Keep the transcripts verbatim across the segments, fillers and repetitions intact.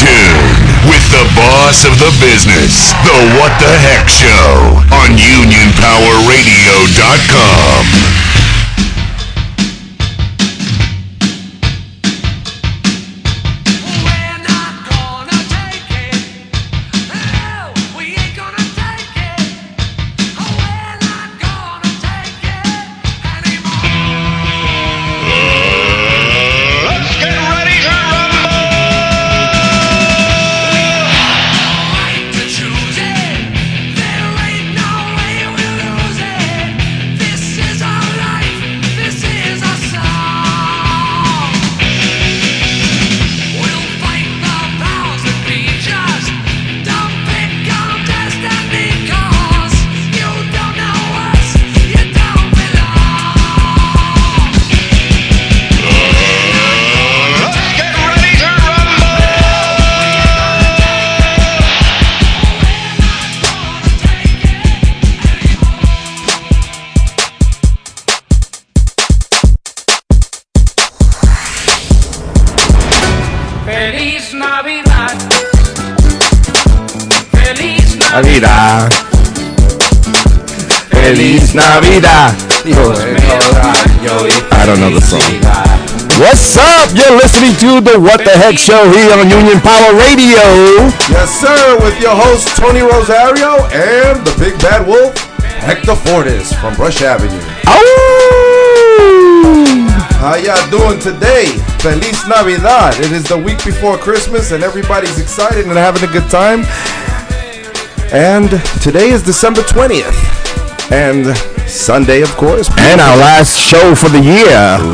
tune with the boss of the business, the What the Heck Show on Union Power Radio dot com. Navidad. Feliz Navidad. I don't know the song. What's up? You're listening to the What the Heck Show here on Union Power Radio. Yes, sir. With your host, Tony Rosario, and the big bad wolf, Hector Fortis from Brush Avenue. Oh! How y'all doing today? Feliz Navidad. It is the week before Christmas, and everybody's excited and having a good time. And today is December twentieth, and Sunday, of course. And our last show for the year.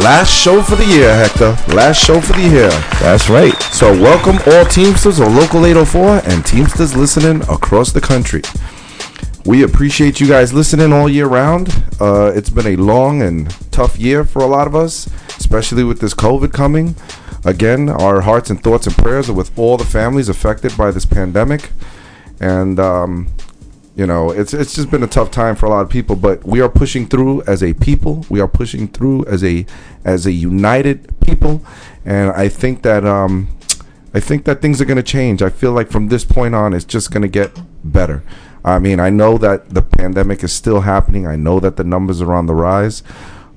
Last show for the year, Hector. Last show for the year. That's right. So welcome all Teamsters on Local eight oh four and Teamsters listening across the country. We appreciate you guys listening all year round. Uh, it's been a long and tough year for a lot of us, especially with this COVID coming. Again, our hearts and thoughts and prayers are with all the families affected by this pandemic. And, um, you know, it's it's just been a tough time for a lot of people, but we are pushing through as a people. We are pushing through as a as a united people. And I think that um, I think that things are going to change. I feel like from this point on, it's just going to get better. I mean, I know that the pandemic is still happening. I know that the numbers are on the rise.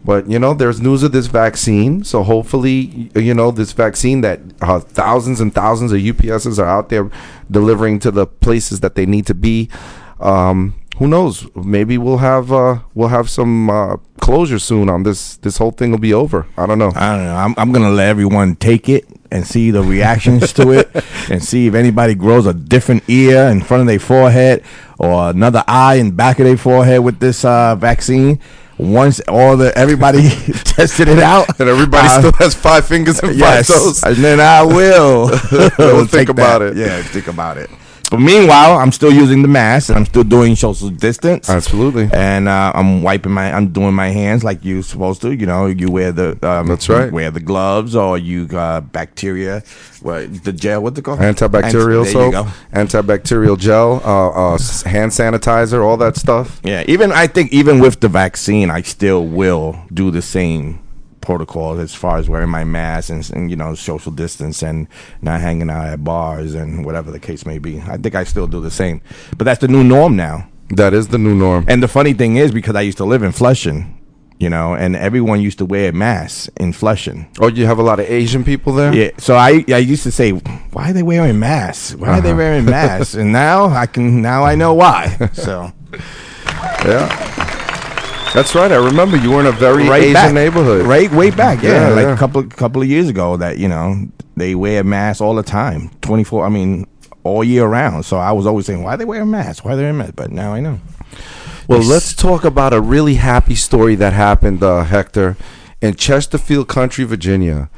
But, you know, there's news of this vaccine. So hopefully, you know, this vaccine that uh, thousands and thousands of U P Ss are out there delivering to the places that they need to be. Um, who knows? Maybe we'll have uh, we'll have some uh, closure soon on this. This whole thing will be over. I don't know. I don't know. I'm, I'm going to let everyone take it and see the reactions to it and see if anybody grows a different ear in front of their forehead or another eye in back of their forehead with this uh, vaccine. Once all the everybody tested it out, and everybody uh, still has five fingers and five yes, toes, and then I will we'll think about that. it. Yeah, think about it. But meanwhile, I'm still using the mask, and I'm still doing social distance. Absolutely. And uh, I'm wiping my, I'm doing my hands like you're supposed to. You know, you wear the um, that's right. You wear the gloves, or you got uh, bacteria. Well, the gel, what's it called? Antibacterial Ant- soap, go. Antibacterial gel, uh, uh, hand sanitizer, all that stuff. Yeah, even I think even with the vaccine, I still will do the same protocols as far as wearing my mask and, and, you know, social distance and not hanging out at bars and whatever the case may be. I think I still do the same. But that's the new norm now. That is the new norm. And the funny thing is, because I used to live in Flushing, you know, and everyone used to wear masks in Flushing. Oh, you have a lot of Asian people there? Yeah. So I, I used to say, why are they wearing masks? Why uh-huh. are they wearing masks? And now I can, now I know why. So. Yeah. That's right. I remember you were in a very right Asian back. neighborhood. Right, way back. Yeah, yeah like yeah. a couple, couple of years ago. That you know they wear masks all the time, twenty four. I mean, all year round. So I was always saying, why are they wearing masks? Why are they wearing masks? But now I know. Well, it's- let's talk about a really happy story that happened, uh, Hector, in Chesterfield County, Virginia,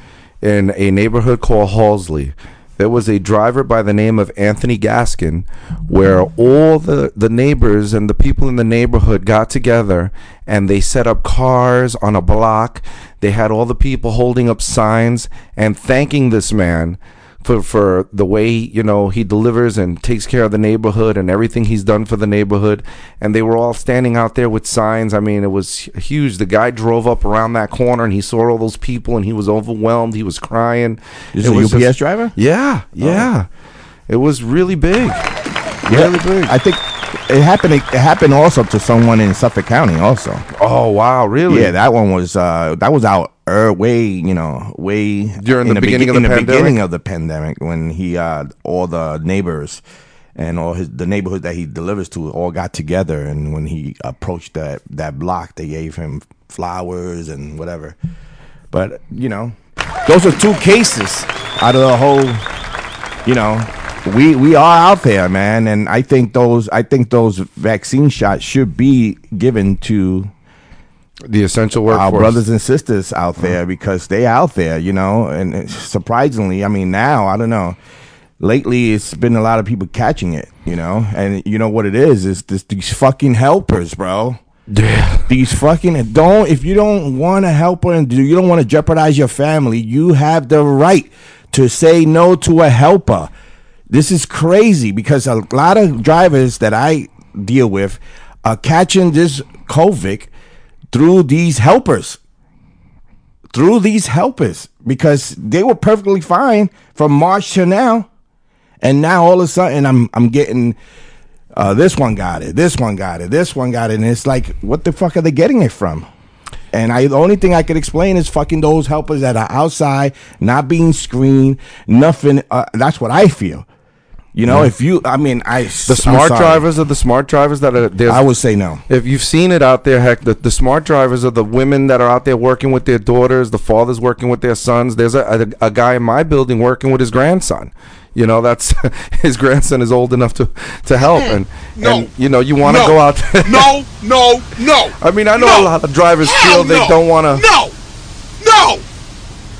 in a neighborhood called Halsley. There was a driver by the name of Anthony Gaskin where all the, the neighbors and the people in the neighborhood got together and they set up cars on a block. They had all the people holding up signs and thanking this man for, for the way, you know, he delivers and takes care of the neighborhood and everything he's done for the neighborhood. And they were all standing out there with signs. I mean, it was huge. The guy drove up around that corner and he saw all those people and he was overwhelmed. He was crying. Is it a U P S just, driver? Yeah, yeah. Oh. It was really big. Really yeah, big. I think it happened. It happened also to someone in Suffolk County. Also. Oh wow! Really? Yeah, that one was uh, that was out uh, way you know way during the, the beginning be- of the, in the beginning of the pandemic when he uh, all the neighbors and all his the neighborhood that he delivers to all got together, and when he approached that that block, they gave him flowers and whatever. But you know, those are two cases out of the whole, you know. We we are out there, man, and I think those I think those vaccine shots should be given to the essential workforce, our brothers and sisters out there, because they are out there, you know. And surprisingly, I mean, now I don't know. Lately, it's been a lot of people catching it, you know. And you know what it is is this, these fucking helpers, bro. Yeah. These fucking don't if you don't want to help her and you don't want to jeopardize your family, you have the right to say no to a helper. This is crazy because a lot of drivers that I deal with are catching this COVID through these helpers, through these helpers, because they were perfectly fine from March to now. And now all of a sudden I'm I'm getting uh, this one got it, this one got it, this one got it. And it's like, what the fuck are they getting it from? And I, the only thing I could explain is fucking those helpers that are outside, not being screened, nothing. Uh, that's what I feel. You know, yeah. if you, I mean, I. The smart drivers are the smart drivers that are. I would say no. If you've seen it out there, heck, the, the smart drivers are the women that are out there working with their daughters, the fathers working with their sons. There's a, a, a guy in my building working with his grandson. You know, that's his grandson is old enough to, to help. And, no. and, you know, you want to no. go out. no, no, no. I mean, I know no. a lot of drivers Hell feel they no. don't want to. No, no.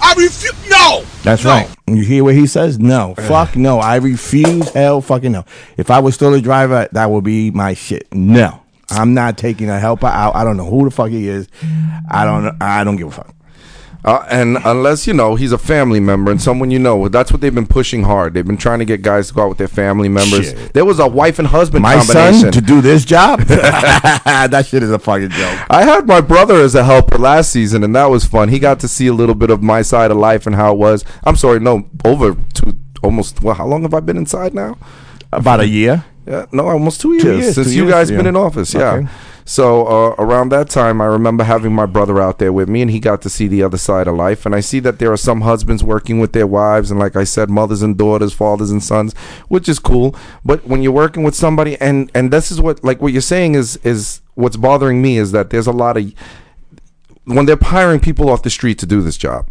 I refuse. No. That's no. right. You hear what he says? No. Fuck no. I refuse. Hell fucking no. If I was still a driver, that would be my shit. No. I'm not taking a helper out. I don't know who the fuck he is. I don't I don't give a fuck. Uh, and unless, you know, he's a family member and someone you know, that's what they've been pushing hard. They've been trying to get guys to go out with their family members. Shit. There was a wife and husband my combination. Son to do this job? That shit is a fucking joke. I had my brother as a helper last season, and that was fun. He got to see a little bit of my side of life and how it was. I'm sorry, no, over to almost, well, how long have I been inside now? About a year. Yeah, no, almost two years, two years since two you years, guys yeah. been in office. Yeah. Okay. So uh, around that time, I remember having my brother out there with me, and he got to see the other side of life. And I see that there are some husbands working with their wives, and like I said, mothers and daughters, fathers and sons, which is cool. But when you're working with somebody, and, and this is what like what you're saying is is what's bothering me is that there's a lot of when they're hiring people off the street to do this job.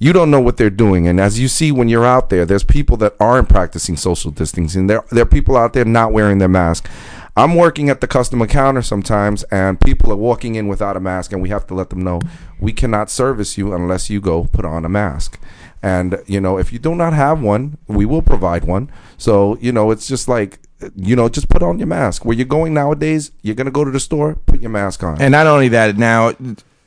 You don't know what they're doing. And as you see when you're out there, there's people that aren't practicing social distancing. There, there are people out there not wearing their mask. I'm working at the customer counter sometimes, and people are walking in without a mask, and we have to let them know we cannot service you unless you go put on a mask. And, you know, if you do not have one, we will provide one. So, you know, it's just like, you know, just put on your mask. Where you're going nowadays, you're going to go to the store, put your mask on. And not only that, now...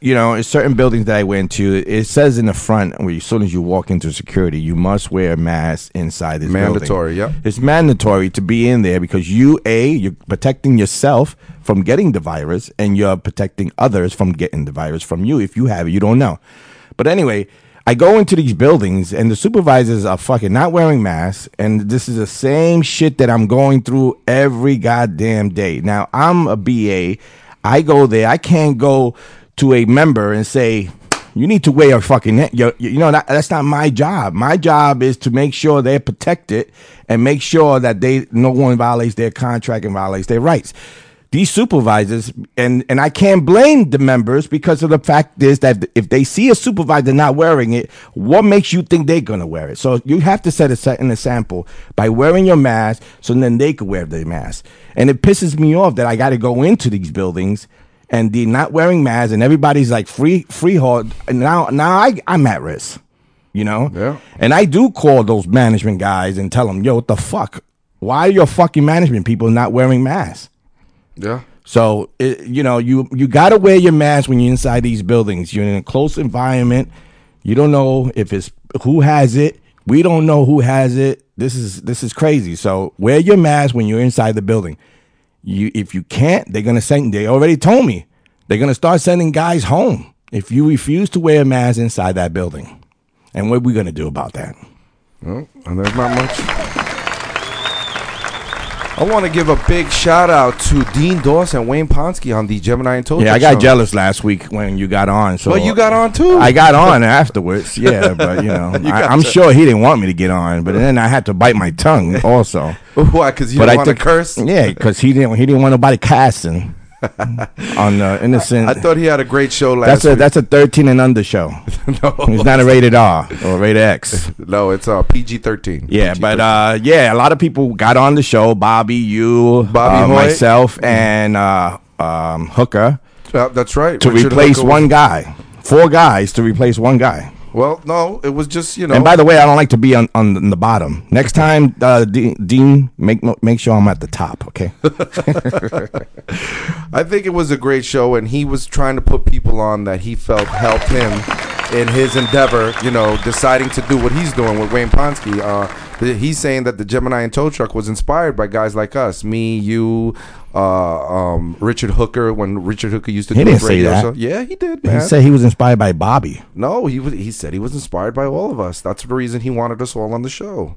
You know, in certain buildings that I went to, it says in the front, where as soon as you walk into security, you must wear a mask inside this mandatory, building. Mandatory, yeah. It's mandatory to be in there because you, A, you're protecting yourself from getting the virus, and you're protecting others from getting the virus from you. If you have it, you don't know. But anyway, I go into these buildings, and the supervisors are fucking not wearing masks, and this is the same shit that I'm going through every goddamn day. Now, I'm a B A. I go there. I can't go... to a member and say, you need to wear a fucking, you, you know, that, that's not my job. My job is to make sure they're protected and make sure that they no one violates their contract and violates their rights. These supervisors, and, and I can't blame the members because of the fact is that if they see a supervisor not wearing it, what makes you think they're going to wear it? So you have to set a, an example by wearing your mask so then they could wear their mask. And it pisses me off that I got to go into these buildings and they're not wearing masks, and everybody's like free, free hard. And now, now I, I'm at risk, you know. Yeah. And I do call those management guys and tell them, "Yo, what the fuck? Why are your fucking management people not wearing masks?" Yeah. So it, you know, you you gotta wear your mask when you're inside these buildings. You're in a close environment. You don't know if it's who has it. We don't know who has it. This is this is crazy. So wear your mask when you're inside the building. You if you can't, they're gonna send. They already told me they're gonna start sending guys home if you refuse to wear a mask inside that building. And what are we gonna do about that? Well, there's not much. I want to give a big shout out to Dean Dawson and Wayne Ponsky on the Gemini and Total Show. Yeah, I got show. jealous last week when you got on. So well, you got on too. I got on afterwards. Yeah, but you know, you I, I'm to. sure he didn't want me to get on, but then I had to bite my tongue also. Why? Because you but didn't want to curse. Yeah, because he didn't. He didn't want nobody casting on the innocent. I, I thought he had a great show last. That's a week. That's a thirteen and under show. No, it's not a rated R or rated X. No, it's a uh, P G thirteen. Yeah, P G thirteen. But uh, yeah, a lot of people got on the show. Bobby, you, Bobby, uh, myself, mm-hmm. and uh, um, Hooker. Uh, that's right. To Richard replace Hooker one was... guy, four guys to replace one guy. Well, no, it was just you know. And by the way, I don't like to be on, on, the, on the bottom. Next time, uh, D- Dean, make make sure I'm at the top, okay? I think it was a great show, and he was trying to put people on that he felt helped him in his endeavor. You know, deciding to do what he's doing with Wayne Ponsky. Uh, he's saying that the Gemini and Tow Truck was inspired by guys like us, me, you. Uh, um, Richard Hooker, when Richard Hooker used to he do his radio show. Yeah, he did, man. He said he was inspired by Bobby. No, he was, he said he was inspired by all of us. That's the reason he wanted us all on the show.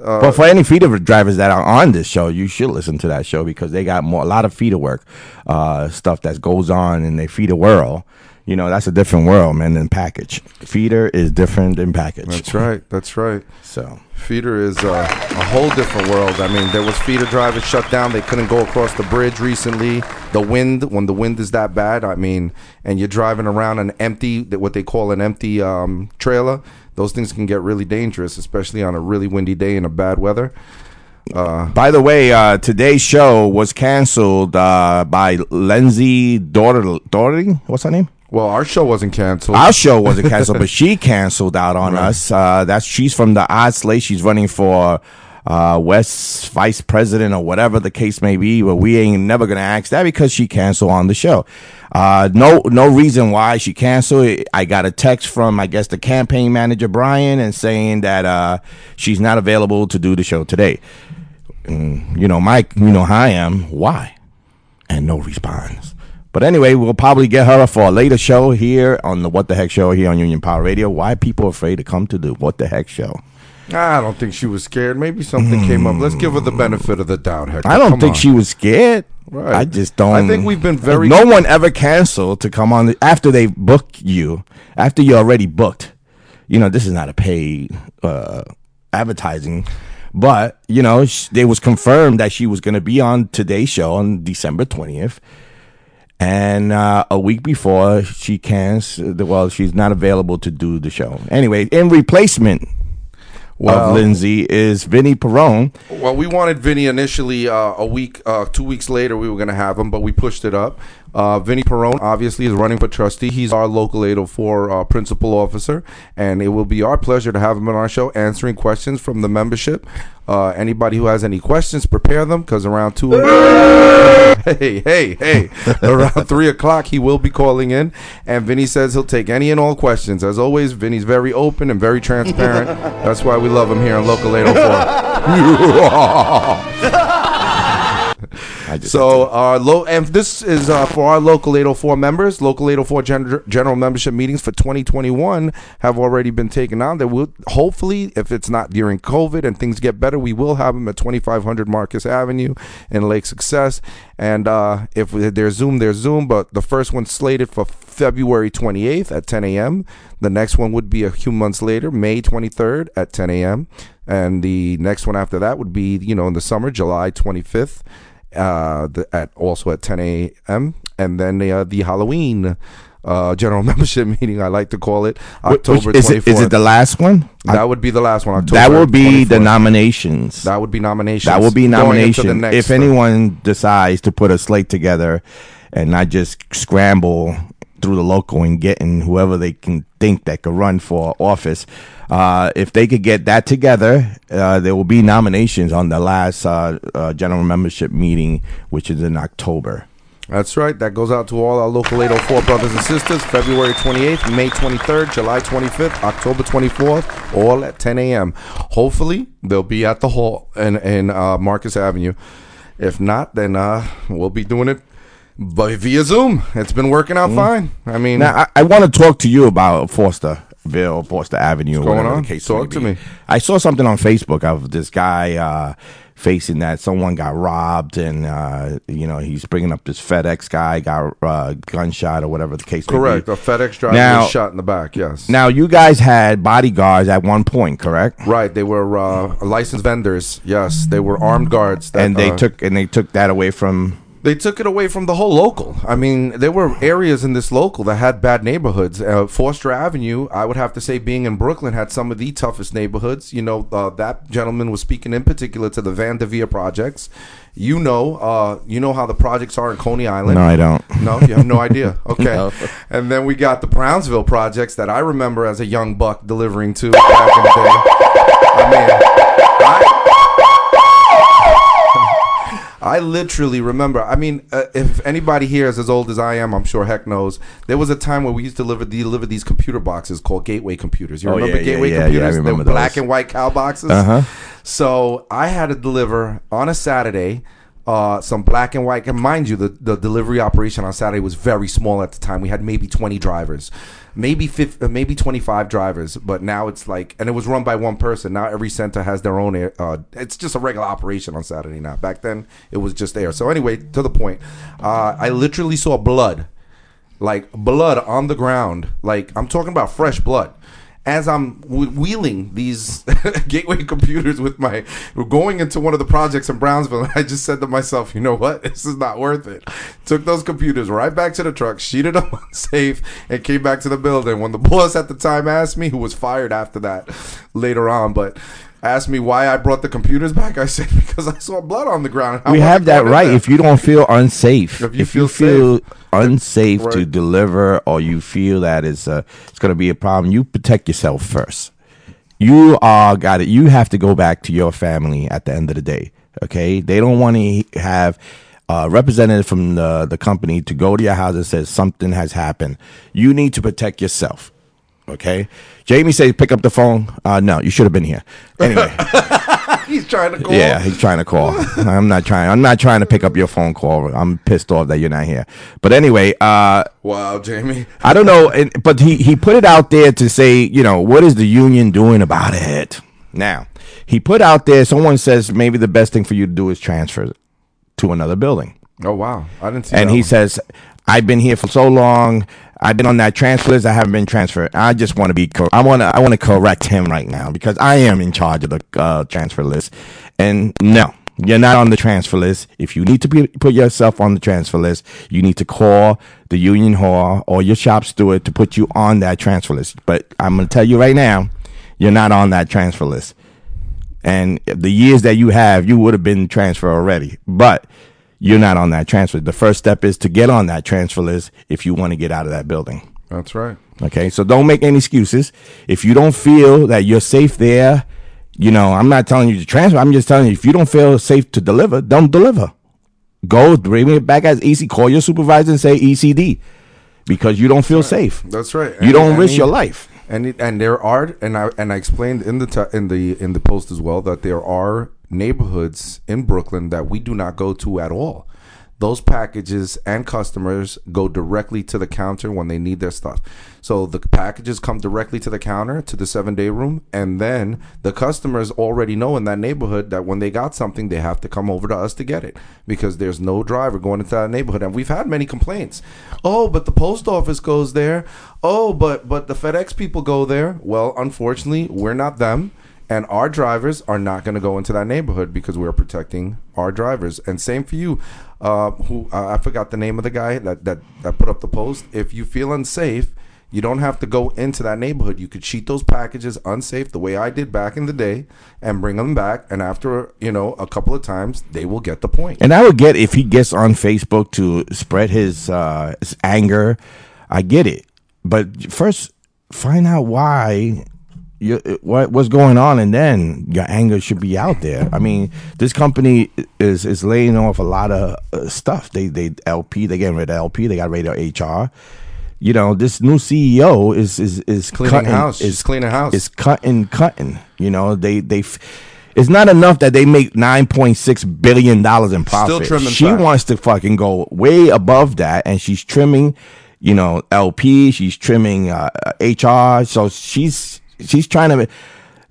Uh, but for any feeder drivers that are on this show, you should listen to that show because they got more a lot of feeder work, uh, stuff that goes on in their feeder world. You know, that's a different world, man, than package. Feeder is different than package. That's right. That's right. So feeder is a, a whole different world. I mean, there was feeder drivers shut down. They couldn't go across the bridge recently. The wind, when the wind is that bad, I mean, and you're driving around an empty, what they call an empty um, trailer, those things can get really dangerous, especially on a really windy day in a bad weather. Uh, by the way, uh, today's show was canceled uh, by Lindsay Doherty. Doherty? What's her name? Well, our show wasn't canceled. Our show wasn't canceled, but she canceled out on right. us. Uh, that's she's from the odd slate. She's running for uh, West Vice President or whatever the case may be. But we ain't never gonna ask that because she canceled on the show. Uh, no, no reason why she canceled. I got a text from I guess the campaign manager Brian and saying that uh, she's not available to do the show today. And, you know, Mike. You know how I am. Why? And no response. But anyway, we'll probably get her for a later show here on the What the Heck Show here on Union Power Radio. Why people afraid to come to the What the Heck Show? I don't think she was scared. Maybe something mm. came up. Let's give her the benefit of the doubt. Hector. I don't come think on. she was scared. Right. I just don't. I think we've been very. No one ever canceled to come on the, after they book you, after you're already booked. You know, this is not a paid uh, advertising. But, you know, sh- it was confirmed that she was going to be on today's show on December twentieth. And uh, a week before, she canceled. Well, she's not available to do the show. Anyway, in replacement well, of Lindsay is Vinnie Perrone. Well, we wanted Vinnie initially uh, a week, uh, two weeks later we were going to have him, but we pushed it up. Uh, Vinnie Perrone, obviously, is running for trustee. He's our Local eight oh four uh, principal officer, and it will be our pleasure to have him on our show answering questions from the membership. Uh, anybody who has any questions, prepare them, because around two hey, hey, hey, around three o'clock, he will be calling in, and Vinnie says he'll take any and all questions. As always, Vinnie's very open and very transparent. That's why we love him here on Local eight oh four. So, uh, low, and this is uh, for our Local eight oh four members. Local eight oh four gen- general membership meetings for twenty twenty-one have already been taken on. There will, hopefully, if it's not during COVID and things get better, we will have them at twenty-five hundred Marcus Avenue in Lake Success. And uh, if there's Zoom, there's Zoom. But the first one's slated for February twenty-eighth at ten a.m. The next one would be a few months later, May twenty-third at ten a.m. And the next one after that would be, you know, in the summer, July twenty-fifth. Uh, the, at also at ten a.m. and then the, uh, the Halloween uh, general membership meeting, I like to call it, October twenty-fourth. Is it, is it the last one? That would be the last one. October. That would be twenty-fourth. The nominations. That would be nominations. That would be nominations. If thing. anyone decides to put a slate together and not just scramble through the local and getting whoever they can think that could run for office. Uh, if they could get that together, uh, there will be nominations on the last uh, uh, general membership meeting, which is in October. That's right. That goes out to all our Local eight oh four brothers and sisters. February twenty-eighth, May twenty-third, July twenty-fifth, October twenty-fourth, all at ten a.m. Hopefully, they'll be at the hall in, in uh, Marcus Avenue. If not, then uh, we'll be doing it by, via Zoom. It's been working out mm. fine. I mean, now, I, I want to talk to you about Fosterville, Foster Avenue. What's going on? The case talk to me. I saw something on Facebook of this guy... Uh, facing that someone got robbed and uh you know he's bringing up this FedEx guy got uh gunshot or whatever the case correct may be. A FedEx driver now, was shot in the back. Yes. Now you guys had bodyguards at one point, correct? Right, they were uh licensed vendors. Yes, they were armed guards that, and they uh, took and they took that away from They took it away from the whole local. I mean, there were areas in this local that had bad neighborhoods. Uh, Foster Avenue, I would have to say, being in Brooklyn, had some of the toughest neighborhoods. You know, uh, that gentleman was speaking in particular to the Van Devere projects. You know, uh, you know how the projects are in Coney Island. No, I don't. No, you have no idea. Okay. No. And then we got the Brownsville projects that I remember as a young buck delivering to back in the day. I mean, I... I literally remember, I mean, uh, if anybody here is as old as I am, I'm sure Heck knows, there was a time where we used to deliver, deliver these computer boxes called Gateway computers. You remember oh, yeah, Gateway yeah, computers? Yeah, I remember they were those. Black and white cow boxes. Uh-huh. So I had to deliver on a Saturday uh, some black and white, and mind you, the, the delivery operation on Saturday was very small at the time. We had maybe twenty drivers. Maybe fifty, maybe twenty-five drivers, but now it's like, and it was run by one person. Now every center has their own air. Uh, it's just a regular operation on Saturday now. Back then, it was just air. So anyway, to the point, uh, I literally saw blood, like blood on the ground. Like I'm talking about fresh blood. As I'm wheeling these Gateway computers with my, going into one of the projects in Brownsville, I just said to myself, you know what? This is not worth it. Took those computers right back to the truck, sheeted them on safe, and came back to the building. When the boss at the time asked me, who was fired after that later on, but asked me why I brought the computers back, I said, because I saw blood on the ground. We have that right. If you don't feel unsafe, if you if feel, you feel safe, unsafe right. to deliver, or you feel that it's, uh, it's going to be a problem, you protect yourself first. You are got it. You have to go back to your family at the end of the day. Okay. They don't want to have a representative from the, the company to go to your house and says something has happened. You need to protect yourself. Okay, Jamie says pick up the phone. Uh, no, you should have been here. Anyway, he's trying to call. Yeah, he's trying to call. I'm not trying. I'm not trying to pick up your phone call. I'm pissed off that you're not here. But anyway, uh, wow, Jamie. I don't know, and, but he he put it out there to say, you know, what is the union doing about it? Now he put out there. Someone says maybe the best thing for you to do is transfer to another building. Oh wow, I didn't see. And that he one. says, I've been here for so long. I've been on that transfer list. I haven't been transferred. I just want to be. Cor- I want to. I want to correct him right now because I am in charge of the uh, transfer list. And no, you're not on the transfer list. If you need to be, put yourself on the transfer list, you need to call the union hall or your shop steward to put you on that transfer list. But I'm going to tell you right now, you're not on that transfer list. And the years that you have, you would have been transferred already. But you're not on that transfer. The first step is to get on that transfer list if you want to get out of that building. That's right. Okay, so don't make any excuses. If you don't feel that you're safe there, you know, I'm not telling you to transfer. I'm just telling you, if you don't feel safe to deliver, don't deliver. Go bring it back as E C. Call your supervisor and say E C D because you don't feel That's right. safe. That's right. You and, don't and risk he- your life. And it, and there are and I and I explained in the t- in the in the post as well that there are neighborhoods in Brooklyn that we do not go to at all. Those packages and customers go directly to the counter when they need their stuff. So the packages come directly to the counter, to the seven-day room, and then the customers already know in that neighborhood that when they got something, they have to come over to us to get it because there's no driver going into that neighborhood. And we've had many complaints. Oh, but the post office goes there. Oh, but, but the FedEx people go there. Well, unfortunately, we're not them. And our drivers are not going to go into that neighborhood because we're protecting our drivers. And same for you, uh, who uh, I forgot the name of the guy that, that, that put up the post. If you feel unsafe, you don't have to go into that neighborhood. You could sheet those packages unsafe the way I did back in the day and bring them back. And after, you know, a couple of times, they will get the point. And I would get if he gets on Facebook to spread his, uh, his anger. I get it. But first, find out why you, what what's going on, and then your anger should be out there. I mean, this company is is laying off a lot of uh, stuff. They they L P, they getting rid of L P. They got rid of H R. You know, this new C E O is is is cleaning cutting, house. Is cleaning house. Is cutting cutting. You know, they they. It's not enough that they make nine point six billion dollars in profit. Still she five. wants to fucking go way above that, and she's trimming, you know, L P. She's trimming uh, H R. So she's she's trying to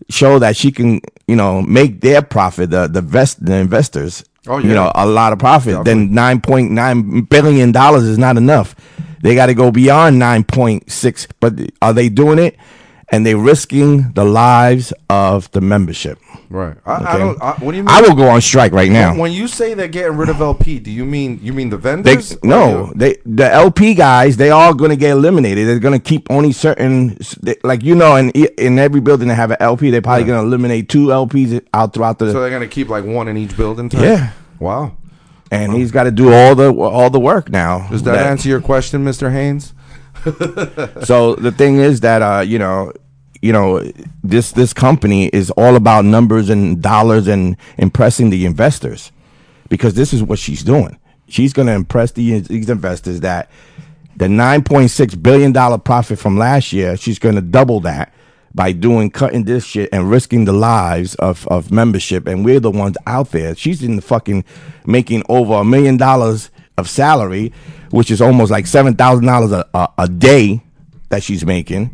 show that she can, you know, make their profit, the the, vest, the investors, oh, yeah. you know, a lot of profit. Yeah, then nine point nine billion dollars is not enough. They got to go beyond nine point six. But are they doing it? And they're risking the lives of the membership. Right. I, okay? I don't. I, what do you mean? I will go on strike right now. When you say they're getting rid of L P, do you mean you mean the vendors? They, no, you? they the L P guys. They all going to get eliminated. They're going to keep only certain, they, like you know, in in every building they have an L P. They're probably yeah. going to eliminate two L Ps out throughout the. So they're going to keep like one in each building. Type? Yeah. Wow. And wow. he's got to do all the all the work now. Does that, that answer your question, Mister Haynes? So the thing is that uh, you know, you know, this this company is all about numbers and dollars and impressing the investors, because this is what she's doing. She's going to impress the, these investors that the nine point six billion dollars profit from last year, she's going to double that by doing cutting this shit and risking the lives of of membership. And we're the ones out there. She's in the fucking making over a million dollars of salary, which is almost like seven thousand dollars a a day that she's making,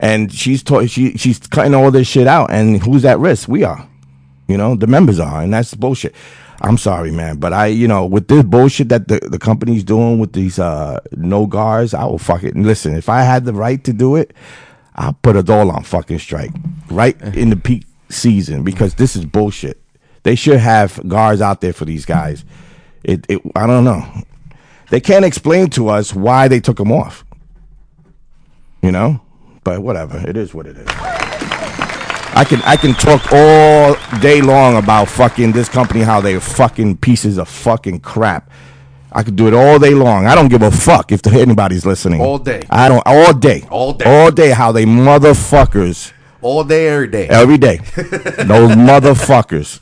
and she's ta- she she's cutting all this shit out. And who's at risk? We are, you know, the members are, and that's bullshit. I'm sorry, man, but I, you know, with this bullshit that the, the company's doing with these uh, no guards, I will fuck it. Listen, if I had the right to do it, I'll put us all on fucking strike right in the peak season, because this is bullshit. They should have guards out there for these guys. It, it I don't know. They can't explain to us why they took him off, you know. But whatever, it is what it is. I can I can talk all day long about fucking this company, how they're fucking pieces of fucking crap. I could do it all day long. I don't give a fuck if anybody's listening. All day. I don't. All day. All day. All day. How they motherfuckers. All day, every day. Every day. Those motherfuckers.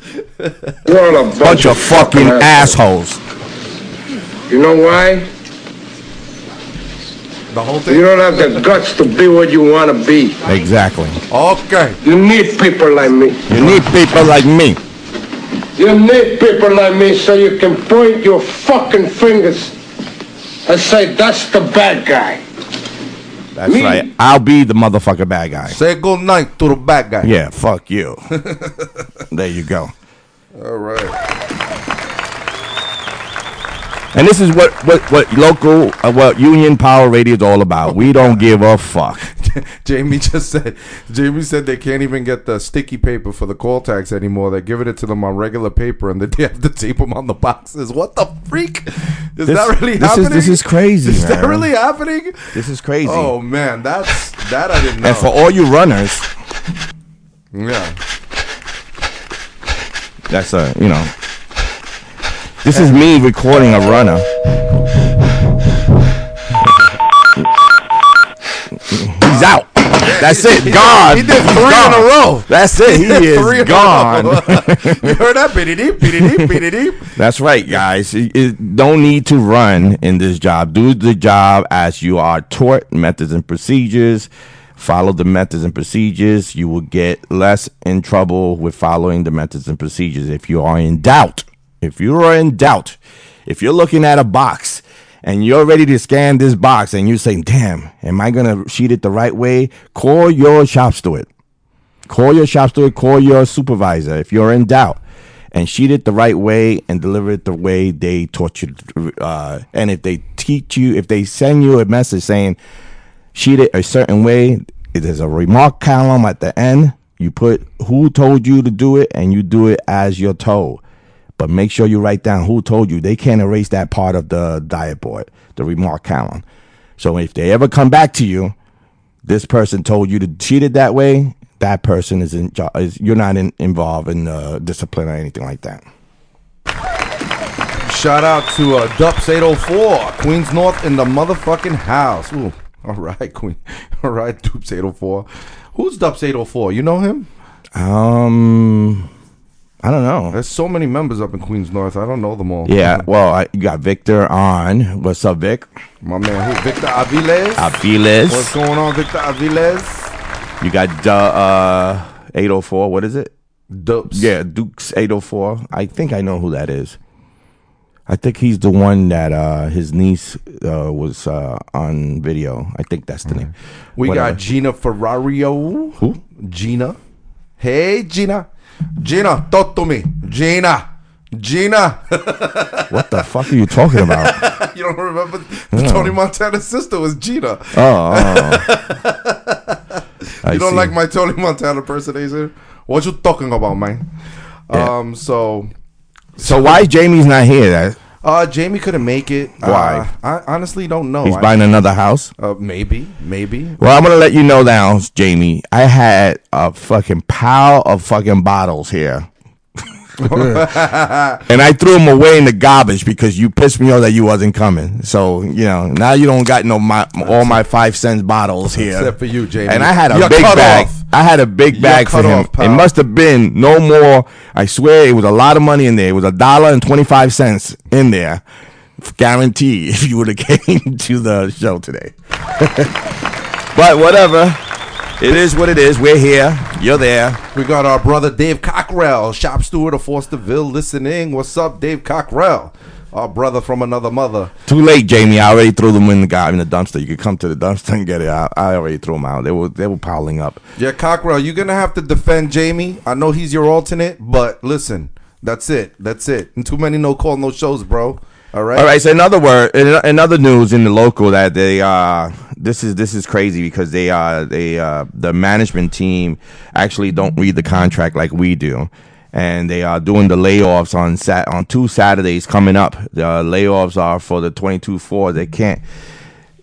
You're a bunch, bunch of, of fucking assholes. You know why? The whole thing? You don't have the guts to be what you want to be. Exactly. Okay. You need people like me. You need people like me. You need people like me so you can point your fucking fingers and say, that's the bad guy. That's me. Right. I'll be the motherfucker bad guy. Say goodnight to the bad guy. Yeah, fuck you. There you go. All right. And this is what, what, what local, uh, what Union Power Radio is all about. We don't give a fuck. Jamie just said, Jamie said they can't even get the sticky paper for the call tax anymore. They're giving it to them on regular paper, and they have to tape them on the boxes. What the freak? Is this, that really this happening? Is, this is crazy. Is man. that really happening? This is crazy. Oh, man. That's, that I didn't know. And for all you runners. Yeah. That's a, you know. This is me recording a runner. He's out. That's it. He gone. Did, he did three gone. in a row. That's it. He, he is gone. You heard that? Beady deep, beady deep, beady deep. That's right, guys. It, it, don't need to run in this job. Do the job as you are taught. Methods and procedures. Follow the methods and procedures. You will get less in trouble with following the methods and procedures. If you are in doubt. If you are in doubt, if you're looking at a box and you're ready to scan this box and you're saying, damn, am I going to sheet it the right way? Call your shop steward. Call your shop steward. Call your supervisor if you're in doubt. And sheet it the right way and deliver it the way they taught you. Uh, and if they teach you, if they send you a message saying sheet it a certain way, there's a remark column at the end. You put who told you to do it and you do it as you're told. But make sure you write down who told you. They can't erase that part of the diet board, the remark column. So if they ever come back to you, this person told you to cheat it that way, that person is in is you're not in, involved in uh, discipline or anything like that. Shout out to uh, Dups eight oh four, Queens North in the motherfucking house. Ooh, all right, Queen. All right, Dups eight oh four. Who's Dubs eight oh four? You know him? Um, I don't know. There's so many members up in Queens North. I don't know them all. Yeah. Well, I, you got Victor on. What's up, Vic? My man, who? Victor Aviles. Aviles. What's going on, Victor Aviles? You got uh eight oh four. What is it? Dukes. Yeah, Dukes eight oh four. I think I know who that is. I think he's the one that uh, his niece uh, was uh, on video. I think that's the name. We Whatever. got Gina Ferrario. Who? Gina. Hey, Gina. Gina, talk to me. Gina. Gina. What the fuck are you talking about? You don't remember? No. Tony Montana's sister was Gina. Oh. oh. You don't see. Like my Tony Montana impersonation? What you talking about, man? Yeah. Um, so... So why Jamie's not here? That uh, Jamie couldn't make it. Why? Uh, I honestly don't know. He's I buying mean, another house. Uh, maybe, maybe. Well, I'm gonna let you know now, Jamie. I had a fucking pile of fucking bottles here, and I threw them away in the garbage because you pissed me off that you wasn't coming. So you know now you don't got no my all my five cents bottles here. Except for you, Jamie. And I had a You're big bag. Off. I had a big bag for him. Off, it must have been no more. I swear it was a lot of money in there. It was a dollar and twenty-five cents in there, guaranteed. If you would have came to the show today, but whatever, it is what it is. We're here. You're there. We got our brother Dave Cockrell, shop steward of Fosterville, listening. What's up, Dave Cockrell? Our brother from another mother. Too late, Jamie. I already threw them in the guy in the dumpster. You could come to the dumpster and get it out. I, I already threw them out. They were they were piling up. Yeah, Cockrell, you're gonna have to defend Jamie. I know he's your alternate, but listen, that's it. That's it. And too many no call, no shows, bro. All right. All right. So in other word, in, in other news in the local that they uh this is this is crazy because they uh they uh the management team actually don't read the contract like we do. And they are doing the layoffs on sat on two Saturdays coming up. The uh, layoffs are for the twenty-two four. They can't.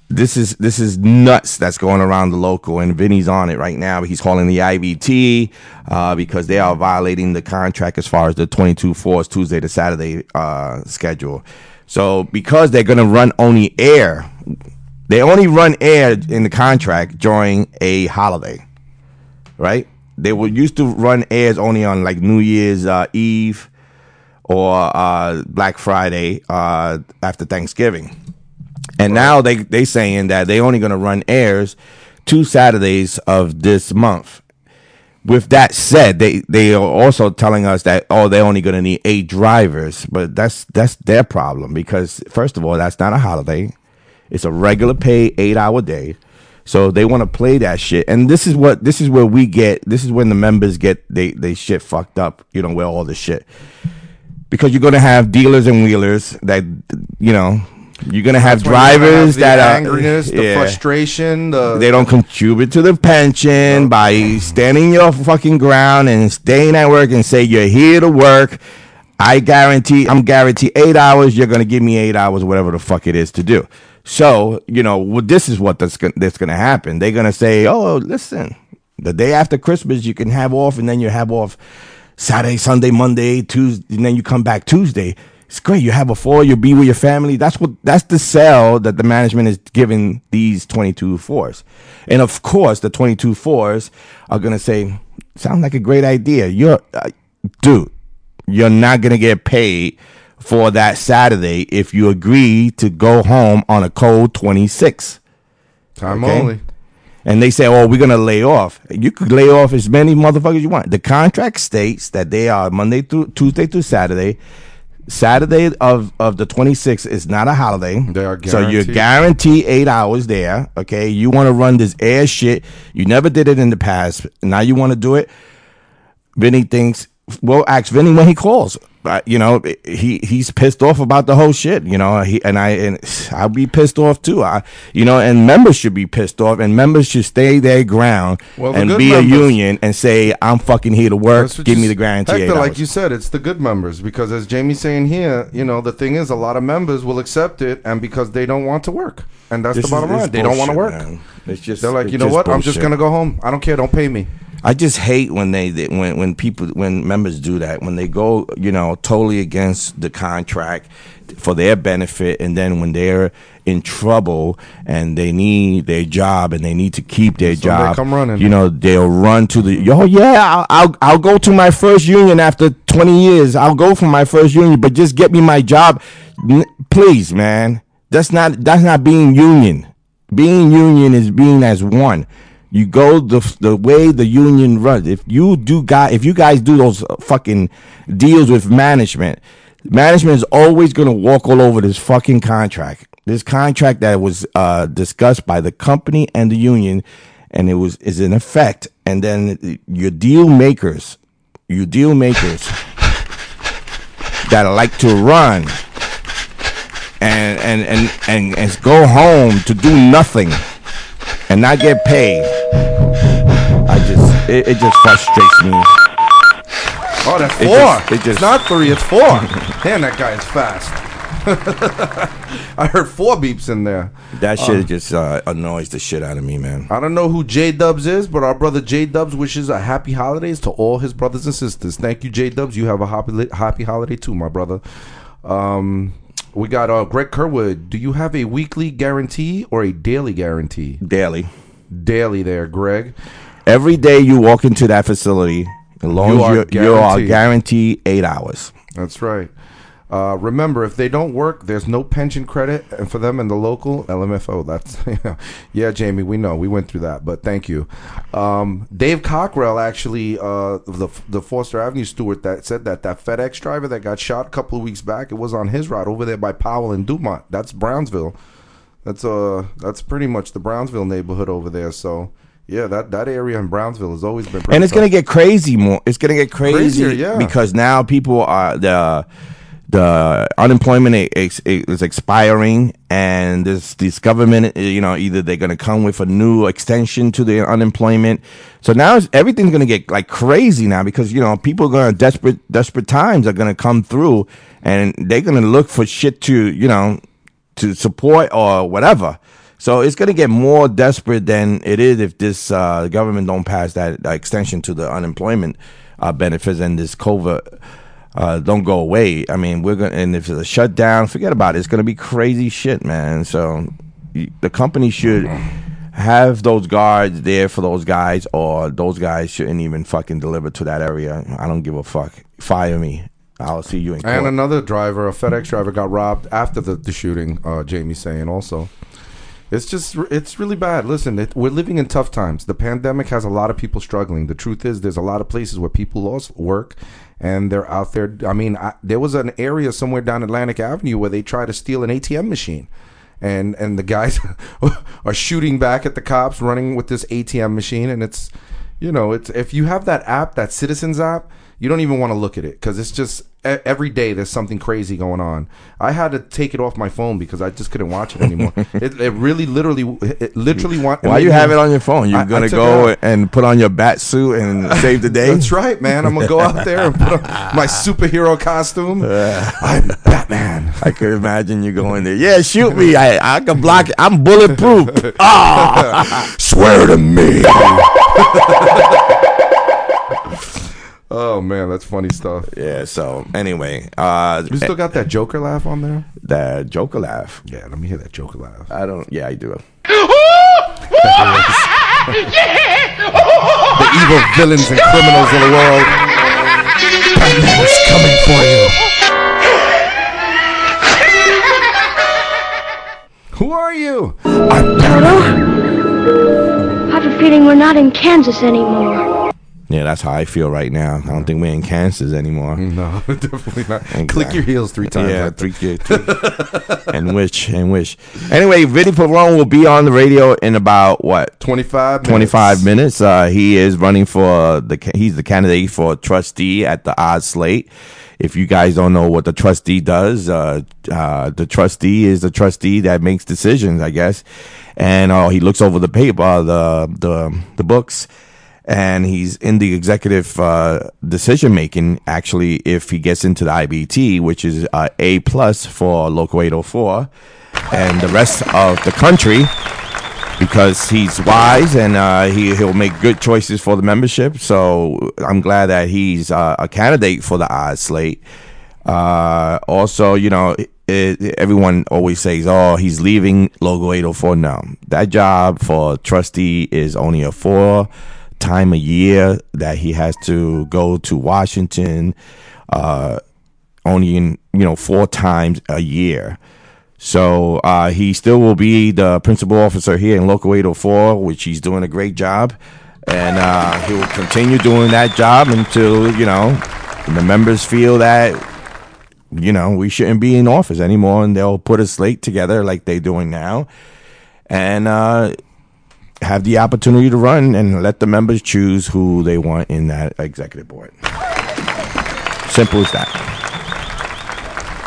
This is this is nuts. That's going around the local, and Vinny's on it right now. He's calling the I B T uh, because they are violating the contract as far as the twenty-two four's Tuesday to Saturday uh, schedule. So because they're going to run only air, they only run air in the contract during a holiday, right? They were used to run airs only on like New Year's uh, Eve or uh, Black Friday uh, after Thanksgiving. And right. now they they saying that they only going to run airs two Saturdays of this month. With that said, they, they are also telling us that, oh, they're only going to need eight drivers. But that's that's their problem because, first of all, that's not a holiday. It's a regular pay eight-hour day. So they want to play that shit, and this is what this is where we get. This is when the members get they they shit fucked up. You know, where all this shit, because you're gonna have dealers and wheelers that you know. You're gonna have That's drivers gonna have the that angriness, are the yeah. frustration. The, they don't contribute to the pension no. by standing your fucking ground and staying at work and say you're here to work. I guarantee, I'm guaranteed eight hours. You're gonna give me eight hours, whatever the fuck it is to do. So, you know, well, this is what that's going to happen. They're going to say, oh, listen, the day after Christmas, you can have off, and then you have off Saturday, Sunday, Monday, Tuesday, and then you come back Tuesday. It's great. You have a four, you'll be with your family. That's what that's the sell that the management is giving these twenty-two fours. And, of course, the twenty-two fours are going to say, sounds like a great idea. You're, uh, dude, you're not going to get paid for that Saturday if you agree to go home on a cold twenty-six. Time okay? only. And they say, oh, we're going to lay off. You could lay off as many motherfuckers you want. The contract states that they are Monday through Tuesday through Saturday. Saturday of, of the twenty-sixth is not a holiday. They are guaranteed. So you're guaranteed eight hours there. Okay. You want to run this air shit. You never did it in the past. Now you want to do it. Vinny thinks, well, ask Vinny when he calls. But, you know, he he's pissed off about the whole shit, you know, he and I and I'll be pissed off, too. I, you know, and members should be pissed off and members should stay their ground well, the and be members, a union and say, I'm fucking here to work. Give me the guarantee. Hector, like you said, it's the good members, because as Jamie's saying here, you know, the thing is a lot of members will accept it. And because they don't want to work. And that's this the bottom is, line. They bullshit, don't want to work. Man. It's just they're like, you know what? Bullshit. I'm just going to go home. I don't care. Don't pay me. I just hate when they, they when when people when members do that, when they go, you know, totally against the contract for their benefit, and then when they're in trouble and they need their job and they need to keep their so job, come running, you know, they'll run to the, oh yeah, I'll, I'll I'll go to my first union after twenty years. I'll go for my first union, but just get me my job, please, man. That's not that's not being union. Being union is being as one. You go the the way the union runs. If you do guy, if you guys do those fucking deals with management, management is always going to walk all over this fucking contract. This contract that was uh, discussed by the company and the union, and it was is in effect. And then your deal makers, your deal makers that like to run and and and and, and go home to do nothing and not get paid. I just, it, it just frustrates me. Oh, that's four. It just, it just it's not three, it's four. Man, that guy is fast. I heard four beeps in there. That shit um, just uh, annoys the shit out of me, man. I don't know who J-Dubs is, but our brother J-Dubs wishes a happy holidays to all his brothers and sisters. Thank you, J-Dubs. You have a happy, happy holiday too, my brother. Um... We got uh, Greg Kerwood. Do you have a weekly guarantee or a daily guarantee? Daily. Daily there, Greg. Every day you walk into that facility, as long you as you're, guaranteed. You are guaranteed eight hours. That's right. Uh, remember, if they don't work, there's no pension credit for them in the local L M F O. That's yeah, yeah Jamie, we know. We went through that, but thank you. Um, Dave Cockrell, actually, uh, the the Foster Avenue steward, that said that that FedEx driver that got shot a couple of weeks back, it was on his route over there by Powell and Dumont. That's Brownsville. That's uh, that's pretty much the Brownsville neighborhood over there, so... Yeah, that, that area in Brownsville has always been pretty And it's going to get crazy more. It's going to get crazy Crazier, yeah. because now people are... the. The unemployment is expiring, and this, this government, you know, either they're going to come with a new extension to the unemployment. So now it's, everything's going to get like crazy now because, you know, people are going to desperate, desperate times are going to come through, and they're going to look for shit to, you know, to support or whatever. So it's going to get more desperate than it is if this uh, government don't pass that uh, extension to the unemployment uh, benefits and this COVID. Uh, don't go away. I mean, we're gonna, and if it's a shutdown, forget about it. It's gonna be crazy shit, man. So the company should have those guards there for those guys, or those guys shouldn't even fucking deliver to that area. I don't give a fuck. Fire me. I'll see you in court. And another driver, a FedEx driver, got robbed after the, the shooting. Uh, Jamie's saying also. It's just, it's really bad. Listen, it, we're living in tough times. The pandemic has a lot of people struggling. The truth is, there's a lot of places where people lost work, and they're out there. I mean, I, there was an area somewhere down Atlantic Avenue where they tried to steal an A T M machine, and and the guys are shooting back at the cops, running with this A T M machine. And it's, you know, it's if you have that app, that Citizens app, you don't even want to look at it because it's just every day there's something crazy going on. I had to take it off my phone because I just couldn't watch it anymore. it, it really, literally, it literally. Want, Why you have it on your phone? You're I, gonna I go and put on your bat suit and save the day. That's right, man. I'm gonna go out there and put on my superhero costume. Uh, I'm Batman. I could imagine you going there. Yeah, shoot me. I I can block it. I'm bulletproof. Ah, oh, swear to me. Oh man, that's funny stuff. Yeah. So anyway, uh, you still got that Joker laugh on there? That Joker laugh. Yeah. Let me hear that Joker laugh. I don't. Yeah, I do. The evil villains and criminals of the world. Batman is coming for you. Who are you? Toto? I have a feeling we're not in Kansas anymore. Yeah, that's how I feel right now. I don't think we're in Kansas anymore. No, definitely not. And click uh, your heels three times. Yeah, three, three, three. and wish, and wish. Anyway, Vinnie Perrone will be on the radio in about, what? twenty-five minutes. twenty-five minutes. Uh, he is running for, the. he's the candidate for trustee at the Oz Slate. If you guys don't know what the trustee does, uh, uh, the trustee is the trustee that makes decisions, I guess. And uh, he looks over the paper, uh, the, the the books. And he's in the executive uh, decision-making, actually, if he gets into the I B T, which is uh, A plus for Local eight oh four and the rest of the country. because he's wise and uh, he, he'll make good choices for the membership. So I'm glad that he's uh, a candidate for the odd slate. Uh, also, you know, it, it, everyone always says, oh, he's leaving Local eight oh four. No, that job for trustee is only a four time a year that he has to go to Washington, uh, only in, you know, four times a year. So uh, he still will be the principal officer here in Local eight oh four, which he's doing a great job. And uh, he will continue doing that job until, you know, the members feel that, you know, we shouldn't be in office anymore. And they'll put a slate together like they're doing now and uh, have the opportunity to run and let the members choose who they want in that executive board. Simple as that.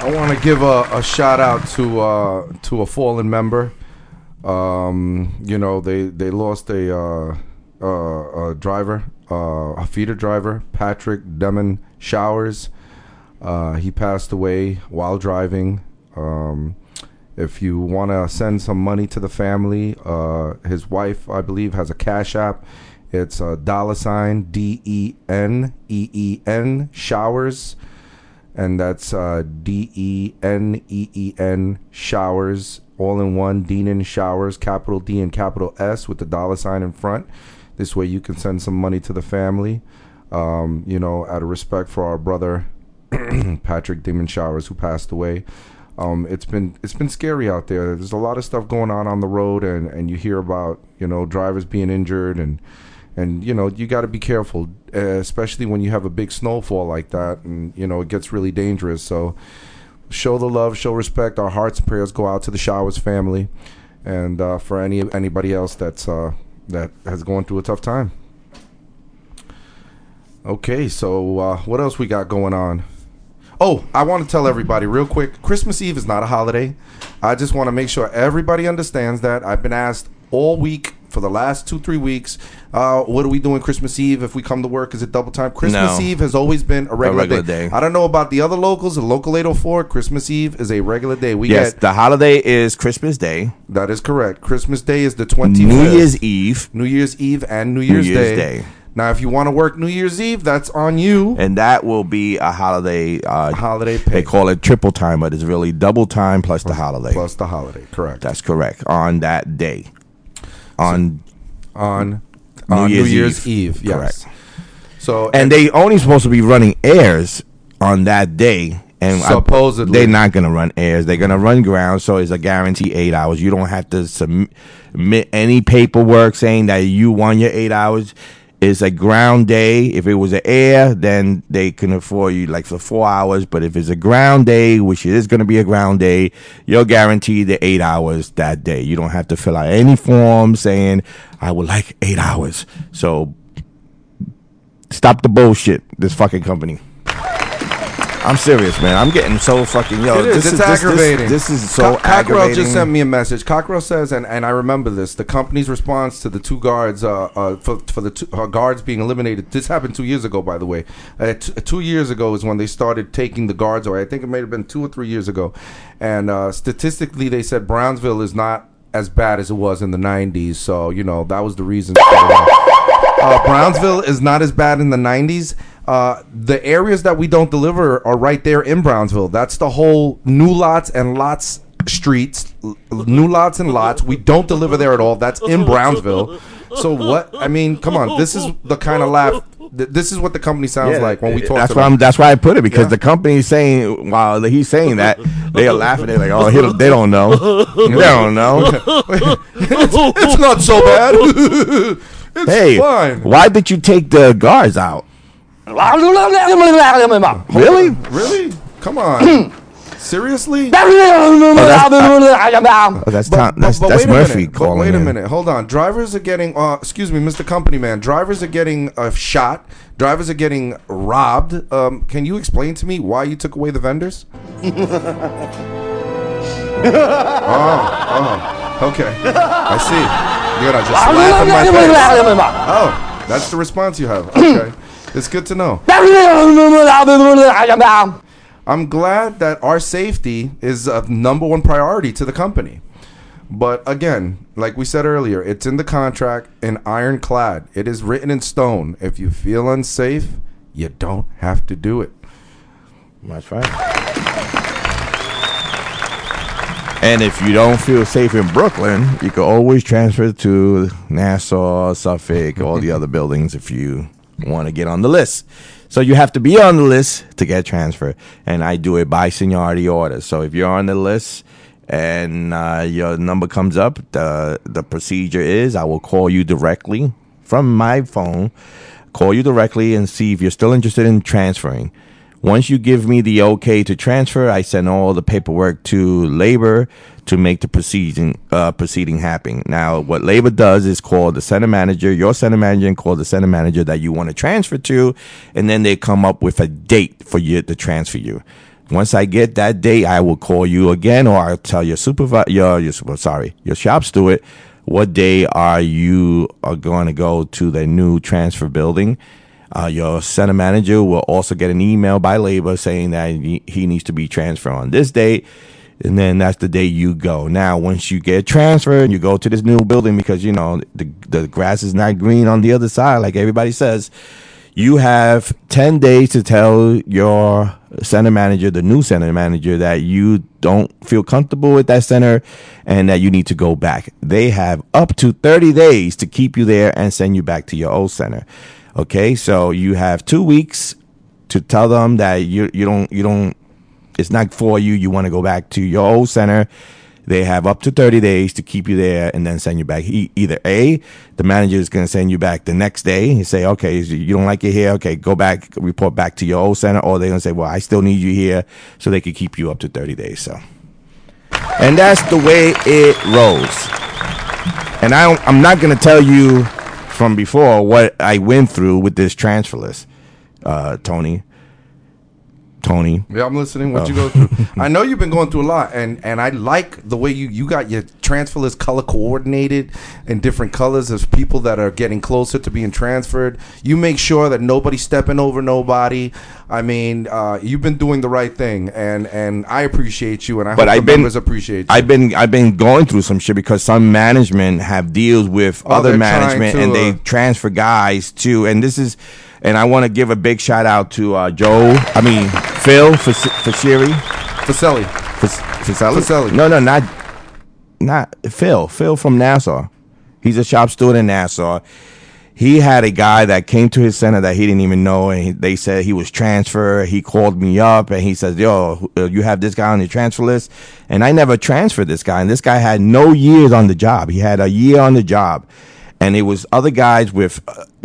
I want to give a, a shout out to uh, to a fallen member. Um, you know, they they lost a, uh, uh, a driver, uh, a feeder driver, Patrick Demon Showers. Uh, he passed away while driving. Um, if you want to send some money to the family, uh, his wife, I believe, has a Cash App. It's a dollar sign D E N E E N Showers. And that's uh, D E N E E N Showers, all in one, Deanin Showers, capital D and capital S with the dollar sign in front. This way you can send some money to the family, um, you know, out of respect for our brother, Patrick Demon Showers, who passed away. Um, it's been it's been scary out there. There's a lot of stuff going on on the road, and, and you hear about, you know, drivers being injured, and, and you know, you got to be careful. Uh, especially when you have a big snowfall like that, and you know it gets really dangerous. So show the love, show respect. Our hearts and prayers go out to the Showers family, and uh, for any anybody else that's uh, that has gone through a tough time. Okay, so uh, what else we got going on? Oh, I want to tell everybody real quick, Christmas Eve is not a holiday. I just want to make sure everybody understands that. I've been asked all week for the last two, three weeks, uh, what are we doing Christmas Eve? If we come to work, is it double time? Christmas no. Eve has always been a regular, a regular day. day. I don't know about the other locals. The Local eight oh four, Christmas Eve is a regular day. We Yes, get, the holiday is Christmas Day. That is correct. Christmas Day is the twenty-fifth. New Year's Eve. New Year's Eve and New Year's, New Year's Day. Day. Now, if you want to work New Year's Eve, that's on you. And that will be a holiday. Uh, holiday pay. They call it triple time, but it's really double time plus, plus the holiday. Plus the holiday, correct. That's correct. On that day. On, on, on New Year's, New Year's Eve, Eve yes. Correct. So and, and they only supposed to be running airs on that day, and supposedly I, they're not going to run airs. They're going to run ground, so it's a guarantee eight hours. You don't have to submit any paperwork saying that you won your eight hours. It's a ground day. If it was an air, then they can afford you like for four hours. But if it's a ground day, which it is going to be a ground day, you're guaranteed the eight hours that day. You don't have to fill out any form saying, I would like eight hours. So stop the bullshit, this fucking company. I'm serious, man. I'm getting so fucking yo. It is. This it's is aggravating. This, this, this is so Co- Cockrell aggravating. Cockrell just sent me a message. Cockrell says, and, and I remember this. The company's response to the two guards, uh, uh, for for the two, uh, guards being eliminated. This happened two years ago, by the way. Uh, t- two years ago is when they started taking the guards away. I think it may have been two or three years ago. And uh, statistically, they said Brownsville is not as bad as it was in the nineties. So you know that was the reason. For, uh, Brownsville is not as bad in the nineties. Uh, the areas that we don't deliver are right there in Brownsville. That's the whole New Lots and Lots streets, New Lots and Lots. We don't deliver there at all. That's in Brownsville. So what? I mean, come on. This is the kind of laugh. Th- this is what the company sounds yeah, like when we talk. That's to why. I'm, that's why I put it because yeah. the company is saying while he's saying that they are laughing. They're like, oh, he don't, they don't know. They don't know. it's, it's not so bad. it's hey, fine. Why did you take the guards out? Really? Really? Come on. Seriously? Oh, that's, I, oh, that's Tom, but, that's, but, but that's Murphy minute, calling. But wait a minute. In. Hold on. Drivers are getting, uh, excuse me, Mister Company Man, drivers are getting uh, shot. Drivers are getting robbed. Um, can you explain to me why you took away the vendors? oh, oh, okay. I see. You're not just laughing my face. Oh, that's the response you have. Okay. It's good to know. I'm glad that our safety is a number one priority to the company. But again, like we said earlier, it's in the contract and ironclad. It is written in stone. If you feel unsafe, you don't have to do it. That's right. And if you don't feel safe in Brooklyn, you can always transfer to Nassau, Suffolk, all the other buildings if you want to get on the list. So you have to be on the list to get transferred. And I do it by seniority order. So if you're on the list and uh, your number comes up, the the procedure is I will call you directly from my phone, call you directly and see if you're still interested in transferring. Once you give me the okay to transfer, I send all the paperwork to labor to make the proceeding uh, proceeding happen. Now, what labor does is call the center manager, your center manager, and call the center manager that you want to transfer to, and then they come up with a date for you to transfer you. Once I get that date, I will call you again, or I'll tell your supervisor, your, your sorry, your shop steward, what day are you are going to go to the new transfer building. Uh, your center manager will also get an email by labor saying that he needs to be transferred on this date, and then that's the day you go. Now, once you get transferred, you go to this new building because you know the the grass is not green on the other side, like everybody says. You have ten days to tell your center manager, the new center manager, that you don't feel comfortable with that center and that you need to go back. They have up to thirty days to keep you there and send you back to your old center. Okay, so you have two weeks to tell them that you you don't, you don't, it's not for you. You want to go back to your old center. They have up to thirty days to keep you there and then send you back. He, either A, the manager is going to send you back the next day and say, okay, you don't like it here. Okay, go back, report back to your old center. Or they're going to say, well, I still need you here, so they could keep you up to thirty days. So, and that's the way it rolls. And I don't, I'm not going to tell you from before what I went through with this transfer list, uh, Tony. Tony. Yeah, I'm listening. What oh. you go through? I know you've been going through a lot, and, and I like the way you, you got your transfer list color coordinated in different colors of people that are getting closer to being transferred. You make sure that nobody's stepping over nobody. I mean, uh, you've been doing the right thing, and, and I appreciate you, and I but hope I've the been, members appreciate you. I've been I've been going through some shit because some management have deals with oh, other management, to, and they uh, transfer guys to, and this is. And I want to give a big shout out to uh, Joe, I mean, Phil Faseri. Faselli. Faselli? Faselli. No, no, not not Phil. Phil from Nassau. He's a shop steward in Nassau. He had a guy that came to his center that he didn't even know, and he, they said he was transferred. He called me up, and he says, yo, you have this guy on your transfer list? And I never transferred this guy, and this guy had no years on the job. He had a year on the job. And it was other guys with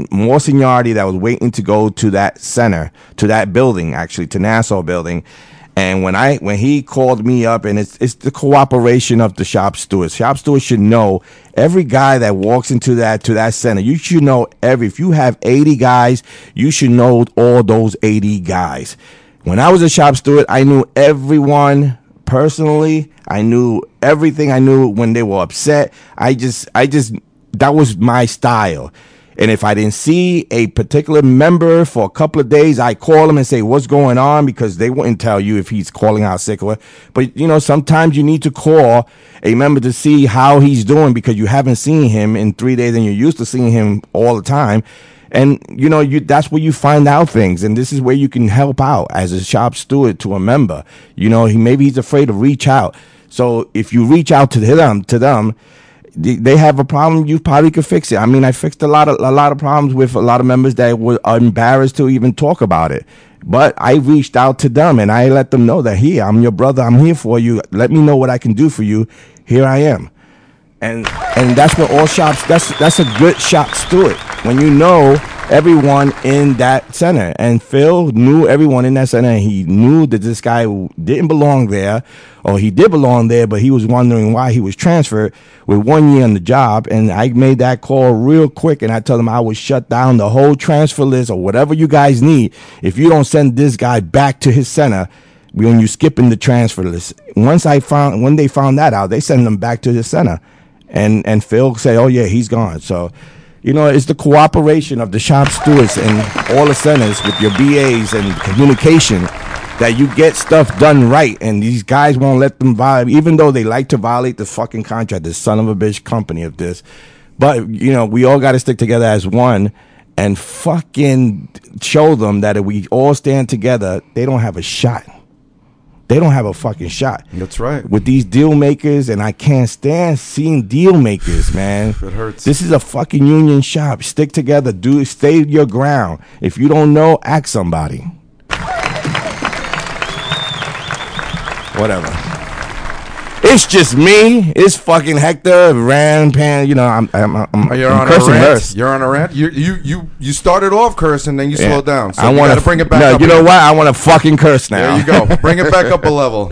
more seniority that was waiting to go to that center, to that building, actually, to Nassau building. And when I when he called me up, and it's it's the cooperation of the shop stewards. Shop stewards should know every guy that walks into that to that center. You should know every. If you have eighty guys, you should know all those eighty guys. When I was a shop steward, I knew everyone. Personally, I knew everything. I knew when they were upset. I just I just. That was my style. And if I didn't see a particular member for a couple of days, I call him and say, what's going on? Because they wouldn't tell you if he's calling out sick or what. But, you know, sometimes you need to call a member to see how he's doing because you haven't seen him in three days and you're used to seeing him all the time. And, you know, you that's where you find out things. And this is where you can help out as a shop steward to a member. You know, he maybe he's afraid to reach out. So if you reach out to them, to them, they have a problem, you probably could fix it. I mean, I fixed a lot of a lot of problems with a lot of members that were embarrassed to even talk about it. But I reached out to them, and I let them know that, here, I'm your brother. I'm here for you. Let me know what I can do for you. Here I am. And and that's what all shops, that's, that's a good shop steward, when you know everyone in that center. And Phil knew everyone in that center, and he knew that this guy didn't belong there, or he did belong there, but he was wondering why he was transferred with one year on the job. And I made that call real quick, and I told him I would shut down the whole transfer list or whatever you guys need if you don't send this guy back to his center when you're skipping the transfer list. Once I found, when they found that out, they sent him back to his center. And and Phil said, oh, yeah, he's gone. So, you know, it's the cooperation of the shop stewards and all the centers with your B As and communication that you get stuff done right, and these guys won't let them violate, even though they like to violate the fucking contract, this son of a bitch company of this. But, you know, we all got to stick together as one and fucking show them that if we all stand together, they don't have a shot. They don't have a fucking shot. That's right. With these deal makers, and I can't stand seeing deal makers, man. It hurts. This is a fucking union shop. Stick together. Do stay your ground. If you don't know, ask somebody. Whatever. It's just me. It's fucking Hector, Ran, Pan. You know, I'm, I'm, I'm, I'm, You're I'm on cursing a rant. You're on a rant. You, you, you, you started off cursing, then you yeah. slowed down. So I want to f- bring it back. No, up you know what? I want to fucking curse now. There you go. Bring it back up a level.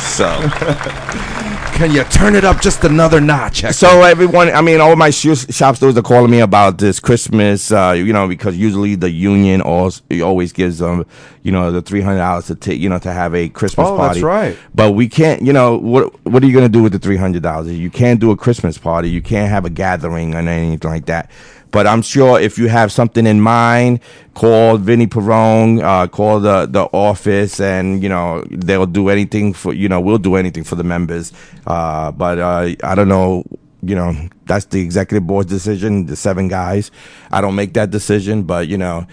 So, can you turn it up just another notch, Hector? So everyone, I mean, all my shoe shop stores are calling me about this Christmas. Uh, you know, because usually the union always, always gives them. Um, You know, the three hundred dollars to take, you know, to have a Christmas oh, party. Oh, that's right. But we can't, you know, what what are you going to do with the three hundred dollars? You can't do a Christmas party. You can't have a gathering and anything like that. But I'm sure if you have something in mind, call Vinnie Perrone, uh, call the, the office, and, you know, they'll do anything for, you know, we'll do anything for the members. Uh, but uh, I don't know. You know, that's the executive board's decision, the seven guys. I don't make that decision, but, you know.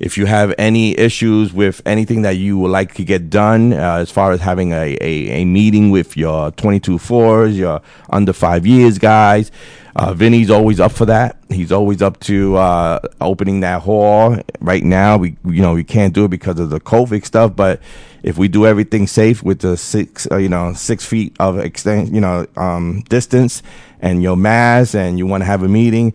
If you have any issues with anything that you would like to get done, uh, as far as having a, a, a meeting with your twenty-two fours, your under five years guys, uh, Vinny's always up for that. He's always up to uh, opening that hall. Right now, we you know we can't do it because of the COVID stuff, but if we do everything safe with the six uh, you know six feet of extent you know um, distance and your mask, and you want to have a meeting,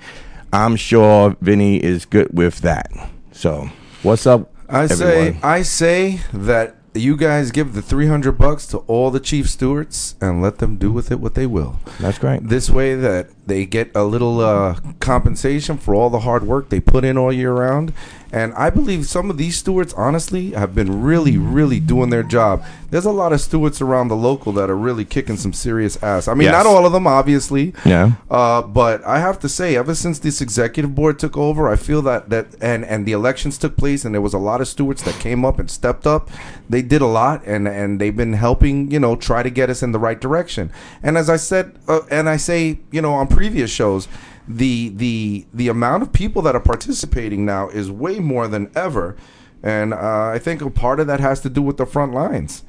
I'm sure Vinny is good with that. So, what's up, I say, everyone? I say that you guys give the three hundred bucks to all the chief stewards and let them do with it what they will. That's great. This way that they get a little uh, compensation for all the hard work they put in all year round. And I believe some of these stewards, honestly, have been really, really doing their job. There's a lot of stewards around the local that are really kicking some serious ass. I mean, yes. Not all of them, obviously. Yeah. Uh, but I have to say, ever since this executive board took over, I feel that, that and, and the elections took place, and there was a lot of stewards that came up and stepped up. They did a lot, and, and they've been helping, you know, try to get us in the right direction. And as I said, uh, and I say, you know, on previous shows, the the the amount of people that are participating now is way more than ever, and uh, I think a part of that has to do with the front lines.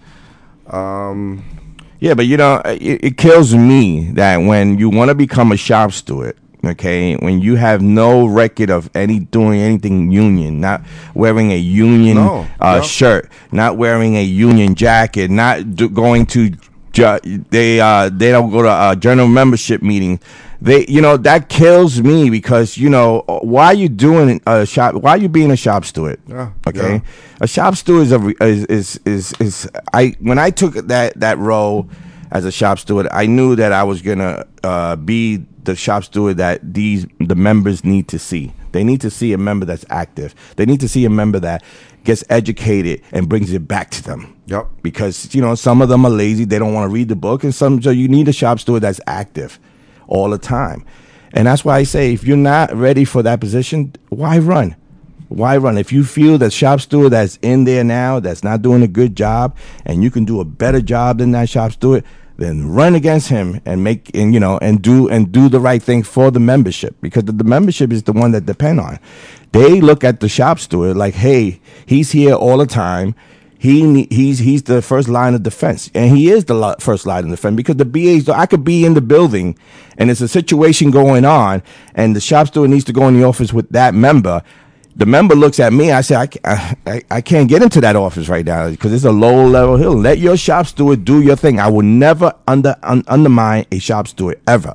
Um, yeah, but you know, it, it kills me that when you want to become a shop steward, okay, when you have no record of any doing anything union, not wearing a union no, uh, no. shirt, not wearing a union jacket, not do, going to they uh, they don't go to uh, general membership meetings. They, you know, that kills me because, you know, why are you doing a shop? Why are you being a shop steward? Yeah, okay, yeah. A shop steward is, a, is is is is I when I took that that role as a shop steward, I knew that I was gonna uh, be the shop steward that these the members need to see. They need to see a member that's active. They need to see a member that gets educated and brings it back to them. Yep. Because, you know, some of them are lazy. They don't want to read the book, and some so you need a shop steward that's active all the time. And that's why I say, if you're not ready for that position, why run? Why run? If you feel that shop steward that's in there now, that's not doing a good job, and you can do a better job than that shop steward, then run against him and make and you know and do and do the right thing for the membership, because the, the membership is the one that depend on. They look at the shop steward like, hey, he's here all the time. He he's he's the first line of defense, and he is the lo- first line of defense, because the B As. I could be in the building, and there's a situation going on, and the shop steward needs to go in the office with that member. The member looks at me. I say, I, I, I can't get into that office right now because it's a low level hill. Let your shop steward do your thing. I will never under un, undermine a shop steward ever,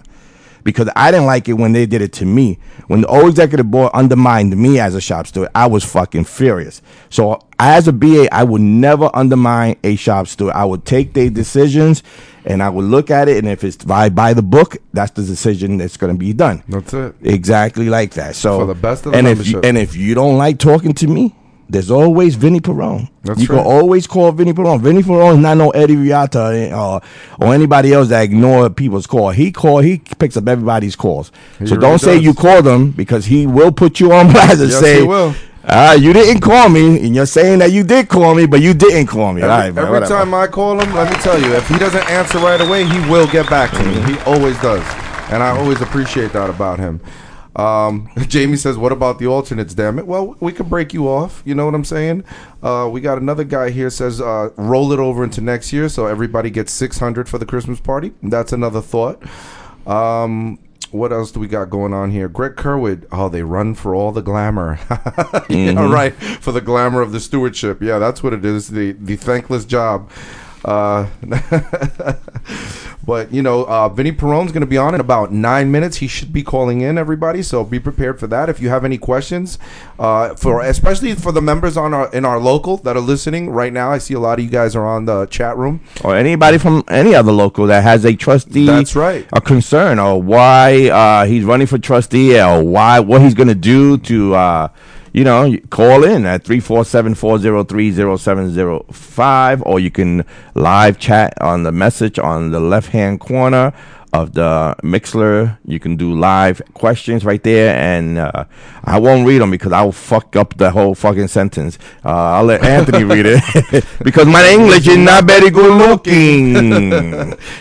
because I didn't like it when they did it to me. When the old executive board undermined me as a shop steward, I was fucking furious. So as a B A, I would never undermine a shop steward. I would take their decisions, and I would look at it, and if it's by, by the book, that's the decision that's going to be done. That's it. Exactly like that. So for the best of the and membership. If you, and if you don't like talking to me, there's always Vinnie Perrone. That's you right. can always call Vinnie Perrone. Vinnie Perrone is not no Eddie Riata uh, or anybody else that ignore people's call. He call. He picks up everybody's calls. He so really don't does. say you call them, because he will put you on blast and yes, say, he will. Ah, uh, you didn't call me, and you're saying that you did call me, but you didn't call me. Every, All right, man, every whatever. time I call him, let me tell you, if he doesn't answer right away, he will get back to me. He always does, and I always appreciate that about him. Um, Jamie says, "What about the alternates? Damn it! Well, we could break you off. You know what I'm saying? Uh, we got another guy here says, uh, roll it over into next year, so everybody gets six hundred for the Christmas party. That's another thought." Um, What else do we got going on here? Greg Kerwood. Oh, they run for all the glamour. mm-hmm. All right. For the glamour of the stewardship. Yeah, that's what it is. The the thankless job. Uh, but, you know, uh, Vinnie Perrone's going to be on in about nine minutes. He should be calling in, everybody. So be prepared for that. If you have any questions, uh, for especially for the members on our in our local that are listening right now. I see a lot of you guys are on the chat room. Or anybody from any other local that has a trustee. That's right. A concern or why uh, he's running for trustee or why what he's going to do to, uh, you know, call in at three four seven, four oh three, oh seven oh five, or you can live chat on the message on the left-hand corner of the Mixler. You can do live questions right there, and uh, I won't read them because I'll fuck up the whole fucking sentence. Uh, I'll let Anthony read it because my English is not very good looking.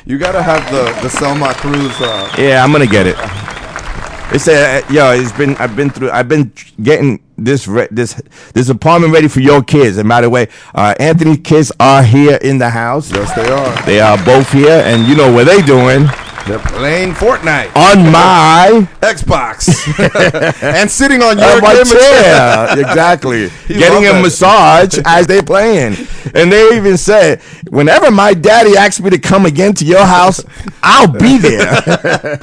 You got to have the, the Selma Cruz. Uh, yeah, I'm going to get it. It's a, yo, it's been, I've been through, I've been getting this, re- this, this apartment ready for your kids. And by the way, uh, Anthony's kids are here in the house. Yes, they are. They are both here, and you know what they doing. They're playing Fortnite. On my Xbox. And sitting on your my chair. Exactly. He Getting a that. massage as they're playing. And they even said, whenever my daddy asks me to come again to your house, I'll be there.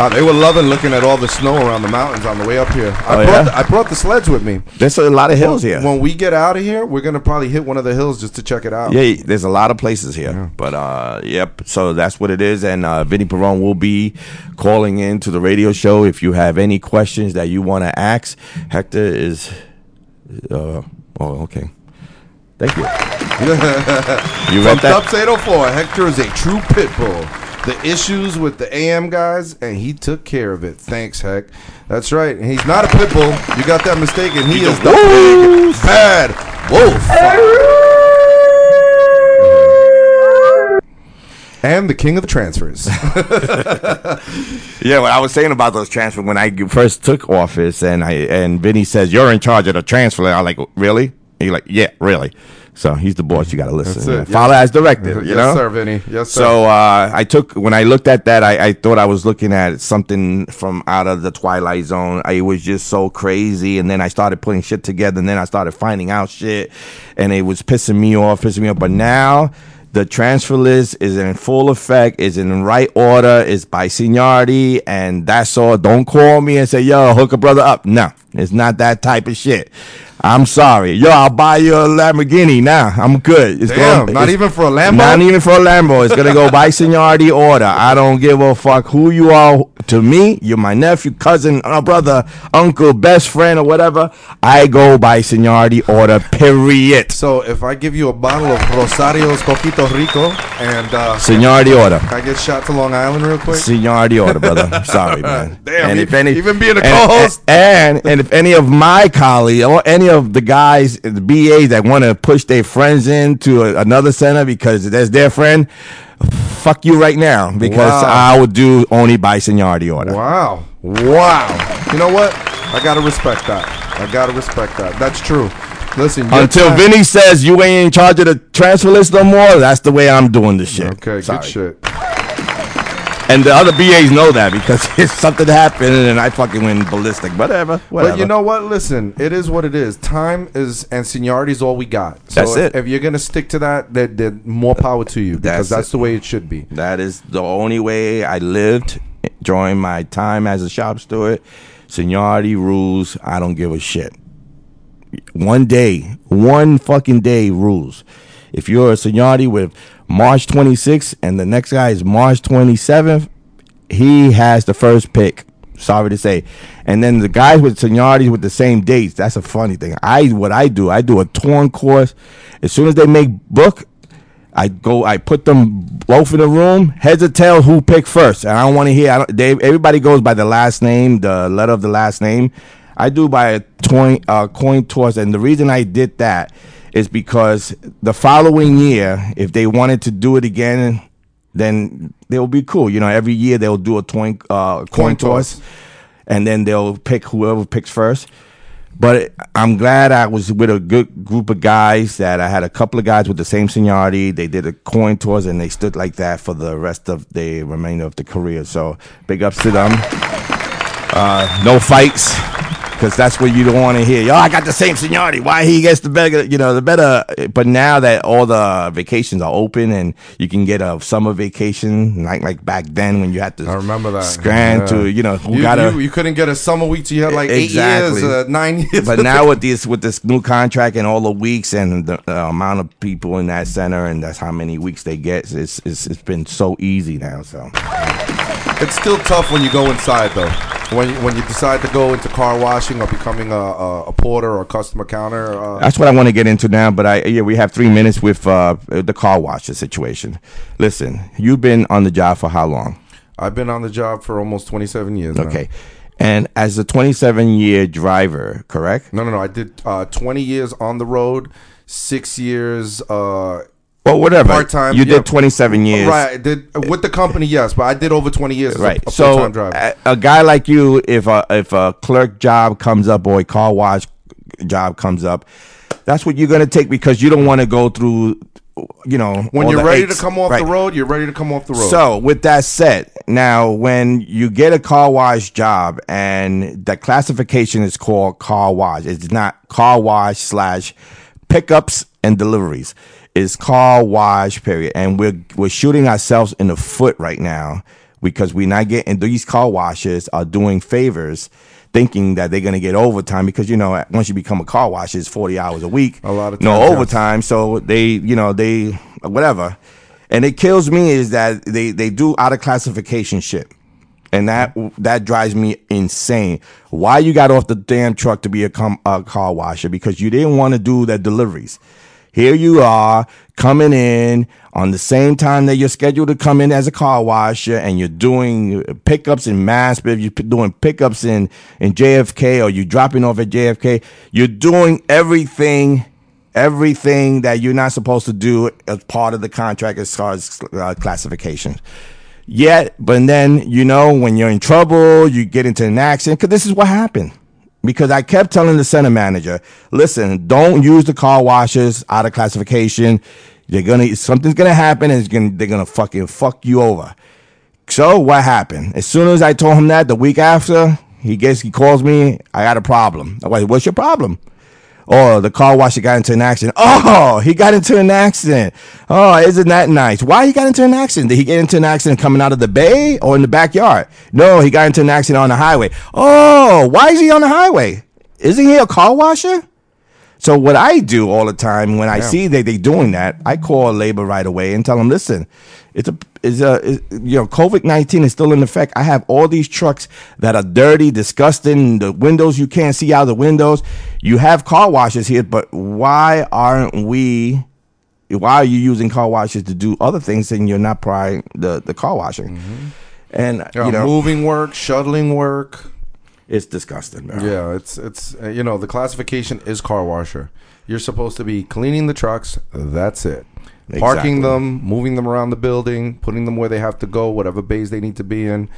Uh, they were loving looking at all the snow around the mountains on the way up here. I, oh, brought, yeah? the, I brought the sleds with me. There's a lot of hills well, here. When we get out of here, we're going to probably hit one of the hills just to check it out. Yeah, there's a lot of places here. Yeah. But, uh, yep, so that's what it is. And uh, Vinnie Perrone will be calling in to the radio show. If you have any questions that you want to ask, Hector is uh, – oh, okay. Thank you. You read that? From Tubbs eight oh four, Hector is a true pit bull. The issues with the A M guys, and he took care of it. Thanks, Heck. That's right. And he's not a pit bull. You got that mistaken. He, he is the big, bad wolf. And the king of the transfers. Yeah, what I was saying about those transfers, when I first took office, and I and Vinny says, you're in charge of the transfer. I'm like, really? And you're like, yeah, really. So he's the boss. You got to listen. Yeah. Follow yes. as directed. You yes, know? sir, Vinny. Yes, sir. So uh, I took, when I looked at that, I, I thought I was looking at something from out of the Twilight Zone. I, it was just so crazy. And then I started putting shit together. And then I started finding out shit. And it was pissing me off, pissing me off. But now the transfer list is in full effect, is in right order, is by seniority. And that's all. Don't call me and say, yo, hook a brother up. No, it's not that type of shit. I'm sorry. Yo, I'll buy you a Lamborghini now. Nah, I'm good. It's Damn, going, not it's, even for a Lambo? Not even for a Lambo. It's going to go by seniority order. I don't give a fuck who you are. To me, you're my nephew, cousin, uh, brother, uncle, best friend, or whatever. I go by seniority order, period. So if I give you a bottle of Rosario's Coquito Rico and... Uh, seniority and, order. Can I get shot to Long Island real quick? Seniority order, brother. Sorry, man. Damn, and he, if any, even being a and, co-host. And, and, and if any of my colleagues or any of the guys, the B As that want to push their friends into a, another center because that's their friend, fuck you right now because wow. I would do only by seniority order. Wow. Wow. You know what? I got to respect that. I got to respect that. That's true. Listen, until time. Vinny says you ain't in charge of the transfer list no more, that's the way I'm doing this shit. Okay, Sorry. good shit. And the other B As know that because it's something happened and I fucking went ballistic. Whatever, whatever. But you know what? Listen, it is what it is. Time is and seniority is all we got. So that's it. If you're going to stick to that, then, then more power to you because that's, that's the way it should be. That is the only way I lived during my time as a shop steward. Seniority rules. I don't give a shit. One day, one fucking day rules. If you're a seniority with March twenty-sixth and the next guy is March twenty-seventh, he has the first pick. Sorry to say. And then the guys with seniorities with the same dates, that's a funny thing. I what I do, I do a torn course. As soon as they make book, I go, I put them both in the room, heads or tails, who picked first. And I don't want to hear, I don't, they, everybody goes by the last name, the letter of the last name. I do by a coin, uh, coin toss, and the reason I did that is because the following year, if they wanted to do it again, then they'll be cool. You know, every year they'll do a toin, uh, coin, coin toss, toss, and then they'll pick whoever picks first. But it, I'm glad I was with a good group of guys, that I had a couple of guys with the same seniority. They did a coin toss, and they stood like that for the rest of the remainder of the career. So big ups to them. Uh, no fights, because that's what you don't want to hear. Yo, I got the same seniority. Why he gets the better, you know, the better. But now that all the vacations are open and you can get a summer vacation, like like back then when you had to I remember that. Scram yeah. to, you know, who you, got you, a, you couldn't get a summer week till you had like exactly. eight years, uh, nine years. But now with this, with this new contract and all the weeks and the uh, amount of people in that center, and that's how many weeks they get, it's it's, it's been so easy now. So it's still tough when you go inside, though. When you, when you decide to go into car washing or becoming a, a, a porter or a customer counter. Uh, That's what I want to get into now, but I yeah we have three minutes with uh, the car washer situation. Listen, you've been on the job for how long? I've been on the job for almost twenty-seven years now. Okay. And as a twenty-seven-year driver, correct? No, no, no. I did uh, twenty years on the road, six years uh Well, whatever. Part-time, you yeah. did twenty-seven years. Right. I did, with the company, yes, but I did over twenty years right. as a, a full-time driver. So a, a guy like you, if a, if a clerk job comes up or a car wash job comes up, that's what you're going to take, because you don't want to go through, you know. When you're ready aches. to come off right. the road, you're ready to come off the road. So with that said, now when you get a car wash job, and the classification is called car wash. It's not car wash slash pickups and deliveries. Is car wash, period. And we're we're shooting ourselves in the foot right now, because we're not getting, these car washers are doing favors thinking that they're going to get overtime, because, you know, once you become a car washer, it's forty hours a week. A lot of time, no overtime. Yes. So they, you know, they, whatever. And it kills me is that they, they do out of classification shit. And that that drives me insane. Why you got off the damn truck to be a, com- a car washer? Because you didn't want to do the deliveries. Here you are coming in on the same time that you're scheduled to come in as a car washer, and you're doing pickups in Maspeth, you're doing pickups in, in J F K, or you're dropping off at J F K. You're doing everything, everything that you're not supposed to do as part of the contract as far as uh, classification. Yet, but then, you know, when you're in trouble, you get into an accident, because this is what happened. Because I kept telling the center manager, listen, don't use the car washers out of classification. You're gonna, something's gonna happen, and it's gonna, they're gonna fucking fuck you over. So what happened? As soon as I told him that, the week after, he gets, he calls me. I got a problem. I'm like, what's your problem? Oh, the car washer got into an accident. Oh, he got into an accident. Oh, isn't that nice? Why he got into an accident? Did he get into an accident coming out of the bay or in the backyard? No, he got into an accident on the highway. Oh, why is he on the highway? Isn't he a car washer? So what I do all the time when I yeah. see that they're doing that, I call labor right away and tell them, listen, it's a, it's a, it's, you know, COVID nineteen is still in effect. I have all these trucks that are dirty, disgusting, the windows you can't see out of the windows. You have car washers here, but why aren't we, why are you using car washers to do other things and you're not prying the, the car washing? Mm-hmm. And, yeah, you know, moving work, shuttling work. It's disgusting, man. Yeah, it's, it's uh, you know, the classification is car washer. You're supposed to be cleaning the trucks. That's it. Exactly. Parking them, moving them around the building, putting them where they have to go, whatever bays they need to be in.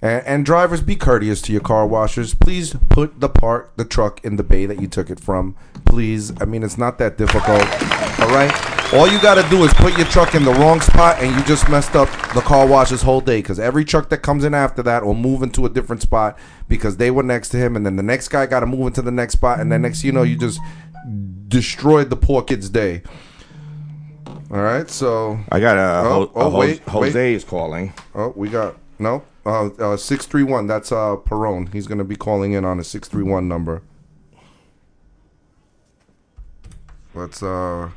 And, and drivers, be courteous to your car washers. Please put the part, the truck in the bay that you took it from. Please. I mean, it's not that difficult. All right? All you got to do is put your truck in the wrong spot, and you just messed up the car washer's whole day, because every truck that comes in after that will move into a different spot because they were next to him, and then the next guy got to move into the next spot, and then next, you know, you just destroyed the poor kid's day. All right, so I got a, oh, ho- oh, a ho- wait, Jose wait. is calling. Oh, we got no uh, uh, six three one. That's uh, Perrone. He's gonna be calling in on a six three one number. Let's uh,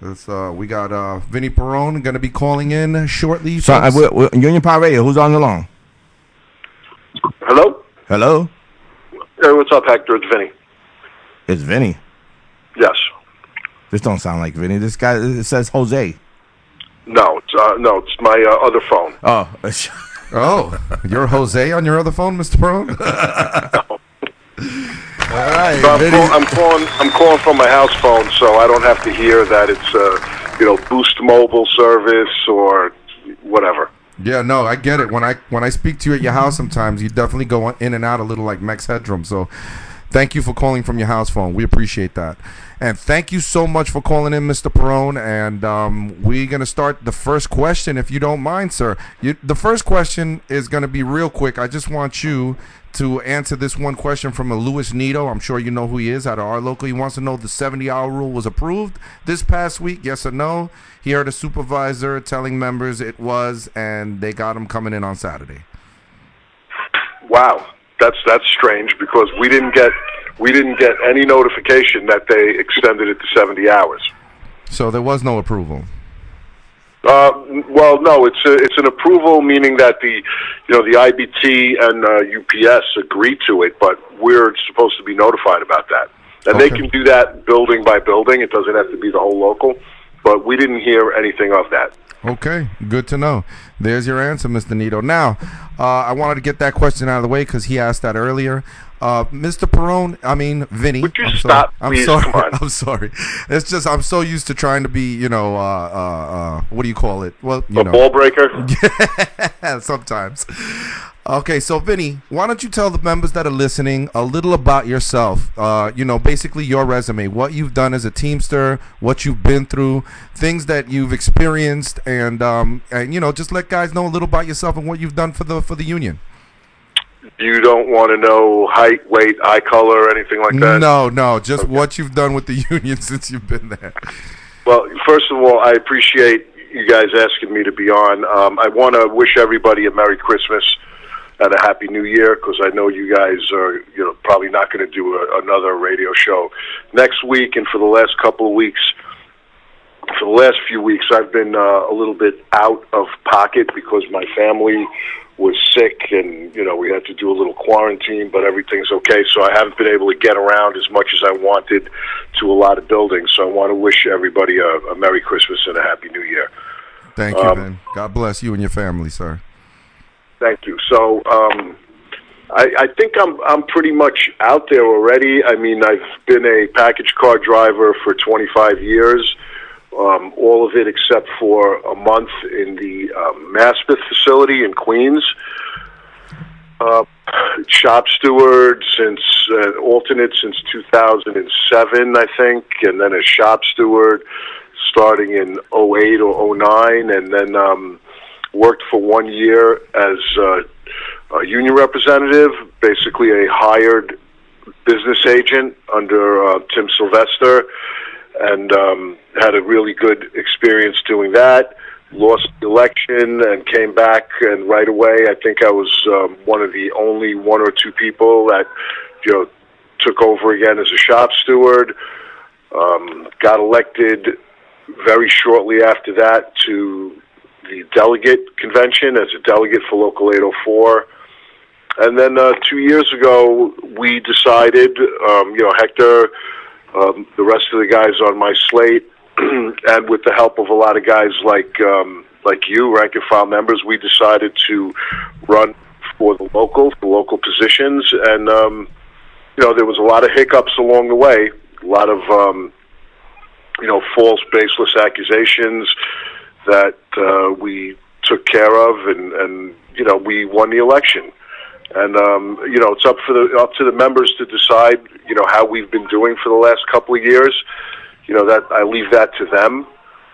let's uh, we got uh, Vinnie Perrone gonna be calling in shortly. So I, we're, we're, Union Power Radio. Who's on the line? Hello. Hello. Hey, what's up, Hector? It's Vinnie. It's Vinnie. Yes. This don't sound like Vinnie. This guy, it says Jose. No, it's, uh, no, it's my uh, other phone. Oh, oh, you're Jose on your other phone, Mister Perrone? No. All right. So I'm, call, I'm calling. I'm calling from my house phone, so I don't have to hear that it's uh, you know, Boost Mobile service or whatever. Yeah, no, I get it. When I when I speak to you at your house, sometimes you definitely go in and out a little, like Mex Headroom. So, thank you for calling from your house phone. We appreciate that, and thank you so much for calling in, Mister Perrone. And um, we're gonna start the first question, if you don't mind, sir. You, the first question is gonna be real quick. I just want you to answer this one question from a Luis Nito. I'm sure you know who he is out of our local. He wants to know the seventy hour rule was approved this past week, yes or no? He heard a supervisor telling members it was, and they got him coming in on Saturday. Wow, that's that's strange, because we didn't get we didn't get any notification that they extended it to seventy hours. So there was no approval. Uh, well, no, it's a, it's an approval, meaning that the, you know, the I B T and uh, U P S agreed to it, but we're supposed to be notified about that. And okay. They can do that building by building. It doesn't have to be the whole local, but we didn't hear anything of that. Okay, good to know. There's your answer, Mister Nito. Now, uh, I wanted to get that question out of the way because he asked that earlier. Uh, Mister Perrone, I mean, Vinny. Would you I'm stop, sorry. Please, I'm sorry. I'm sorry. It's just I'm so used to trying to be, you know, uh, uh, uh, what do you call it? Well, you a know. ball breaker? Yeah, sometimes. Okay, so Vinny, why don't you tell the members that are listening a little about yourself, uh, you know, basically your resume, what you've done as a Teamster, what you've been through, things that you've experienced, and, um, and you know, just let guys know a little about yourself and what you've done for the for the union. You don't want to know height, weight, eye color, or anything like that? No, no, just okay. What you've done with the union since you've been there. Well, first of all, I appreciate you guys asking me to be on. Um, I want to wish everybody a Merry Christmas and a Happy New Year, because I know you guys are, you know, probably not going to do a, another radio show next week. And for the last couple of weeks, for the last few weeks, I've been uh, a little bit out of pocket because my family was sick, and you know, we had to do a little quarantine, but everything's okay. So I haven't been able to get around as much as I wanted to a lot of buildings. So I want to wish everybody a, a Merry Christmas and a Happy New Year. Thank you, um, man. God bless you and your family, sir. Thank you. So um, I, I think I'm I'm pretty much out there already. I mean, I've been a package car driver for twenty-five years. Um, all of it except for a month in the um, Maspeth facility in Queens. Uh, shop steward since uh, alternate since two thousand seven, I think, and then a shop steward starting in oh eight or oh nine, and then um, worked for one year as uh, a union representative, basically a hired business agent under uh, Tim Sylvester. And um, had a really good experience doing that. Lost the election and came back, and right away, I think I was um, one of the only one or two people that, you know, took over again as a shop steward. Um, got elected very shortly after that to the delegate convention as a delegate for Local eight oh four. And then uh, two years ago, we decided, um, you know, Hector... Um, the rest of the guys on my slate, and with the help of a lot of guys like um, like you, rank and file members, we decided to run for the local, the local positions. And um, you know, there was a lot of hiccups along the way, a lot of um, you know, false, baseless accusations that uh, we took care of, and, and you know, we won the election. And, um, you know, it's up for the up to the members to decide, you know, how we've been doing for the last couple of years. You know, that I leave that to them.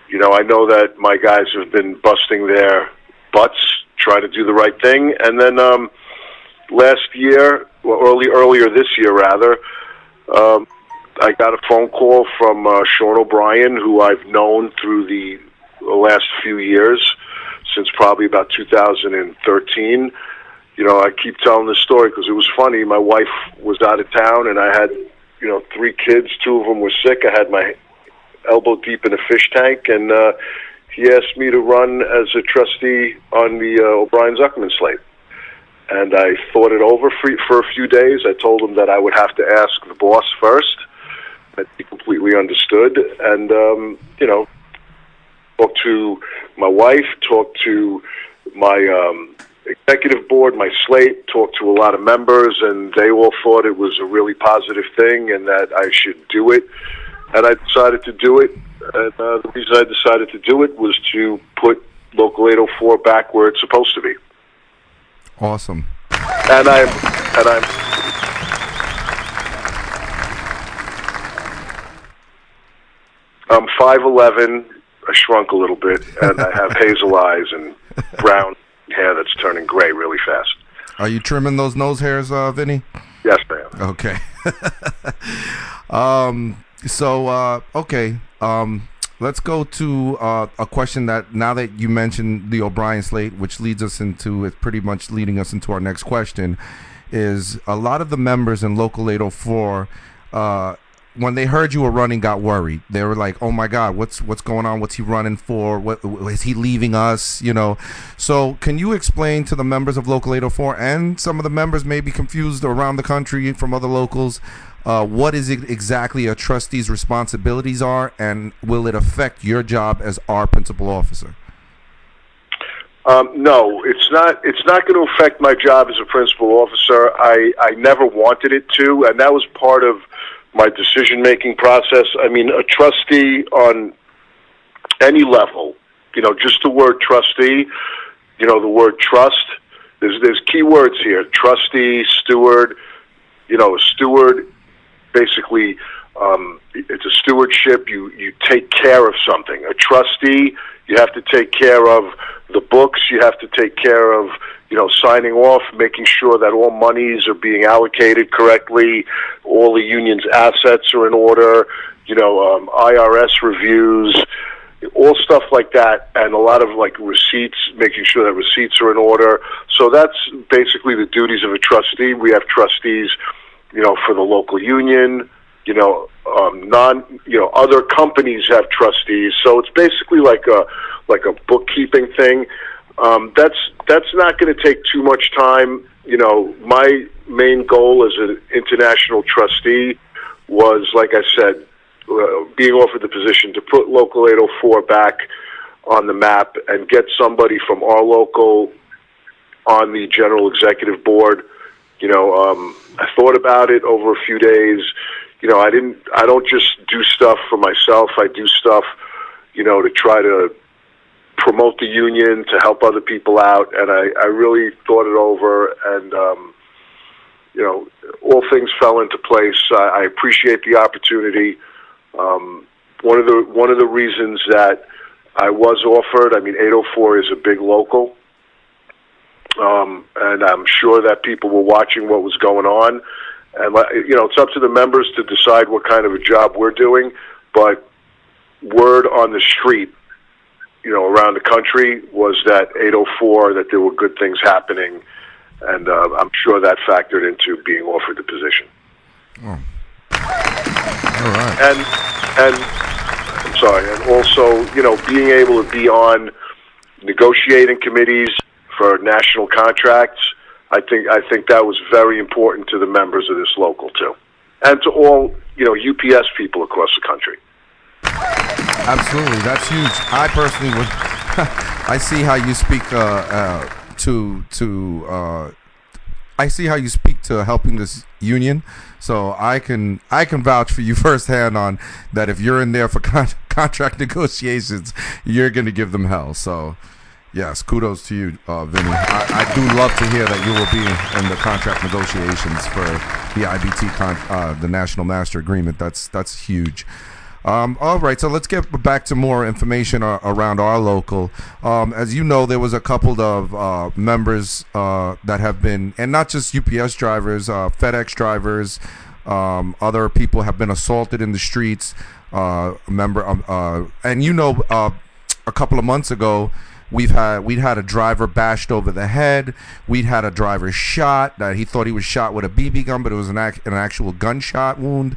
You know, I know that my guys have been busting their butts, trying to do the right thing. And then um, last year, well, early, earlier this year, rather, um, I got a phone call from uh, Sean O'Brien, who I've known through the last few years, since probably about two thousand thirteen. You know, I keep telling this story because it was funny. My wife was out of town, and I had, you know, three kids. Two of them were sick. I had my elbow deep in a fish tank, and uh, he asked me to run as a trustee on the uh, O'Brien Zuckerman slate. And I thought it over for, for a few days. I told him that I would have to ask the boss first. That he completely understood, and um, you know, talked to my wife, talked to my. Um, executive board, my slate, talked to a lot of members, and they all thought it was a really positive thing and that I should do it. And I decided to do it. And uh, the reason I decided to do it was to put Local eight oh four back where it's supposed to be. Awesome. And I'm, and I'm, I'm five eleven. I shrunk a little bit, and I have hazel eyes and brown hair that's turning gray really fast. Are you trimming those nose hairs, uh, Vinny? Yes, ma'am. Okay. um. So, uh, okay. Um. Let's go to uh, a question that, now that you mentioned the O'Brien slate, which leads us into, it's pretty much leading us into our next question, is a lot of the members in Local eight oh four, uh, when they heard you were running, got worried. They were like, oh my God, what's what's going on? What's he running for? What, is he leaving us? You know. So can you explain to the members of Local eight oh four, and some of the members may be confused around the country from other locals, Uh, what is it exactly a trustee's responsibilities are, and will it affect your job as our principal officer? Um, no, it's not. It's not going to affect my job as a principal officer. I, I never wanted it to, and that was part of my decision-making process. I mean, a trustee on any level, you know, just the word trustee, you know, the word trust, there's, there's key words here, trustee, steward, you know, a steward. Basically, um, it's a stewardship. You, you take care of something. A trustee, you have to take care of the books. You have to take care of, you know, signing off, making sure that all monies are being allocated correctly, all the union's assets are in order, you know, um, I R S reviews, all stuff like that, and a lot of, like, receipts, making sure that receipts are in order. So that's basically the duties of a trustee. We have trustees, you know, for the local union, you know, um, non, you know, other companies have trustees. So it's basically like a, like a bookkeeping thing. Um, that's, that's not going to take too much time. You know, my main goal as an international trustee was, like I said, uh, being offered the position to put Local eight oh four back on the map and get somebody from our local on the general executive board. You know, um, I thought about it over a few days. You know, I didn't, I don't just do stuff for myself. I do stuff, you know, to try to promote the union, to help other people out. And I, I really thought it over, and, um, you know, all things fell into place. I, I appreciate the opportunity. Um, one of the, one of the reasons that I was offered, I mean, eight oh four is a big local. Um, and I'm sure that people were watching what was going on, and, you know, it's up to the members to decide what kind of a job we're doing, but word on the street, you know, around the country was that eight oh four, that there were good things happening, and uh, I'm sure that factored into being offered the position. Oh. All right. And, and, I'm sorry, and also, you know, being able to be on negotiating committees for national contracts, I think I think that was very important to the members of this local too, and to all, you know, U P S people across the country. Absolutely, that's huge. I personally would. I see how you speak uh, uh, to to. Uh, I see how you speak to helping this union, so I can I can vouch for you firsthand on that. If you're in there for con contract negotiations, you're going to give them hell. So. Yes, kudos to you, uh, Vinny. I, I do love to hear that you will be in the contract negotiations for the I B T, con uh, the National Master Agreement. That's that's huge. Um, all right, so let's get back to more information uh, around our local. Um, as you know, there was a couple of uh, members uh, that have been, and not just U P S drivers, uh, FedEx drivers, um, other people have been assaulted in the streets. Uh, member, um, uh, and you know, uh, a couple of months ago, We've had we'd had a driver bashed over the head. We'd had a driver shot. That he thought he was shot with a B B gun, but it was an act, an actual gunshot wound.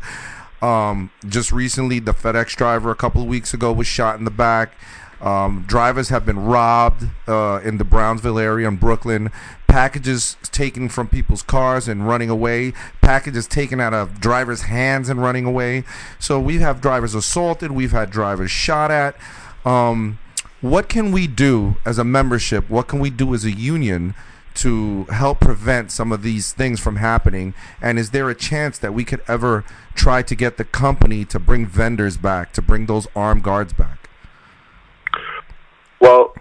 Um, just recently, the FedEx driver a couple of weeks ago was shot in the back. Um, drivers have been robbed uh, in the Brownsville area in Brooklyn. Packages taken from people's cars and running away. Packages taken out of drivers' hands and running away. So we have drivers assaulted. We've had drivers shot at. Um, What can we do as a membership? What can we do as a union to help prevent some of these things from happening? And is there a chance that we could ever try to get the company to bring vendors back, to bring those armed guards back? Well,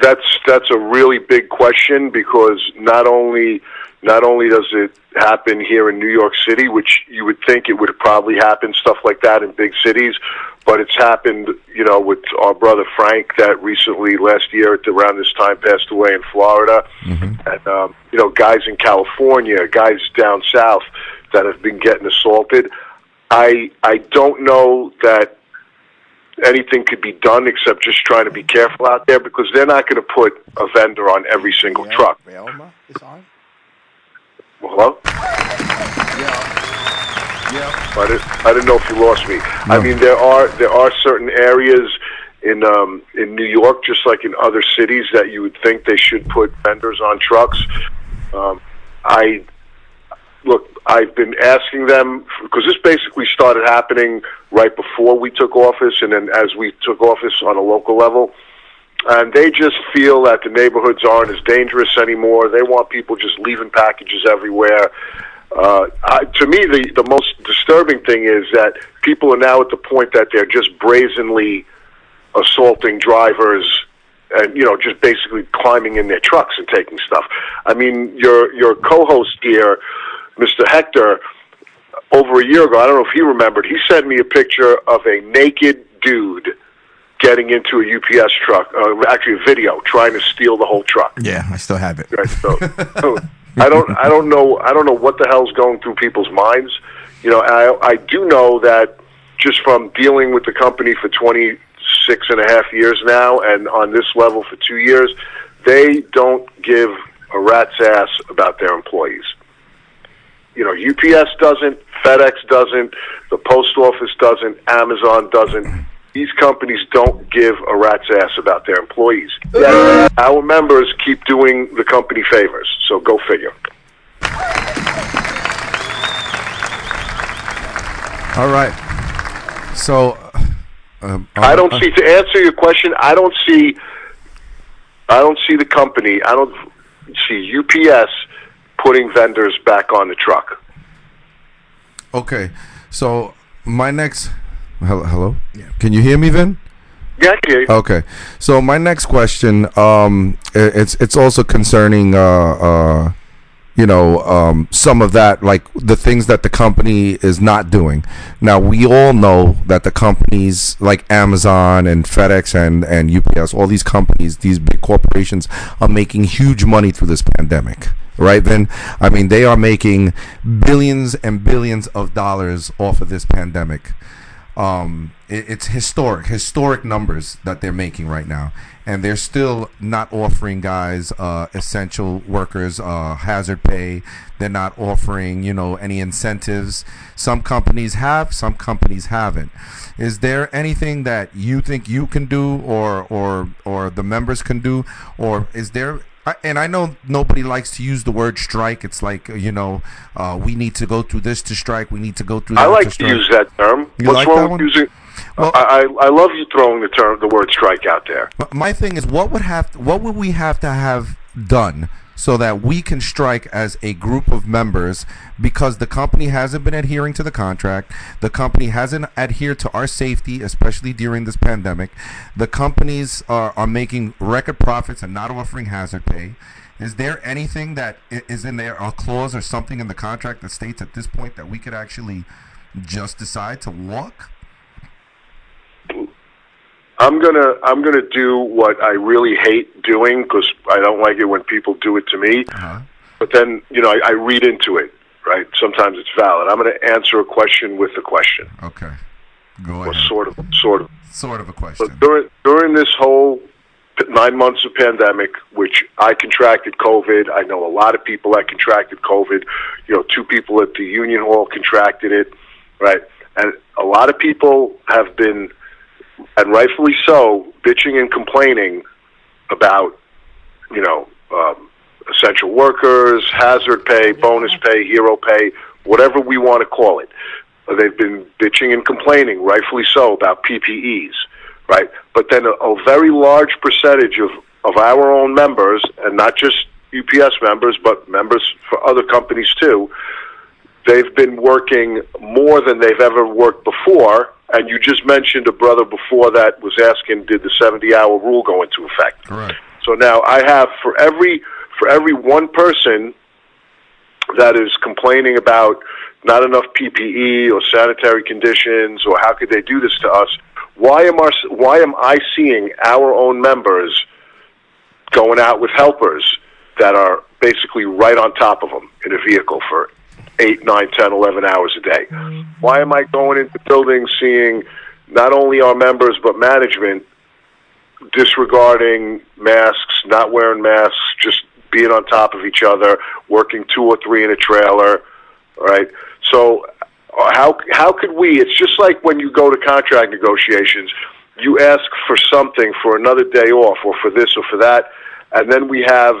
that's that's a really big question, because not only not only does it happen here in New York City, which you would think it would probably happen, stuff like that in big cities, but it's happened, you know, with our brother Frank, that recently last year at around this time passed away in Florida. Mm-hmm. And, um, you know, guys in California, guys down south that have been getting assaulted. I I don't know that anything could be done except just trying to be careful out there, because they're not going to put a vendor on every single yeah. truck. Vailma is on? Hello? Yeah. Yeah. I didn't, I didn't know if you lost me. No. I mean, there are there are certain areas in um, in New York, just like in other cities, that you would think they should put vendors on trucks. Um, I look, I've been asking them, because this basically started happening right before we took office, and then as we took office on a local level. And they just feel that the neighborhoods aren't as dangerous anymore. They want people just leaving packages everywhere. Uh, I, to me, the, the most disturbing thing is that people are now at the point that they're just brazenly assaulting drivers and, you know, just basically climbing in their trucks and taking stuff. I mean, your your co-host here, Mister Hector, over a year ago, I don't know if he remembered, he sent me a picture of a naked dude getting into a U P S truck, uh, actually a video, trying to steal the whole truck. Yeah, I still have it. Right, so, so I don't, I don't know, I don't know what the hell's going through people's minds. You know, I, I do know that just from dealing with the company for twenty-six and a half years now, and on this level for two years, they don't give a rat's ass about their employees. You know, U P S doesn't, FedEx doesn't, the post office doesn't, Amazon doesn't. These companies don't give a rat's ass about their employees. Yeah, our members keep doing the company favors, so go figure. All right. So, um, I don't uh, see to answer your question. I don't see. I don't see the company. I don't see U P S putting vendors back on the truck. Okay. So my next. Hello, hello? Yeah. Can you hear me, Vin? Yeah, I can hear you. Okay. So my next question, um, it's it's also concerning, uh, uh, you know, um, some of that, like the things that the company is not doing. Now, we all know that the companies like Amazon and FedEx and, and U P S, all these companies, these big corporations are making huge money through this pandemic. Right, then I mean, they are making billions and billions of dollars off of this pandemic. Um, it, it's historic, historic numbers that they're making right now, and they're still not offering guys uh, essential workers uh, hazard pay. They're not offering, you know, any incentives. Some companies have, some companies haven't. Is there anything that you think you can do, or or or the members can do, or is there? I, and I know nobody likes to use the word strike. It's like, you know, uh, we need to go through this to strike. We need to go through that. I like to, to use that term. You What's like wrong that with one? Using? Well, I, I I love you throwing the term, the word strike out there. My thing is, what would have, what would we have to have done so that we can strike as a group of members, because the company hasn't been adhering to the contract. The company hasn't adhered to our safety, especially during this pandemic. The companies are, are making record profits and not offering hazard pay. Is there anything that is in there, a clause or something in the contract that states at this point that we could actually just decide to walk? I'm gonna I'm gonna do what I really hate doing, because I don't like it when people do it to me. Uh-huh. But then, you know, I, I read into it, right? Sometimes it's valid. I'm gonna answer a question with a question. Okay, go ahead. Or sort of, sort of, sort of a question. But during during this whole nine months of pandemic, which I contracted COVID, I know a lot of people that contracted COVID. You know, two people at the Union Hall contracted it, right? And a lot of people have been, and rightfully so, bitching and complaining about, you know, um, essential workers, hazard pay, bonus pay, hero pay, whatever we want to call it. They've been bitching and complaining, rightfully so, about P P Es, right? But then a, a very large percentage of, of our own members, and not just U P S members, but members for other companies too, they've been working more than they've ever worked before. And you just mentioned a brother before that was asking, did the seventy-hour rule go into effect? Right. So now I have for every for every one person that is complaining about not enough P P E or sanitary conditions or how could they do this to us, why am our, why am I seeing our own members going out with helpers that are basically right on top of them in a vehicle for eight, nine, ten, eleven hours a day? Why am I going into buildings seeing not only our members but management disregarding masks, not wearing masks, just being on top of each other, working two or three in a trailer, right? So how how could we, it's just like when you go to contract negotiations, you ask for something for another day off or for this or for that, and then we have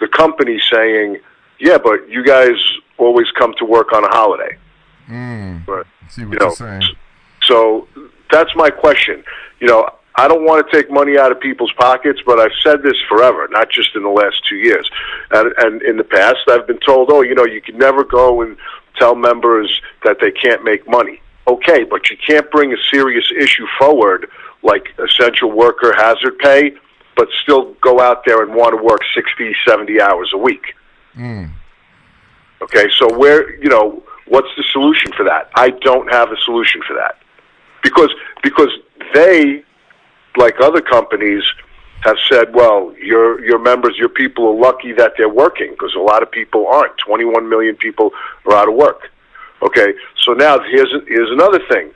the company saying, yeah, but you guys always come to work on a holiday. Mm, but, see what you know, you're saying. So that's my question. You know, I don't want to take money out of people's pockets, but I've said this forever, not just in the last two years. And, and in the past, I've been told, oh, you know, you can never go and tell members that they can't make money. Okay, but you can't bring a serious issue forward like essential worker hazard pay, but still go out there and want to work sixty, seventy hours a week. Mm. Okay, so where, you know, what's the solution for that? I don't have a solution for that. Because because they, like other companies, have said, well, your your members, your people are lucky that they're working because a lot of people aren't. twenty-one million people are out of work. Okay, so now here's, here's another thing.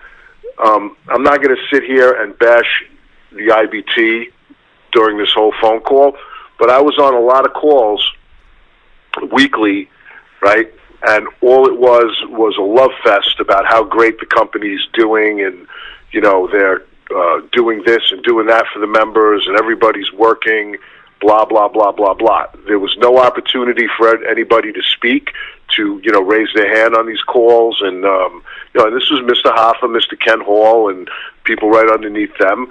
Um, I'm not going to sit here and bash the I B T during this whole phone call, but I was on a lot of calls weekly, right? And all it was was a love fest about how great the company's doing and, you know, they're uh, doing this and doing that for the members and everybody's working, blah, blah, blah, blah, blah. There was no opportunity for anybody to speak, to, you know, raise their hand on these calls. And, um, you know, and this was Mister Hoffa, Mister Ken Hall, and people right underneath them.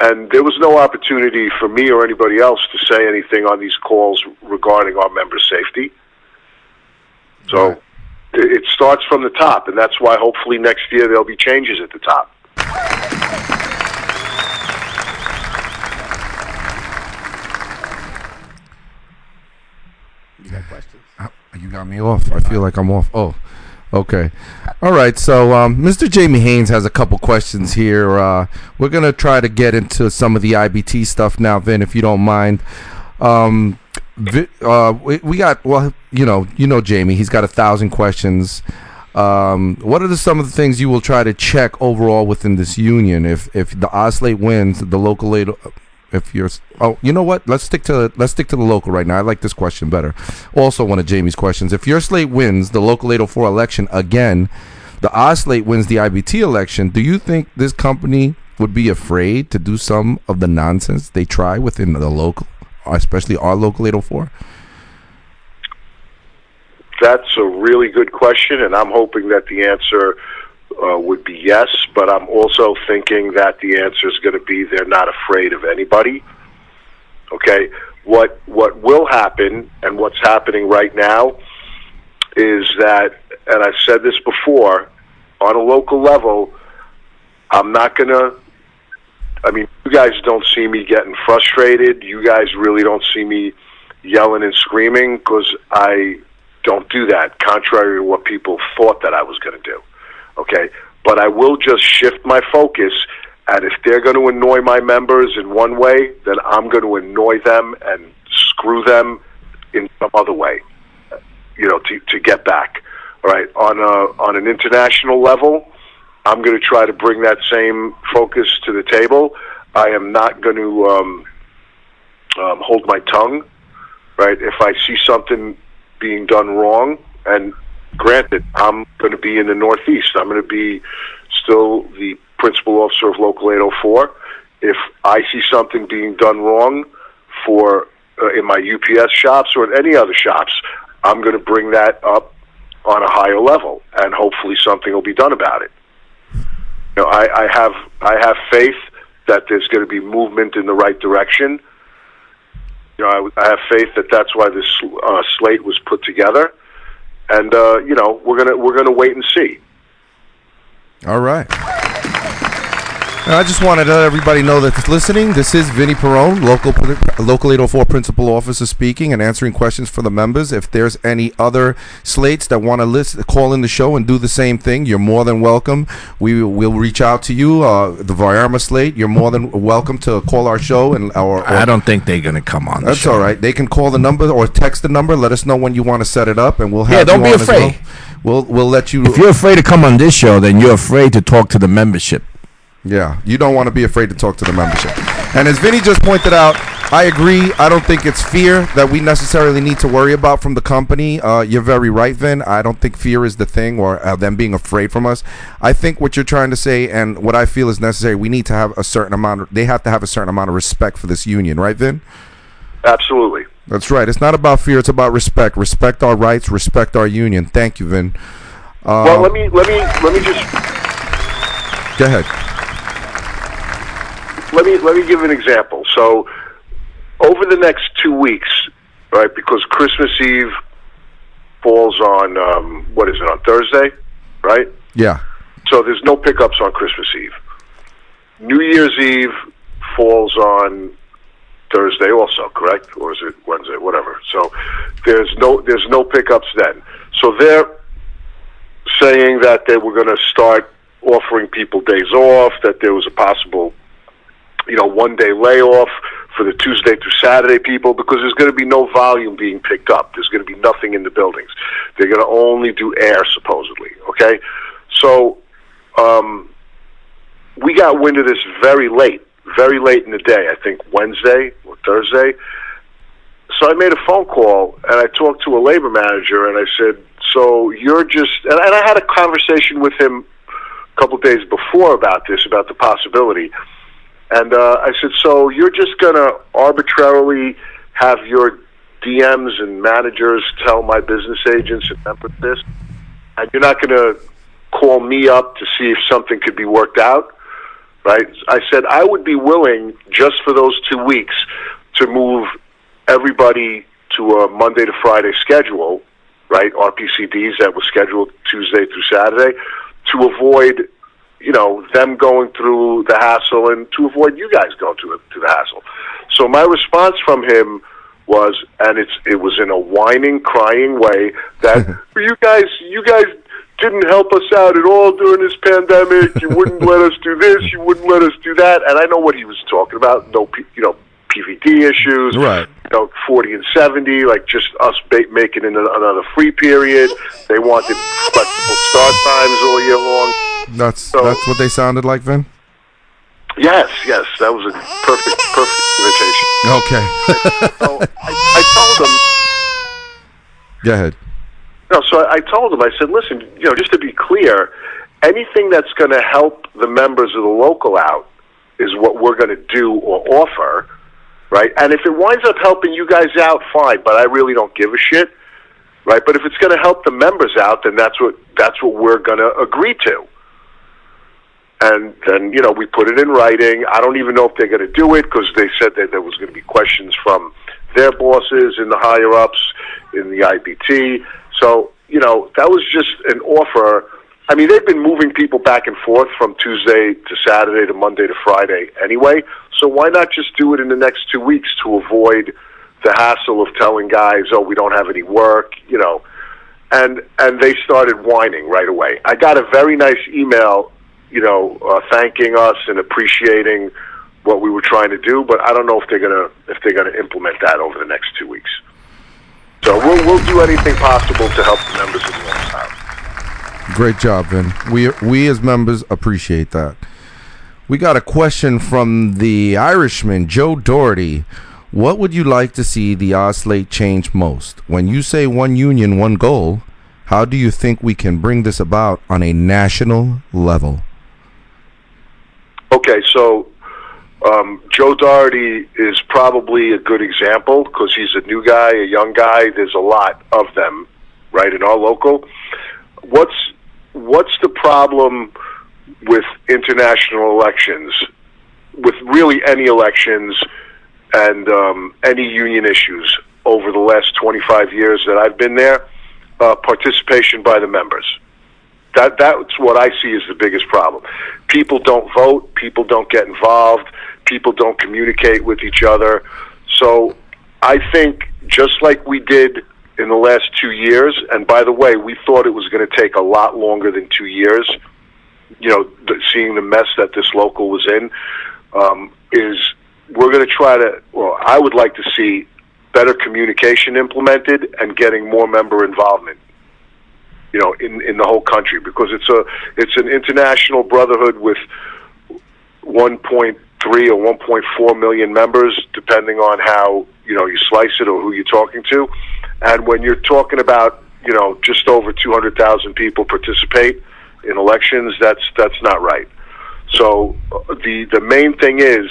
And there was no opportunity for me or anybody else to say anything on these calls regarding our member safety. So right. It starts from the top, and that's why hopefully next year there'll be changes at the top. You got questions? You got me off. I feel like I'm off. Oh, okay. All right, so um, Mister Jamie Haynes has a couple questions here. Uh, we're going to try to get into some of the I B T stuff now, Vin, if you don't mind. Um Uh, we, we got, well, you know, you know, Jamie, he's got a thousand questions. Um, what are the, some of the things you will try to check overall within this union? If if the O S L A T E wins, the local aid, if you're, oh, you know what? Let's stick to let's stick to the local right now. I like this question better. Also, one of Jamie's questions: if your slate wins the local eight oh four election again, the O S L A T E wins the I B T election. Do you think this company would be afraid to do some of the nonsense they try within the local? Especially our local eight oh four? That's a really good question, and I'm hoping that the answer uh, would be yes, but I'm also thinking that the answer is going to be they're not afraid of anybody. Okay, what what will happen, and what's happening right now, is that, and I've said this before, on a local level, I'm not going to, I mean, you guys don't see me getting frustrated. You guys really don't see me yelling and screaming because I don't do that, contrary to what people thought that I was going to do, okay? But I will just shift my focus, and if they're going to annoy my members in one way, then I'm going to annoy them and screw them in some other way, you know, to, to get back, all right? On, a, on an international level, I'm going to try to bring that same focus to the table. I am not going to um, um, hold my tongue, right? If I see something being done wrong, and granted, I'm going to be in the Northeast. I'm going to be still the principal officer of Local eight oh four. If I see something being done wrong for uh, in my U P S shops or at any other shops, I'm going to bring that up on a higher level, and hopefully something will be done about it. You know, I, I have I have faith that there's going to be movement in the right direction, you know, I, I have faith that that's why this uh, slate was put together, and uh, you know, we're gonna we're gonna wait and see. All right. And I just wanted to let everybody know that's listening. This is Vinnie Perrone, local local eight oh four principal officer, speaking and answering questions for the members. If there's any other slates that want to list, call in the show and do the same thing, you're more than welcome. We will reach out to you. Uh, the Vairma slate, you're more than welcome to call our show and our. Or, I don't think they're going to come on. That's the show. All right. They can call the number or text the number. Let us know when you want to set it up, and we'll have. Yeah, don't you be on afraid. As well. We'll we'll let you. If you're afraid to come on this show, then you're afraid to talk to the membership. Yeah, you don't want to be afraid to talk to the membership. And as Vinnie just pointed out, I agree. I don't think it's fear that we necessarily need to worry about from the company. Uh, you're very right, Vin. I don't think fear is the thing, or uh, them being afraid from us. I think what you're trying to say, and what I feel is necessary, we need to have a certain amount of, they have to have a certain amount of respect for this union. Right, Vin? Absolutely. That's right. It's not about fear. It's about respect. Respect our rights. Respect our union. Thank you, Vin. Uh, well, let me, let me, let me just... Go ahead. Let me let me give an example. So, over the next two weeks, right? Because Christmas Eve falls on um, what is it on Thursday, right? Yeah. So there's no pickups on Christmas Eve. New Year's Eve falls on Thursday, also, correct? Or is it Wednesday? Whatever. So there's no there's no pickups then. So they're saying that they were going to start offering people days off. That there was a possible, you know, one day layoff for the Tuesday through Saturday people, because there's going to be no volume being picked up. There's going to be nothing in the buildings. They're going to only do air, supposedly. Okay, so um, we got wind of this very late, very late in the day. I think Wednesday or Thursday. So I made a phone call and I talked to a labor manager and I said, "So you're just..." And I had a conversation with him a couple of days before about this, about the possibility. And uh, I said, "So you're just going to arbitrarily have your D Ms and managers tell my business agents and members this, and you're not going to call me up to see if something could be worked out?" Right? I said, "I would be willing, just for those two weeks, to move everybody to a Monday to Friday schedule, right? R P C Ds that were scheduled Tuesday through Saturday, to avoid, you know, them going through the hassle, and to avoid you guys going through the, to the hassle." So my response from him was, and it's it was in a whining, crying way, that you guys, you guys didn't help us out at all during this pandemic. You wouldn't let us do this. You wouldn't let us do that. And I know what he was talking about. No, you know, P V D issues, right? You know, forty and seventy, like just us ba- making it another free period. They wanted flexible start times all year long. That's so, that's what they sounded like, Vin? Yes, yes. That was a perfect, perfect imitation. Okay. So I, I told them... Go ahead. No, so I told them, I said, "Listen, you know, just to be clear, anything that's going to help the members of the local out is what we're going to do or offer, right? And if it winds up helping you guys out, fine, but I really don't give a shit, right? But if it's going to help the members out, then that's what that's what we're going to agree to." And then, you know, we put it in writing. I don't even know if they're going to do it, because they said that there was going to be questions from their bosses in the higher-ups in the I B T. So, you know, that was just an offer. I mean, they've been moving people back and forth from Tuesday to Saturday to Monday to Friday anyway. So why not just do it in the next two weeks to avoid the hassle of telling guys, "Oh, we don't have any work," you know. And, and they started whining right away. I got a very nice email, you know, uh, thanking us and appreciating what we were trying to do, but I don't know if they're gonna if they're gonna implement that over the next two weeks. So we'll we'll do anything possible to help the members of the Local out. Great job, Vin. We we as members appreciate that. We got a question from the Irishman, Joe Doherty. What would you like to see the Oz slate change most? When you say one union, one goal, how do you think we can bring this about on a national level? Okay, so um, Joe Doherty is probably a good example, because he's a new guy, a young guy. There's a lot of them, right, in our local. What's what's the problem with international elections, with really any elections and um, any union issues over the last twenty-five years that I've been there, uh, participation by the members. That, that's what I see as the biggest problem. People don't vote. People don't get involved. People don't communicate with each other. So I think just like we did in the last two years, and by the way, we thought it was going to take a lot longer than two years, you know, seeing the mess that this local was in, um, is we're going to try to, well, I would like to see better communication implemented and getting more member involvement, you know, in, in the whole country, because it's a it's an international brotherhood with one point three or one point four million members, depending on how, you know, you slice it or who you're talking to. And when you're talking about, you know, just over two hundred thousand people participate in elections, that's that's not right. So the the main thing is,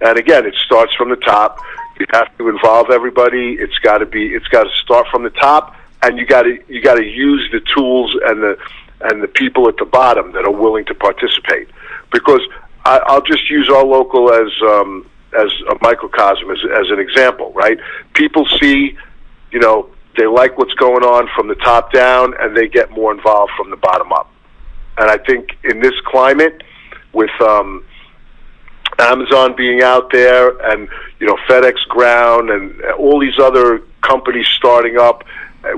and again, it starts from the top. You have to involve everybody. It's got to be. It's got to start from the top, and you got to you got to use the tools and the and the people at the bottom that are willing to participate. Because I, I'll just use our local as um, as a microcosm as as an example, right? People see, you know, they like what's going on from the top down, and they get more involved from the bottom up. And I think in this climate, with um, Amazon being out there, and you know, FedEx Ground, and all these other companies starting up,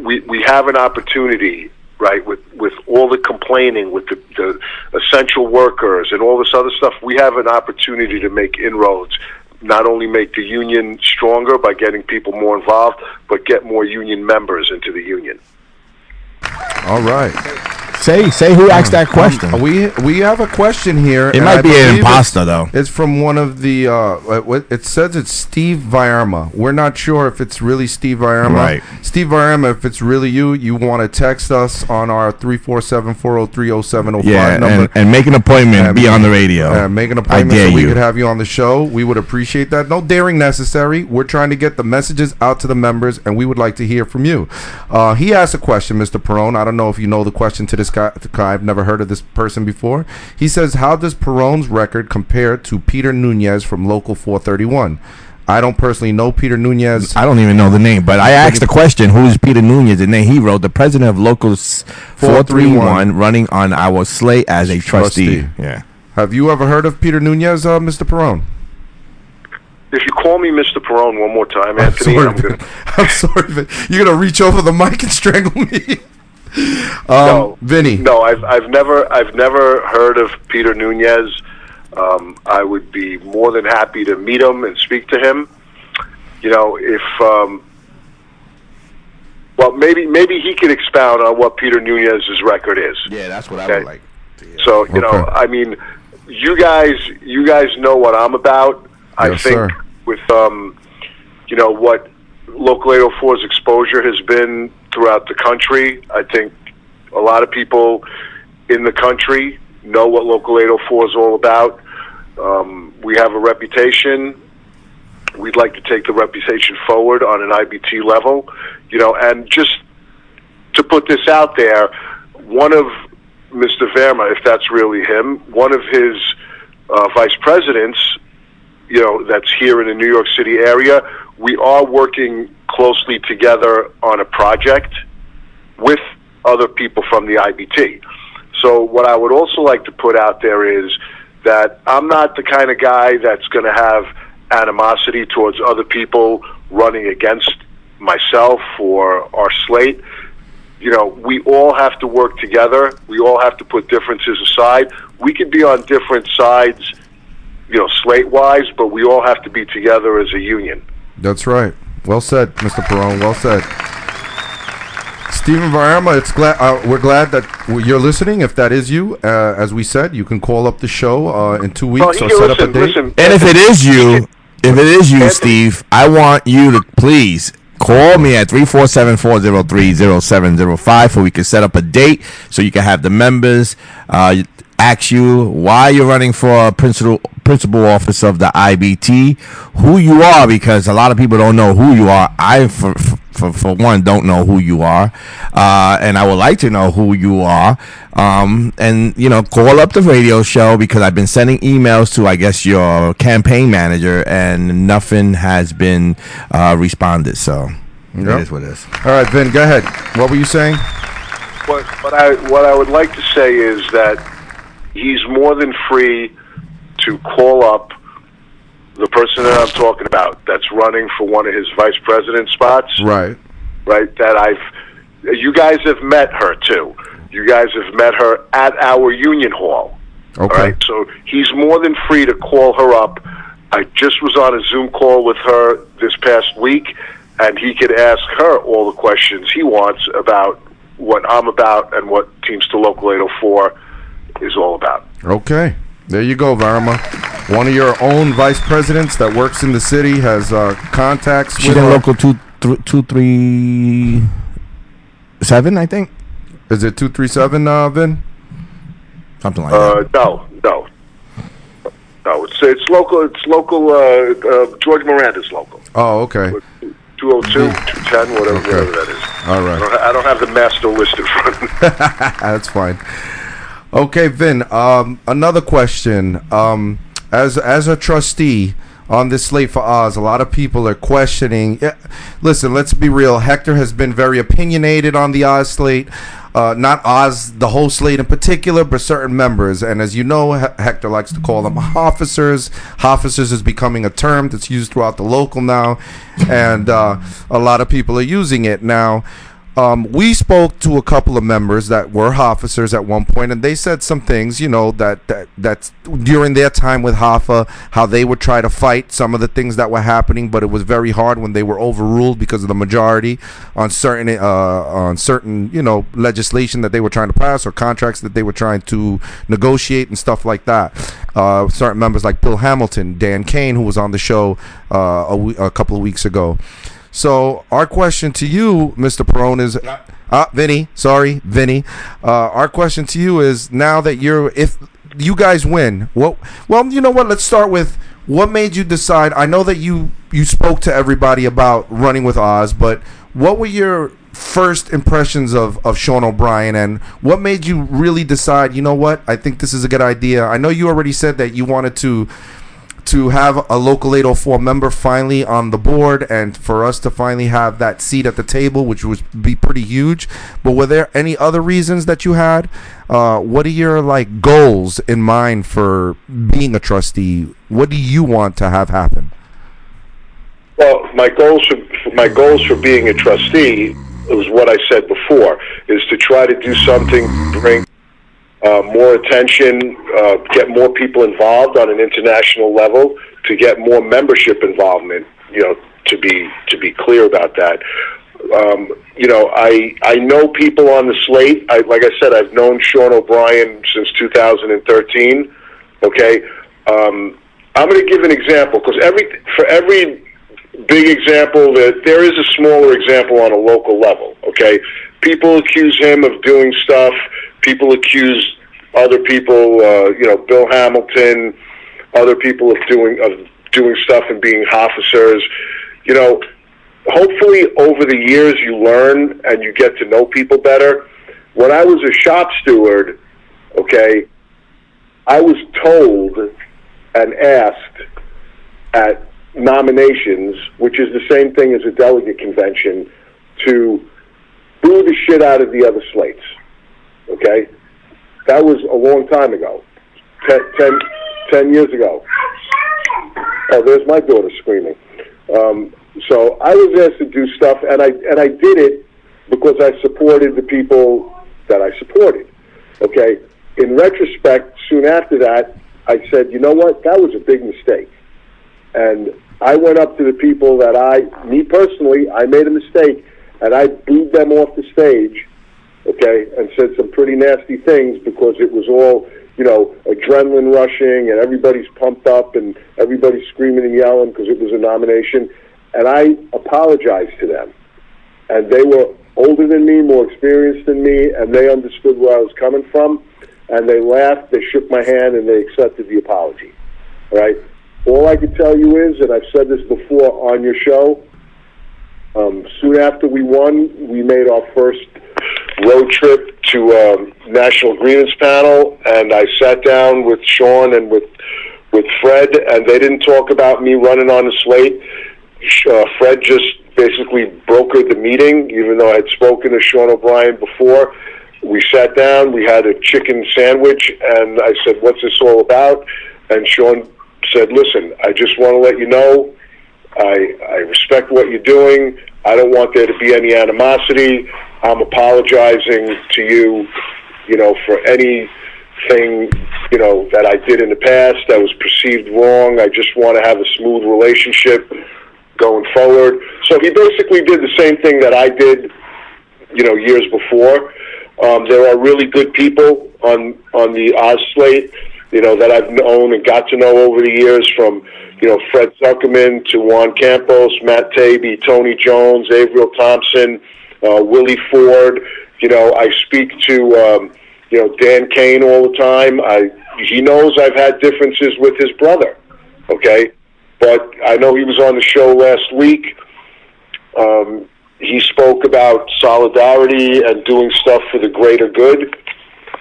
we we have an opportunity, right? With with all the complaining, with the, the essential workers, and all this other stuff, we have an opportunity to make inroads. Not only make the union stronger by getting people more involved, but get more union members into the union. All right. Say say who asked that question. Um, we we have a question here. It might I be an imposter, it's, though. It's from one of the, uh, it says it's Steve Vairma. We're not sure if it's really Steve Vairma. Right. Steve Vairma, if it's really you, you want to text us on our three four seven, four oh three, oh seven oh five yeah, number. And, and make an appointment and be on the radio. Uh, make an appointment so we you. could have you on the show. We would appreciate that. No daring necessary. We're trying to get the messages out to the members, and we would like to hear from you. Uh, he asked a question, Mister Perrone. I don't know if you know the question to this guy. I've never heard of this person before. He says, how does Perrone's record compare to Peter Nunez from Local four thirty-one? I don't personally know Peter Nunez. I don't even know the name, but I asked the question, who's Peter Nunez? And then he wrote, the president of Local four thirty-one, running on our slate as a trustee. trustee. Yeah. Have you ever heard of Peter Nunez, uh, Mister Perrone? If you call me Mister Perrone one more time, Anthony, I'm sorry, I'm, gonna I'm sorry, but you're going to reach over the mic and strangle me. Um, no, Vinny. No, I've I've never I've never heard of Peter Nunez. Um, I would be more than happy to meet him and speak to him. You know, if um, well, maybe maybe he could expound on what Peter Nunez's record is. Yeah, that's what okay? I would like to hear. So you okay. know, I mean, you guys you guys know what I'm about. I yes, think sir. with um, you know what Local eight oh four's exposure has been throughout the country. I think a lot of people in the country know what Local eight oh four is all about. Um, we have a reputation. We'd like to take the reputation forward on an I B T level, you know, and just to put this out there, one of Mister Vairma, if that's really him, one of his uh, vice presidents, you know, that's here in the New York City area, we are working closely together on a project with other people from the I B T. So what I would also like to put out there is that I'm not the kind of guy that's going to have animosity towards other people running against myself or our slate. You know, we all have to work together. We all have to put differences aside. We could be on different sides, you know, slate-wise, but we all have to be together as a union. That's right. Well said, Mister Perrone. Well said. Stephen Vairma, it's glad, uh, we're glad that you're listening. If that is you, uh, as we said, you can call up the show uh, in two weeks oh, or set listen, up a date. Listen. And if it is you, if it is you, Steve, I want you to please call me at three four seven, four oh three, oh seven oh five so we can set up a date so you can have the members. Uh, ask you why you're running for principal principal office of the I B T, who you are, because a lot of people don't know who you are. I, for, for, for one, don't know who you are, uh, and I would like to know who you are. Um, and, you know, call up the radio show, because I've been sending emails to, I guess, your campaign manager, and nothing has been uh, responded. So yep. That is what it is. All right, Vin, go ahead. What were you saying? What, what, I, what I would like to say is that he's more than free to call up the person that I'm talking about that's running for one of his vice president spots. Right. Right, that I've... You guys have met her, too. You guys have met her at our union hall. Okay. Right? So he's more than free to call her up. I just was on a Zoom call with her this past week, and he could ask her all the questions he wants about what I'm about and what Teamster Local eight oh four is all about. Okay. There you go, Vairma. One of your own vice presidents that works in the city has uh, contacts She's with her. Local two three seven, I think. Is it two three seven, uh, Vin? Something like uh, that. No, no. No, it's it's local. It's local. Uh, uh, George Miranda's local. Oh, okay. two oh two, two ten, whatever, okay. whatever that is. All right. I don't, I don't have the master list in front of me. That's fine. Okay, Vin, um, another question. Um, as as a trustee on this slate for Oz, a lot of people are questioning. Yeah, listen, let's be real. Hector has been very opinionated on the Oz slate. Uh, not Oz, the whole slate in particular, but certain members. And as you know, H- Hector likes to call them officers. Officers is becoming a term that's used throughout the local now. And uh, a lot of people are using it now. Um, we spoke to a couple of members that were officers at one point, and they said some things, you know, that, that that's during their time with Hoffa, how they would try to fight some of the things that were happening, but it was very hard when they were overruled because of the majority on certain, uh, on certain, you know, legislation that they were trying to pass or contracts that they were trying to negotiate and stuff like that. Uh, certain members like Bill Hamilton, Dan Kane, who was on the show uh, a, w- a couple of weeks ago. So our question to you, Mister Perrone, is, uh, Vinny, sorry, Vinny. Uh, our question to you is, now that you're, if you guys win, what? Well, you know what? Let's start with what made you decide. I know that you you spoke to everybody about running with Oz, but what were your first impressions of of Sean O'Brien, and what made you really decide? You know what? I think this is a good idea. I know you already said that you wanted to. to have a local eight oh four member finally on the board and for us to finally have that seat at the table, which would be pretty huge. But were there any other reasons that you had? Uh, what are your like goals in mind for being a trustee? What do you want to have happen? Well, my goals for, my goals for being a trustee was what I said before, is to try to do something, bring Uh, more attention, uh, get more people involved on an international level, to get more membership involvement. You know, to be to be clear about that. Um, you know, I I know people on the slate. I, like I said, I've known Sean O'Brien since two thousand thirteen. Okay, um, I'm going to give an example, because every for every big example that there is a smaller example on a local level. Okay, people accuse him of doing stuff. People accuse other people, uh, you know, Bill Hamilton, other people of doing of doing stuff and being officers. You know, hopefully over the years you learn and you get to know people better. When I was a shop steward, okay, I was told and asked at nominations, which is the same thing as a delegate convention, to boo the shit out of the other slates. Okay, that was a long time ago, ten, ten, ten years ago. Oh, there's my daughter screaming. Um, so I was asked to do stuff, and I and I did it because I supported the people that I supported. Okay, in retrospect, soon after that, I said, you know what, that was a big mistake, and I went up to the people that I, me personally, I made a mistake, and I booed them off the stage. Okay, and said some pretty nasty things because it was all, you know, adrenaline rushing and everybody's pumped up and everybody's screaming and yelling because it was a nomination. And I apologized to them. And they were older than me, more experienced than me, and they understood where I was coming from. and they laughed, they shook my hand, and they accepted the apology. All right? All I can tell you is, and I've said this before on your show, um, soon after we won, we made our first road trip to um, National Grievance Panel, and I sat down with Sean and with with Fred, and they didn't talk about me running on the slate. Uh, Fred just basically brokered the meeting, even though I had spoken to Sean O'Brien before. We sat down, we had a chicken sandwich, and I said, what's this all about? And Sean said, listen, I just want to let you know, I, I respect what you're doing. I don't want there to be any animosity. I'm apologizing to you, you know, for anything, you know, that I did in the past that was perceived wrong. I just want to have a smooth relationship going forward. So he basically did the same thing that I did, you know, years before. Um, there are really good people on on the Oz slate, you know, that I've known and got to know over the years, from, you know, Fred Zuckerman to Juan Campos, Matt Taibbi, Tony Jones, Averill Thompson, uh, Willie Ford. You know, I speak to, um, you know, Dan Kane all the time. I he knows I've had differences with his brother, okay? But I know he was on the show last week. Um, he spoke about solidarity and doing stuff for the greater good.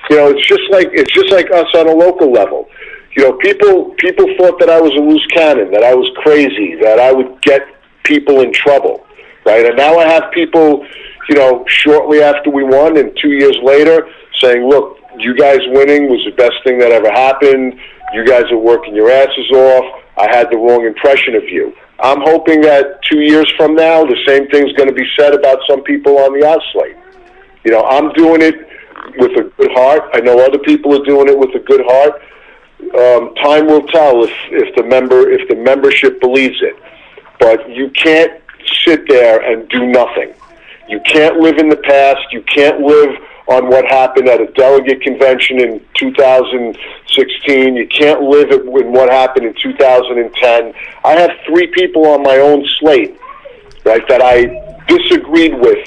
You know, it's just like it's just like us on a local level. You know, people people thought that I was a loose cannon, that I was crazy, that I would get people in trouble, right? And now I have people, you know, shortly after we won and two years later saying, look, you guys winning was the best thing that ever happened. You guys are working your asses off. I had the wrong impression of you. I'm hoping that two years from now, the same thing's going to be said about some people on the Oz slate. You know, I'm doing it with a good heart. I know other people are doing it with a good heart. Um, time will tell if, if the member if the membership believes it. But you can't sit there and do nothing. You can't live in the past. You can't live on what happened at a delegate convention in two thousand sixteen. You can't live in what happened in two thousand ten. I have three people on my own slate, right, that I disagreed with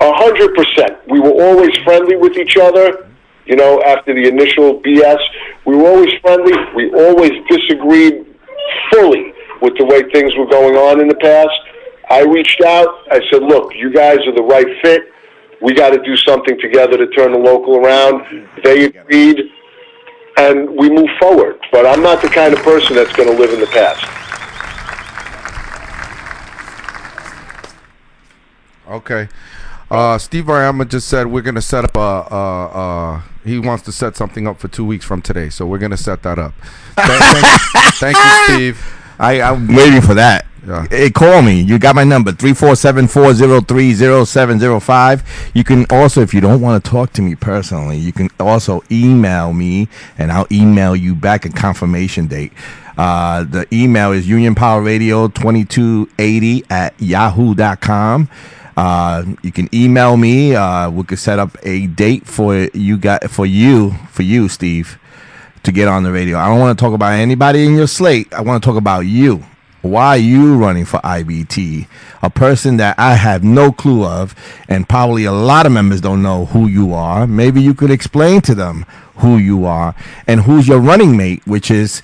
one hundred percent. We were always friendly with each other, you know, after the initial B S. We were always friendly. We always disagreed fully with the way things were going on in the past. I reached out. I said, look, you guys are the right fit. We got to do something together to turn the local around. They agreed, and we move forward. But I'm not the kind of person that's going to live in the past. Okay. Uh, Steve Vairma just said we're going to set up a, a, a – he wants to set something up for two weeks from today, so we're going to set that up. thank, thank you, Steve. I, I'm waiting for that. Yeah. Hey, call me. You got my number, three four seven, four oh three, oh seven oh five. You can also, if you don't want to talk to me personally, you can also email me, and I'll email you back a confirmation date. Uh, the email is union power radio twenty two eighty at yahoo dot com. Uh, you can email me. Uh, we could set up a date for you, got, for you, for you, Steve, to get on the radio. I don't want to talk about anybody in your slate. I want to talk about you. Why are you running for I B T? A person that I have no clue of, and probably a lot of members don't know who you are. Maybe you could explain to them who you are and who's your running mate, which is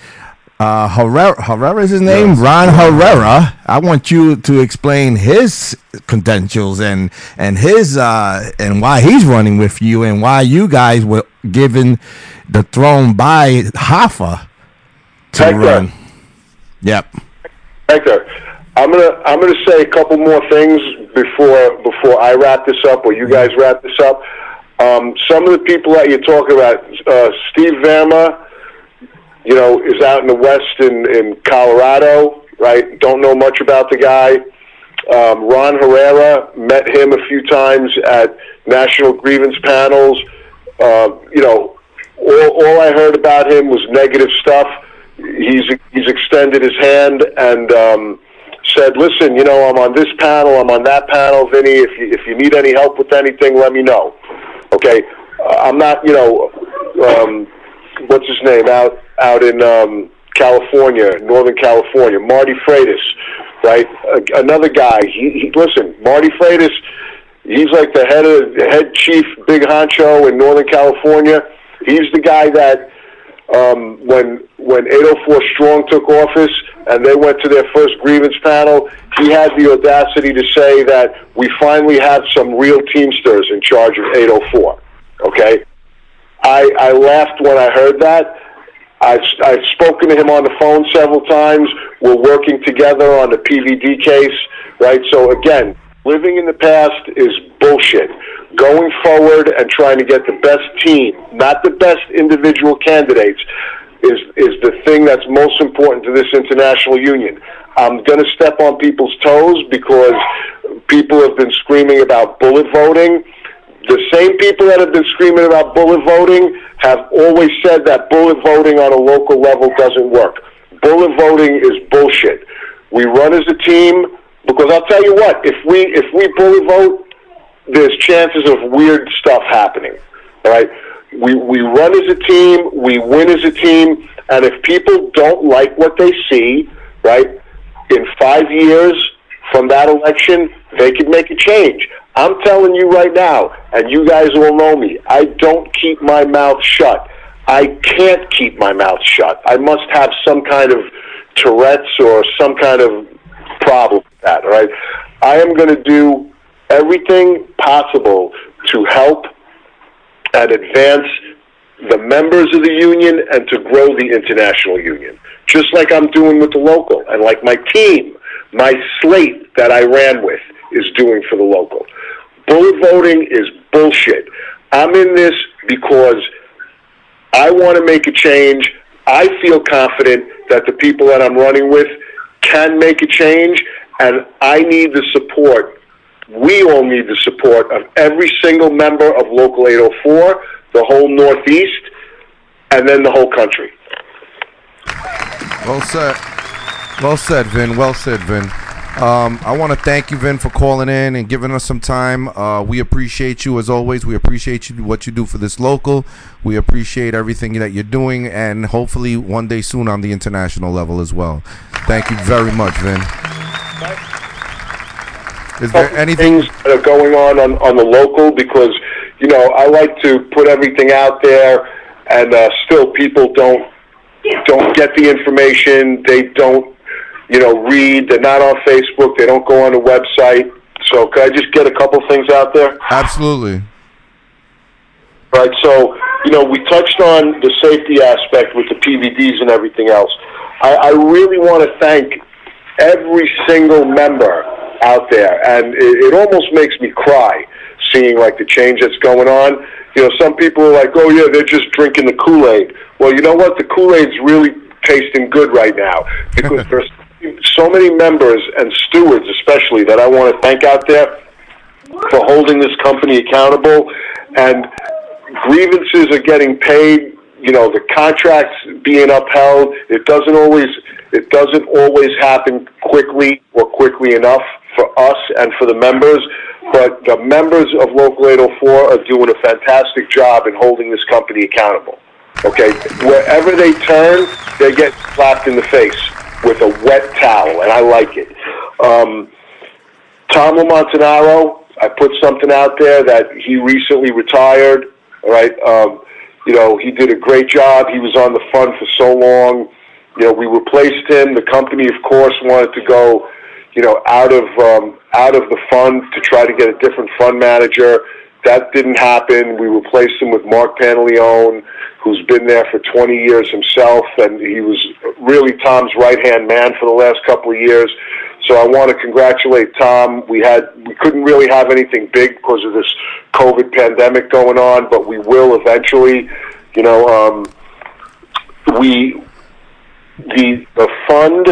uh, Herrera. Herrera is his name? Yes. Ron Herrera. I want you to explain his credentials and and his uh, and why he's running with you and why you guys were given the throne by Hoffa to Hector. Run. Yep. Hector, I'm gonna I'm gonna say a couple more things before before I wrap this up or you guys wrap this up. Um, some of the people that you're talking about, uh, Steve Vairma, you know, is out in the West in, in Colorado, right? Don't know much about the guy. Um, Ron Herrera, met him a few times at national grievance panels. Uh, you know, all, all I heard about him was negative stuff. He's he's extended his hand and um, said, listen, you know, I'm on this panel, I'm on that panel, Vinny. If you, if you need any help with anything, let me know. Okay, uh, I'm not, you know, um, what's his name, out out in um, California, Northern California, Marty Freitas, right? Uh, another guy. He, he listen, Marty Freitas, he's like the head of head chief, big honcho in Northern California. He's the guy that um, when when eight oh four Strong took office and they went to their first grievance panel, he had the audacity to say that we finally had some real Teamsters in charge of eight oh four. Okay, I, I laughed when I heard that. I've, I've spoken to him on the phone several times. We're working together on the P V D case, right? So again, living in the past is bullshit. Going forward and trying to get the best team, not the best individual candidates, is, is the thing that's most important to this international union. I'm going to step on people's toes because people have been screaming about bullet voting. The same people that have been screaming about bullet voting have always said that bullet voting on a local level doesn't work. Bullet voting is bullshit. We run as a team, because I'll tell you what, if we if we bullet vote, there's chances of weird stuff happening. All right? We we run as a team, we win as a team, and if people don't like what they see, right, in five years from that election, they could make a change. I'm telling you right now, and you guys will know me, I don't keep my mouth shut. I can't keep my mouth shut. I must have some kind of Tourette's or some kind of problem with that, all right? I am going to do everything possible to help and advance the members of the union and to grow the international union, just like I'm doing with the local and like my team, my slate that I ran with is doing for the local. Bullet voting is bullshit. I'm in this because I want to make a change. I feel confident that the people that I'm running with can make a change, and I need the support. We all need the support of every single member of Local eight oh four, the whole Northeast, and then the whole country. Well said. Well said, Vin. Well said, Vin. Um, I want to thank you, Vin, for calling in and giving us some time. Uh, we appreciate you as always. We appreciate you, what you do for this local. We appreciate everything that you're doing, and hopefully one day soon on the international level as well. Thank you very much, Vin. Is there anything things that are going on, on on the local? Because, you know, I like to put everything out there, and uh, still people don't don't get the information. They don't. You know, read. They're not on Facebook. They don't go on the website. So could I just get a couple things out there? Absolutely. Right. So, you know, we touched on the safety aspect with the P V Ds and everything else. I, I really want to thank every single member out there. And it, it almost makes me cry seeing, like, the change that's going on. You know, some people are like, oh, yeah, they're just drinking the Kool-Aid. Well, you know what? The Kool-Aid's really tasting good right now because there's so many members and stewards especially that I want to thank out there for holding this company accountable, and grievances are getting paid, you know, the contracts being upheld. It doesn't always it doesn't always happen quickly or quickly enough for us and for the members, but the members of Local eight oh four are doing a fantastic job in holding this company accountable. Okay, wherever they turn, they get slapped in the face with a wet towel, and I like it. Um, Tom Lamontanaro, I put something out there that he recently retired. All right, um, you know, he did a great job. He was on the fund for so long. You know, we replaced him. The company, of course, wanted to go, you know, out of um, out of the fund to try to get a different fund manager. That didn't happen. We replaced him with Mark Pantaleone, who's been there for twenty years himself, and he was really Tom's right-hand man for the last couple of years. So I want to congratulate Tom. We had we couldn't really have anything big because of this COVID pandemic going on, but we will eventually. You know, um, we the the fund,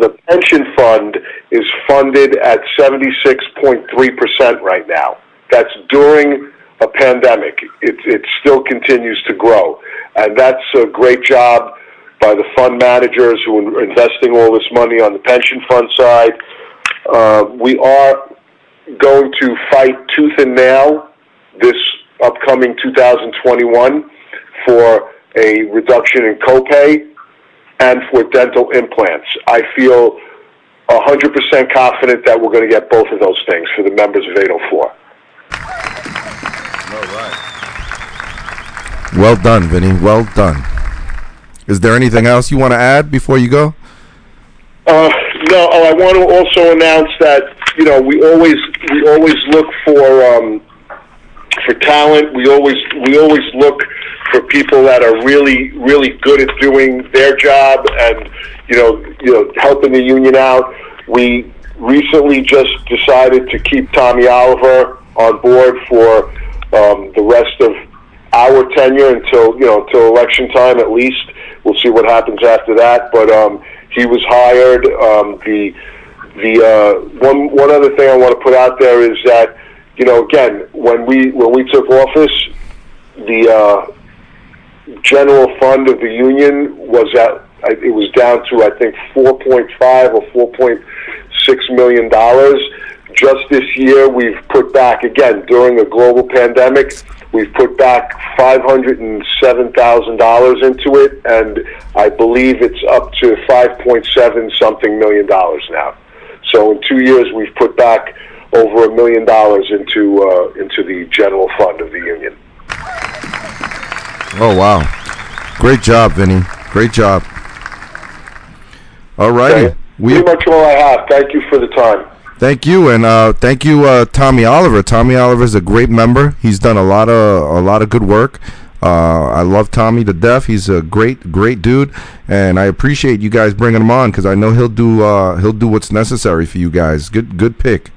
the pension fund, is funded at seventy-six point three percent right now. That's during a pandemic. It, it still continues to grow. And that's a great job by the fund managers who are investing all this money on the pension fund side. Uh, we are going to fight tooth and nail this upcoming two thousand twenty-one for a reduction in copay and for dental implants. I feel one hundred percent confident that we're going to get both of those things for the members of eight oh four. All right. Well done, Vinny. Well done. Is there anything else you want to add before you go? Uh, no, I want to also announce that, you know, we always we always look for um, for talent. We always we always look for people that are really really good at doing their job and you know you know helping the union out. We recently just decided to keep Tommy Oliver on board for um, the rest of our tenure until you know until election time at least. We'll see what happens after that, but. Um, He was hired. Um, the the uh, one one other thing I want to put out there is that you know again when we when we took office, the uh, general fund of the union was at it was down to I think four point five or four point six million dollars. Just this year, we've put back again during a global pandemic. We've put back five hundred seven thousand dollars into it, and I believe it's up to five point seven something million dollars now. So in two years, we've put back over a million dollars into uh, into the general fund of the union. Oh wow! Great job, Vinny. Great job. All righty, okay. we pretty much all I have. Thank you for the time. Thank you, and uh, thank you, uh, Tommy Oliver. Tommy Oliver is a great member. He's done a lot of a lot of good work. Uh, I love Tommy to death. He's a great, great dude, and I appreciate you guys bringing him on because I know he'll do uh, he'll do what's necessary for you guys. Good, good pick.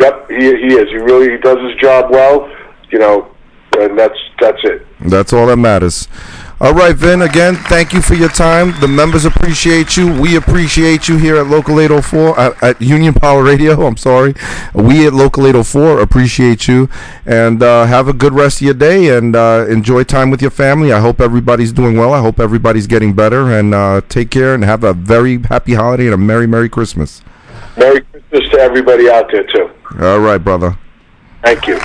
Yep, he he is. He really he does his job well, you know, and that's that's it. That's all that matters. All right, Vin, again, thank you for your time. The members appreciate you. We appreciate you here at Local eight oh four, at, at Union Power Radio, I'm sorry. We at Local eight oh four appreciate you. And uh, have a good rest of your day and uh, enjoy time with your family. I hope everybody's doing well. I hope everybody's getting better. And uh, take care and have a very happy holiday and a Merry, Merry Christmas. Merry Christmas to everybody out there, too. All right, brother. Thank you.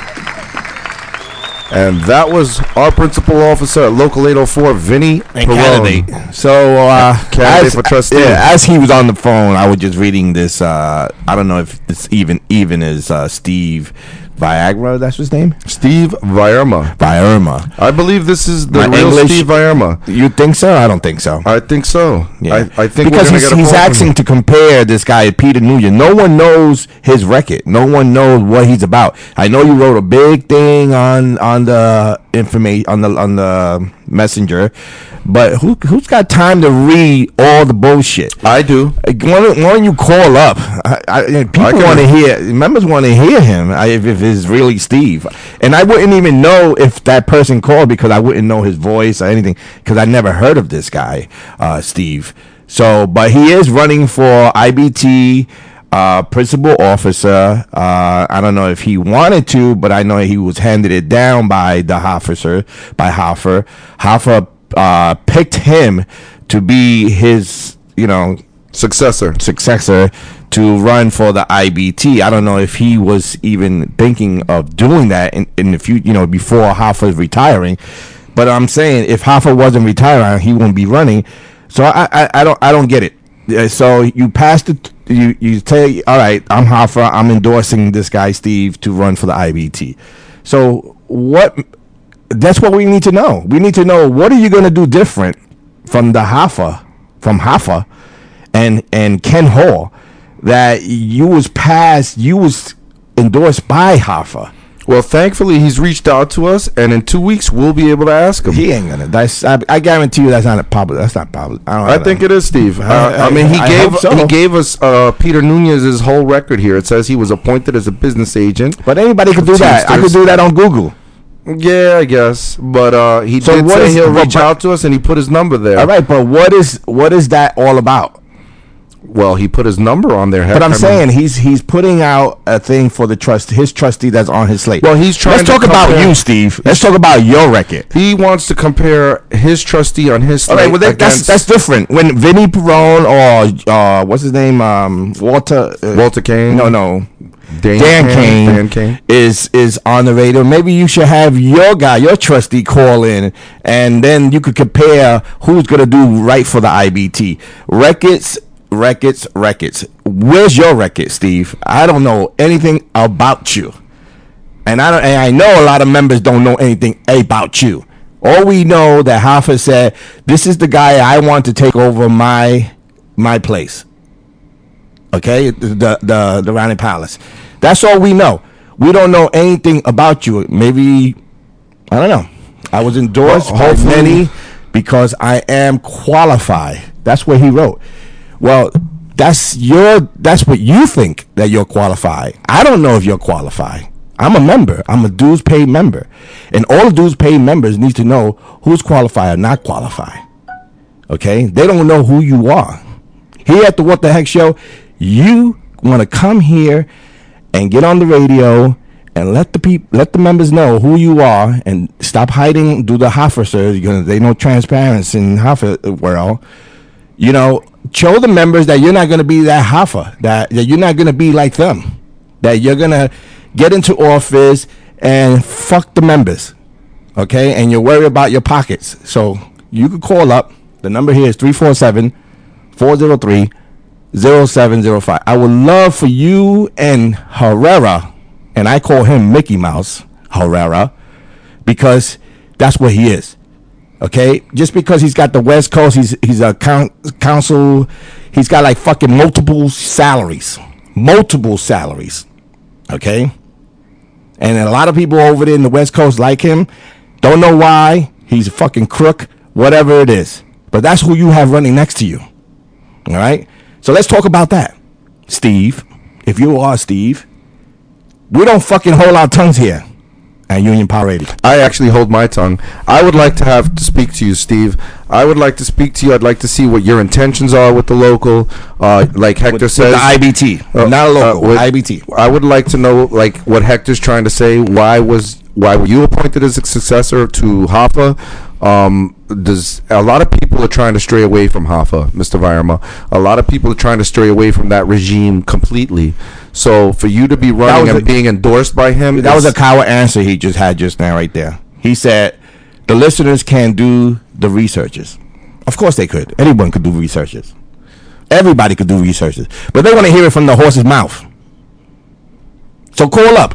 And that was our principal officer at Local eight oh four, Vinnie Perrone. So, uh, as, for trustee. Yeah, as he was on the phone, I was just reading this. Uh, I don't know if this even even is uh, Steve Vairma. That's his name. Steve Vairma. Vairma. I believe this is the My real English, Steve Vairma. You think so? I don't think so. I think so. Yeah. I, I think because we're he's, get he's asking to compare this guy Peter Nunez. No one knows his record. No one knows what he's about. I know you wrote a big thing on on the information on the on the messenger, but who who's got time to read all the bullshit? I do. Why don't you call up? I, I, people I want to hear. Members want to hear him. I, if if is really Steve, and I wouldn't even know if that person called because I wouldn't know his voice or anything because I never heard of this guy, uh, Steve. So, but he is running for I B T uh, principal officer. Uh, I don't know if he wanted to, but I know he was handed it down by the officer by Hoffa. Hoffa uh, picked him to be his, you know, successor. Successor. To run for the I B T. I don't know if he was even thinking of doing that in, in the future, you know, before Hoffa's retiring. But I'm saying if Hoffa wasn't retiring, he wouldn't be running. So I, I, I don't I don't get it. So you pass the you you say, all right, I'm Hoffa. I'm endorsing this guy Steve to run for the I B T. So what? That's what we need to know. We need to know what are you going to do different from the Hoffa, from Hoffa, and and Ken Hall. That you was passed, you was endorsed by Hoffa. Well, thankfully, he's reached out to us, and in two weeks, we'll be able to ask him. He ain't gonna. That's, I, I guarantee you, that's not a public. That's not public. I, don't, I, I don't think know. It is, Steve. Uh, I, I mean, he I gave so. he gave us uh, Peter Nunez's whole record here. It says he was appointed as a business agent. But anybody could do that. I could do that on Google. Yeah, I guess. But uh, he so did say is, he'll reach out to us, and he put his number there. All right, but what is what is that all about? Well, he put his number on there. But I'm I mean, saying he's he's putting out a thing for the trust his trustee that's on his slate. Well, he's trying. Let's to talk compare, about you, Steve. Let's talk about your record. He wants to compare his trustee on his slate. All right, well, that, that's that's different. When Vinnie Perrone or uh, what's his name, um, Walter uh, Walter Kane? No, no, Dan, Dan Kane. Dan Kane is is on the radio. Maybe you should have your guy, your trustee, call in, and then you could compare who's gonna do right for the I B T records. Records, records. Where's your record, Steve? I don't know anything about you, and I don't. And I know a lot of members don't know anything about you. All we know that Hoffa said, this is the guy I want to take over my my place. Okay, the the the Ronnie Palace. That's all we know. We don't know anything about you. Maybe, I don't know. I was endorsed well, by many because I am qualified. That's what he wrote. Well, that's your. That's what you think that you're qualified. I don't know if you're qualified. I'm a member. I'm a dues paid member, and all dues paid members need to know who's qualified or not qualified. Okay, they don't know who you are. Here at the What the Heck Show, you want to come here and get on the radio and let the peop- let the members know who you are, and stop hiding. Do the Hoffa, sir. You know, they know transparency in Hoffa world. You know, show the members that you're not going to be that Hoffa, that, that you're not going to be like them, that you're going to get into office and fuck the members, okay? And you're worried about your pockets. So you could call up. The number here is three four seven, four oh three, oh seven oh five. I would love for you and Herrera, and I call him Mickey Mouse Herrera, because that's what he is. Okay, just because he's got the West Coast, he's he's a con- council, he's got like fucking multiple salaries, multiple salaries, okay? And a lot of people over there in the West Coast like him, don't know why, he's a fucking crook, whatever it is. But that's who you have running next to you, all right? So let's talk about that, Steve. If you are Steve, we don't fucking hold our tongues here. And Union Power Radio. I actually hold my tongue. I would like to have to speak to you, Steve. I would like to speak to you. I'd like to see what your intentions are with the local, uh, like Hector with, says. With the I B T, uh, not a local, uh, with, I B T. I would like to know, like, what Hector's trying to say. Why was why were you appointed as a successor to Hoffa? Um, does a lot of people are trying to stray away from Hoffa, Mister Vairma. A lot of people are trying to stray away from that regime completely. So for you to be running and a, being endorsed by him, that was a coward answer he just had just now right there. He said the listeners can do the researches. Of course they could. Anyone could do researches. Everybody could do researches, but they want to hear it from the horse's mouth. So call up,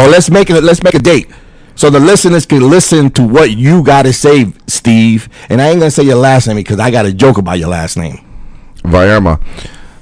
or let's make it. Let's make a date. So the listeners can listen to what you got to say, Steve. And I ain't going to say your last name because I got a joke about your last name. Vairma.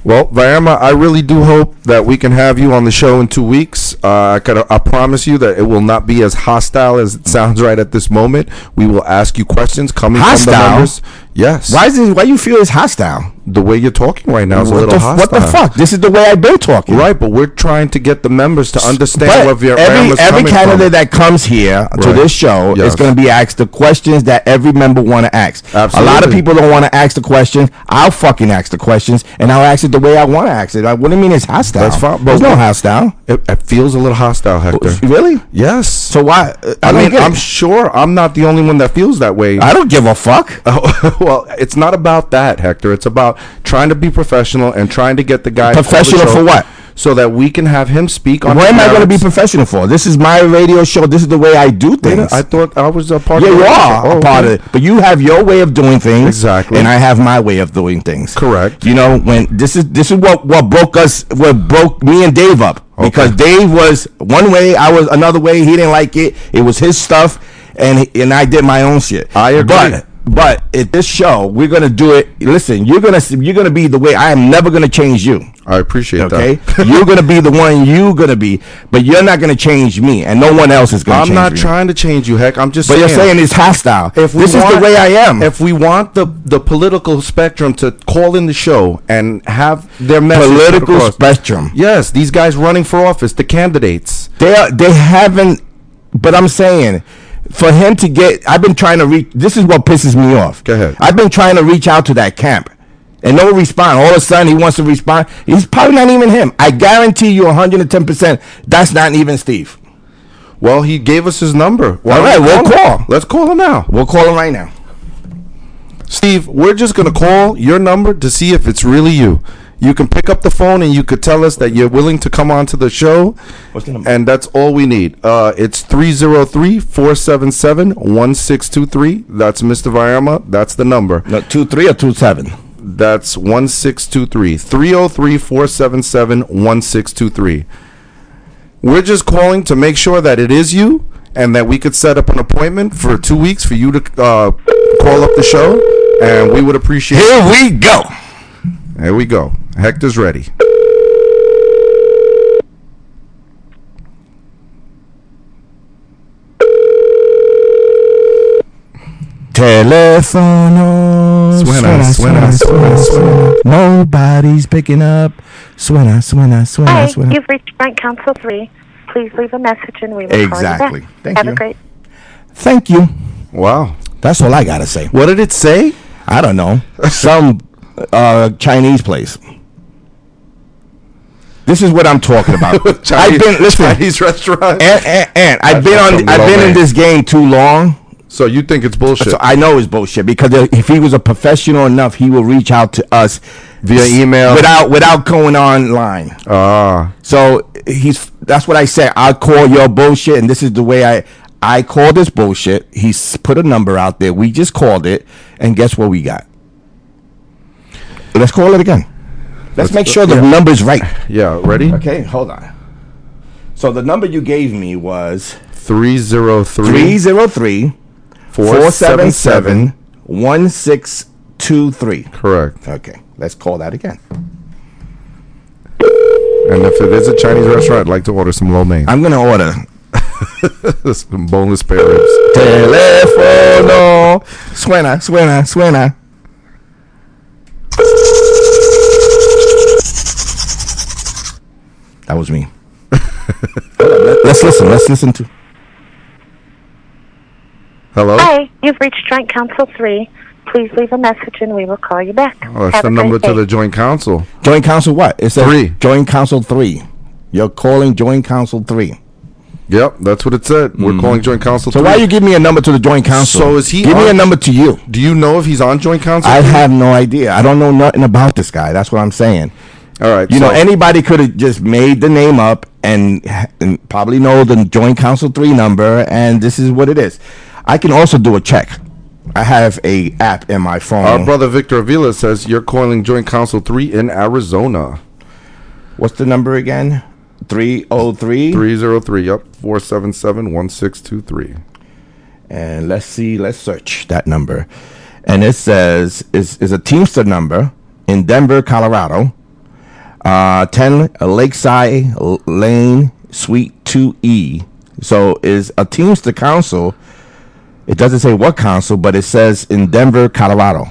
Well, Vairma, I really do hope that we can have you on the show in two weeks. Uh, I, could, I promise you that it will not be as hostile as it sounds right at this moment. We will ask you questions coming hostile? from the members. Yes. Why is it, why you feel it's hostile? The way you're talking right now is what a little the, hostile. What the fuck? This is the way I've been talking. Right, but we're trying to get the members to understand what Vairma's coming from. Every candidate that comes here to right. this show yes. is going to be asked the questions that every member want to ask. Absolutely. A lot of people don't want to ask the questions. I'll fucking ask the questions, and I'll ask it the way I want to ask it. I wouldn't mean it's hostile. That's fine. There's no hostile. It, it feels a little hostile, Hector. Really? Yes. So why? I, I mean, I'm sure I'm not the only one that feels that way. I don't give a fuck. Oh, well, it's not about that, Hector. It's about trying to be professional and trying to get the guy professional the for what? So that we can have him speak on. What am I going to be professional for? This is my radio show. This is the way I do things. I thought I was a part yeah, of it. Yeah, you are oh, a part okay. of it. But you have your way of doing things. Exactly. And I have my way of doing things. Correct. You know, when this is this is what, what broke us, what broke me and Dave up. Okay. Because Dave was one way, I was another way. He didn't like it. It was his stuff, and and I did my own shit. I agree. But, but at this show, we're gonna do it. Listen, you're gonna you're gonna be the way. I am never gonna change you. I appreciate okay? that. Okay, you're gonna be the one you're gonna be, but you're not gonna change me, and no one else is gonna. I'm change not me. trying to change you, heck. I'm just. But saying. You're saying it's hostile. If we this want, is the way I am. If we want the the political spectrum to call in the show and have their message political across, spectrum. Yes, these guys running for office, the candidates. They are, they haven't. But I'm saying. For him to get, I've been trying to reach, this is what pisses me off. Go ahead. I've been trying to reach out to that camp, and no respond. All of a sudden, he wants to respond. He's probably not even him. I guarantee you one hundred ten percent that's not even Steve. Well, he gave us his number. Why All right, we'll call. Let's call him now. We'll call him right now. Steve, we're just going to call your number to see if it's really you. You can pick up the phone and you could tell us that you're willing to come on to the show. What's the number? And that's all we need. Uh, it's three oh three, four seven seven, one six two three. That's Mister Vairma. That's the number. No, two three or two seven? That's one six two three. three oh three, four seven seven, one six two three. We're just calling to make sure that it is you and that we could set up an appointment for two weeks for you to uh, call up the show, and we would appreciate Here it. Here we go. Here we go. Hector's ready. Telefono, suena, suena, suena, suena. Nobody's picking up. Suena, suena, suena, Hi, suena. You've reached Joint Council three. Please leave a message and we will exactly. call you back. Thank Have you. Have a great. Thank you. Wow. That's all I got to say. What did it say? I don't know. Some uh, Chinese place. This is what I'm talking about. Chinese, I've been listen, Chinese restaurant. And, and, and I've been on. I've been in this game too long. So you think it's bullshit? So I know it's bullshit because if he was a professional enough, he will reach out to us via email without without going online. Ah. So he's that's what I said. I call your bullshit, and this is the way I I call this bullshit. He's put a number out there. We just called it, and guess what we got? Let's call it again. Let's, Let's make sure the yeah. number's right. Yeah. Ready? Okay. Hold on. So the number you gave me was three zero three three zero three. four seven seven, one six two three. Correct. Okay. Let's call that again. And if it is a Chinese restaurant, I'd like to order some lo mein. I'm going to order some boneless spare ribs. Telefono. Suena, suena, suena. That was me. Let's listen. Let's listen to... Hello? Hi, you've reached Joint Council three. Please leave a message and we will call you back. Oh, that's the number to the Joint Council. Joint Council what? It says three. Joint Council three. You're calling Joint Council three. Yep, that's what it said. Mm. We're calling Joint Council so three. So why are you giving me a number to the Joint Council? So is he Give on, me a number to you. Do you know if he's on Joint Council? I have no idea. I don't know nothing about this guy. That's what I'm saying. All right. You so know, anybody could have just made the name up and, and probably know the Joint Council three number, and this is what it is. I can also do a check. I have a app in my phone. Our brother Victor Aviles says you're calling Joint Council three in Arizona. What's the number again? three oh three? three oh three, yep. four seven seven, one six two three. And let's see, let's search that number. And it says, it's, it's a Teamster number in Denver, Colorado. Uh, ten Lakeside Lane, Suite two E. So is a Teamster council... It doesn't say what council, but it says in Denver, Colorado.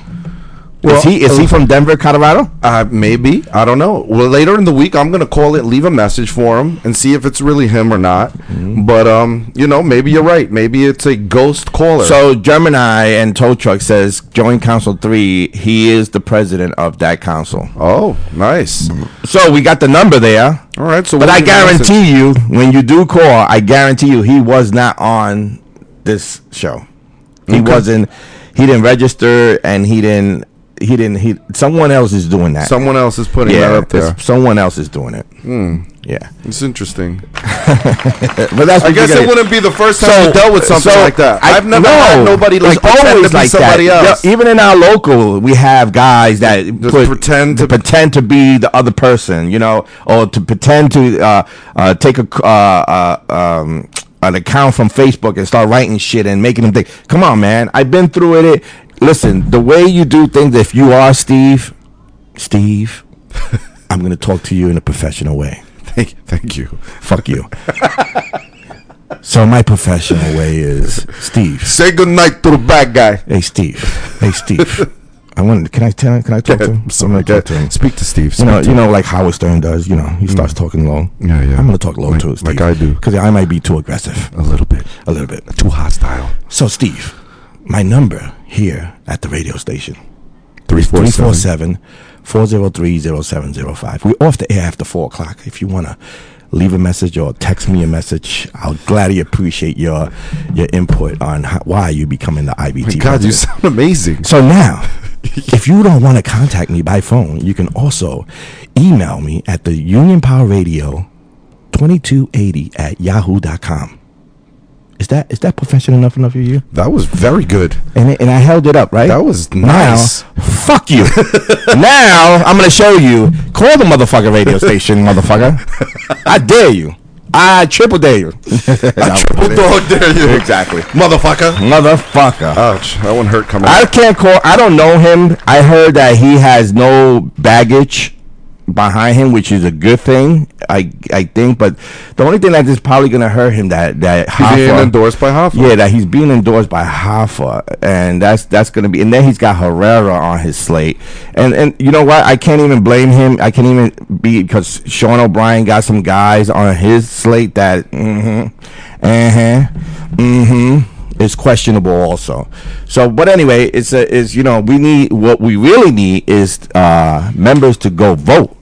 Well, is he is he from Denver, Colorado? Uh, maybe. I don't know. Well, later in the week, I'm going to call it, leave a message for him, and see if it's really him or not. Mm-hmm. But, um, you know, maybe you're right. Maybe it's a ghost caller. So Gemini and Tow Truck says, Joint Council three, he is the president of that council. Oh, nice. So we got the number there. All right. So, But I guarantee you, when you do call, I guarantee you he was not on this show. He okay. wasn't he didn't register and he didn't he didn't he someone else is doing that. Someone else is putting yeah, that up there. Someone else is doing it. Mm. Yeah. It's interesting. But that's I guess it wouldn't be the first time so, we dealt with something so like that. I, I've never no, had nobody like pretend to be like somebody that. else. Yeah, even in our local we have guys that put, pretend to pretend to be the other person, you know, or to pretend to uh, uh, take a uh, uh, um an account from Facebook and start writing shit and making them think. Come on, man. I've been through it. Listen, the way you do things, if you are Steve, Steve, I'm going to talk to you in a professional way. Thank you. Thank you. Fuck you. So my professional way is, Steve. Say goodnight to the bad guy. Hey, Steve. Hey, Steve. I wanted, can I tell can I talk yeah, to him? Something like that. To Speak to Steve. Speak you know, to you know, like Howard Stern does. You know, he mm. starts talking low. Yeah, yeah. I'm gonna talk low like, to Steve, like I do, because I might be too aggressive. A little bit. A little bit. Too hostile. So, Steve, my number here at the radio station: three four seven, four oh three, oh seven oh five. We're off the air after four o'clock. If you wanna leave a message or text me a message, I'll gladly appreciate your your input on how, why you becoming the I B T. My God, resident. You sound amazing. So now. If you don't want to contact me by phone, you can also email me at the Union Power Radio twenty-two eighty at yahoo dot com. Is that is that professional enough enough for you? That was very good. And it, and I held it up, right? That was nice. Now, fuck you. Now I'm gonna show you. Call the motherfucker radio station, motherfucker. I dare you. I triple dare you. I triple dog dare you. Exactly. Motherfucker. Motherfucker. Ouch. That one hurt coming I out. Can't call. I don't know him. I heard that he has no baggage behind him, which is a good thing, I I think. But the only thing that is probably going to hurt him that that he's Hoffa, being endorsed by Hoffa. Yeah, that he's being endorsed by Hoffa, and that's that's going to be. And then he's got Herrera on his slate, and and you know what? I can't even blame him. I can't even be because Sean O'Brien got some guys on his slate that mm hmm uh huh mm hmm. Is questionable also. So, but anyway, it's a is you know we need what we really need is uh, members to go vote.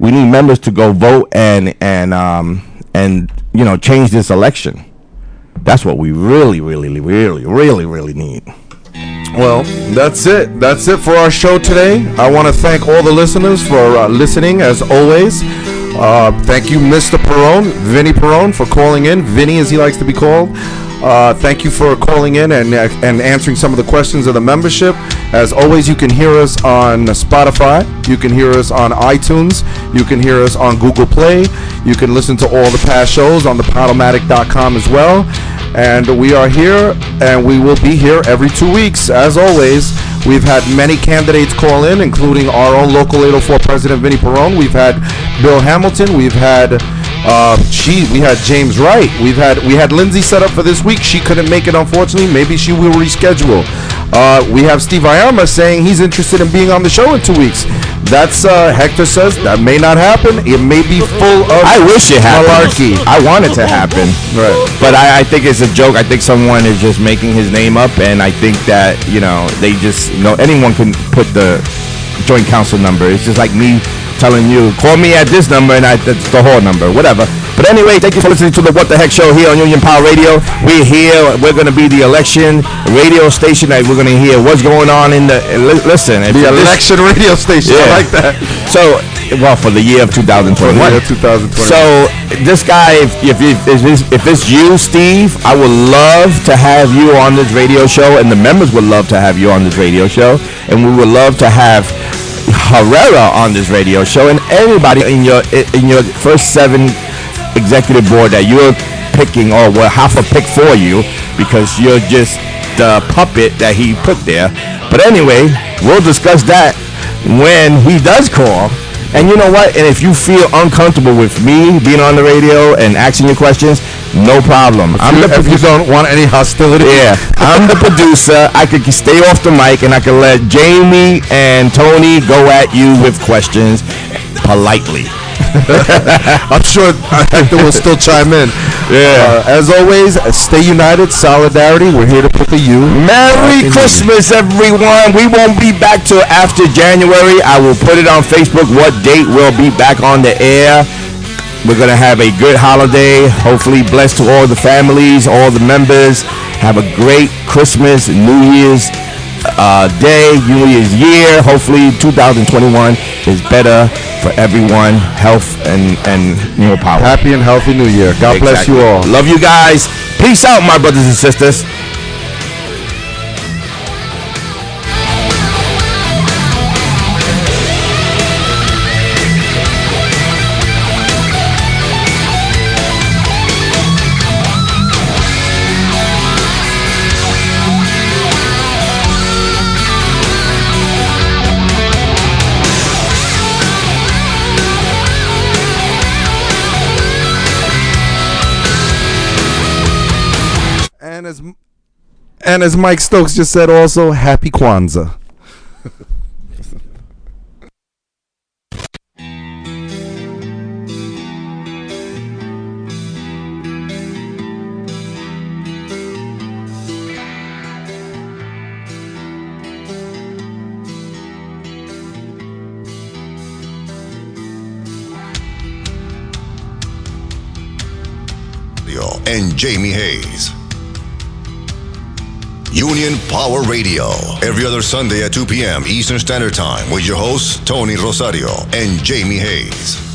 We need members to go vote and and um and you know change this election. That's what we really, really, really, really, really need. Well, that's it. That's it for our show today. I want to thank all the listeners for uh, listening as always. Uh, thank you, Mister Perrone, Vinnie Perrone, for calling in. Vinnie, as he likes to be called. Uh, thank you for calling in and uh, and answering some of the questions of the membership. As always, you can hear us on Spotify. You can hear us on iTunes. You can hear us on Google Play. You can listen to all the past shows on the Podomatic dot com as well. And we are here, and we will be here every two weeks. As always, we've had many candidates call in, including our own Local eight oh four President Vinnie Perrone. We've had Bill Hamilton. We've had... Uh, she, we had James Wright. We've had we had Lindsay set up for this week. She couldn't make it, unfortunately. Maybe she will reschedule. Uh, we have Steve Vairma saying he's interested in being on the show in two weeks. That's uh, Hector says that may not happen. It may be full of I wish it happened. Malarkey. I want it to happen, right? But I, I think it's a joke. I think someone is just making his name up, and I think that you know they just you know anyone can put the Joint Council number. It's just like me telling you, call me at this number, and I, that's the whole number, whatever. But anyway, thank you for listening to the What the Heck show here on Union Power Radio. We're here. We're going to be the election radio station that we're going to hear what's going on in the, listen. The election this, radio station. Yeah. I like that. So, well, for the year of twenty twenty-one. For the year of twenty twenty-one. So, this guy, if, if, if, if it's you, Steve, I would love to have you on this radio show, and the members would love to have you on this radio show, and we would love to have Herrera on this radio show, and everybody in your in your first seven executive board that you're picking, or what Hoffa picked for you, because you're just the puppet that he put there. But anyway, we'll discuss that when he does call. And you know what? And if you feel uncomfortable with me being on the radio and asking your questions, no problem. If, I'm you, the if you don't want any hostility. Yeah. I'm the producer. I could stay off the mic, and I could let Jamie and Tony go at you with questions politely. I'm sure Hector will still chime in. Yeah. Uh, as always, stay united, solidarity. We're here to put the U. Merry uh, Christmas, everyone. We won't be back till after January. I will put it on Facebook what date we'll be back on the air. We're going to have a good holiday. Hopefully blessed to all the families, all the members. Have a great Christmas, New Year's uh, day, New Year's year. Hopefully twenty twenty-one is better for everyone. Health and, and you know, power. Happy and healthy New Year. God exactly. Bless you all. Love you guys. Peace out, my brothers and sisters. And as Mike Stokes just said also, happy Kwanzaa. And Jamie Haynes. Union Power Radio, every other Sunday at two p.m. Eastern Standard Time with your hosts, Tony Rosario and Jamie Haynes.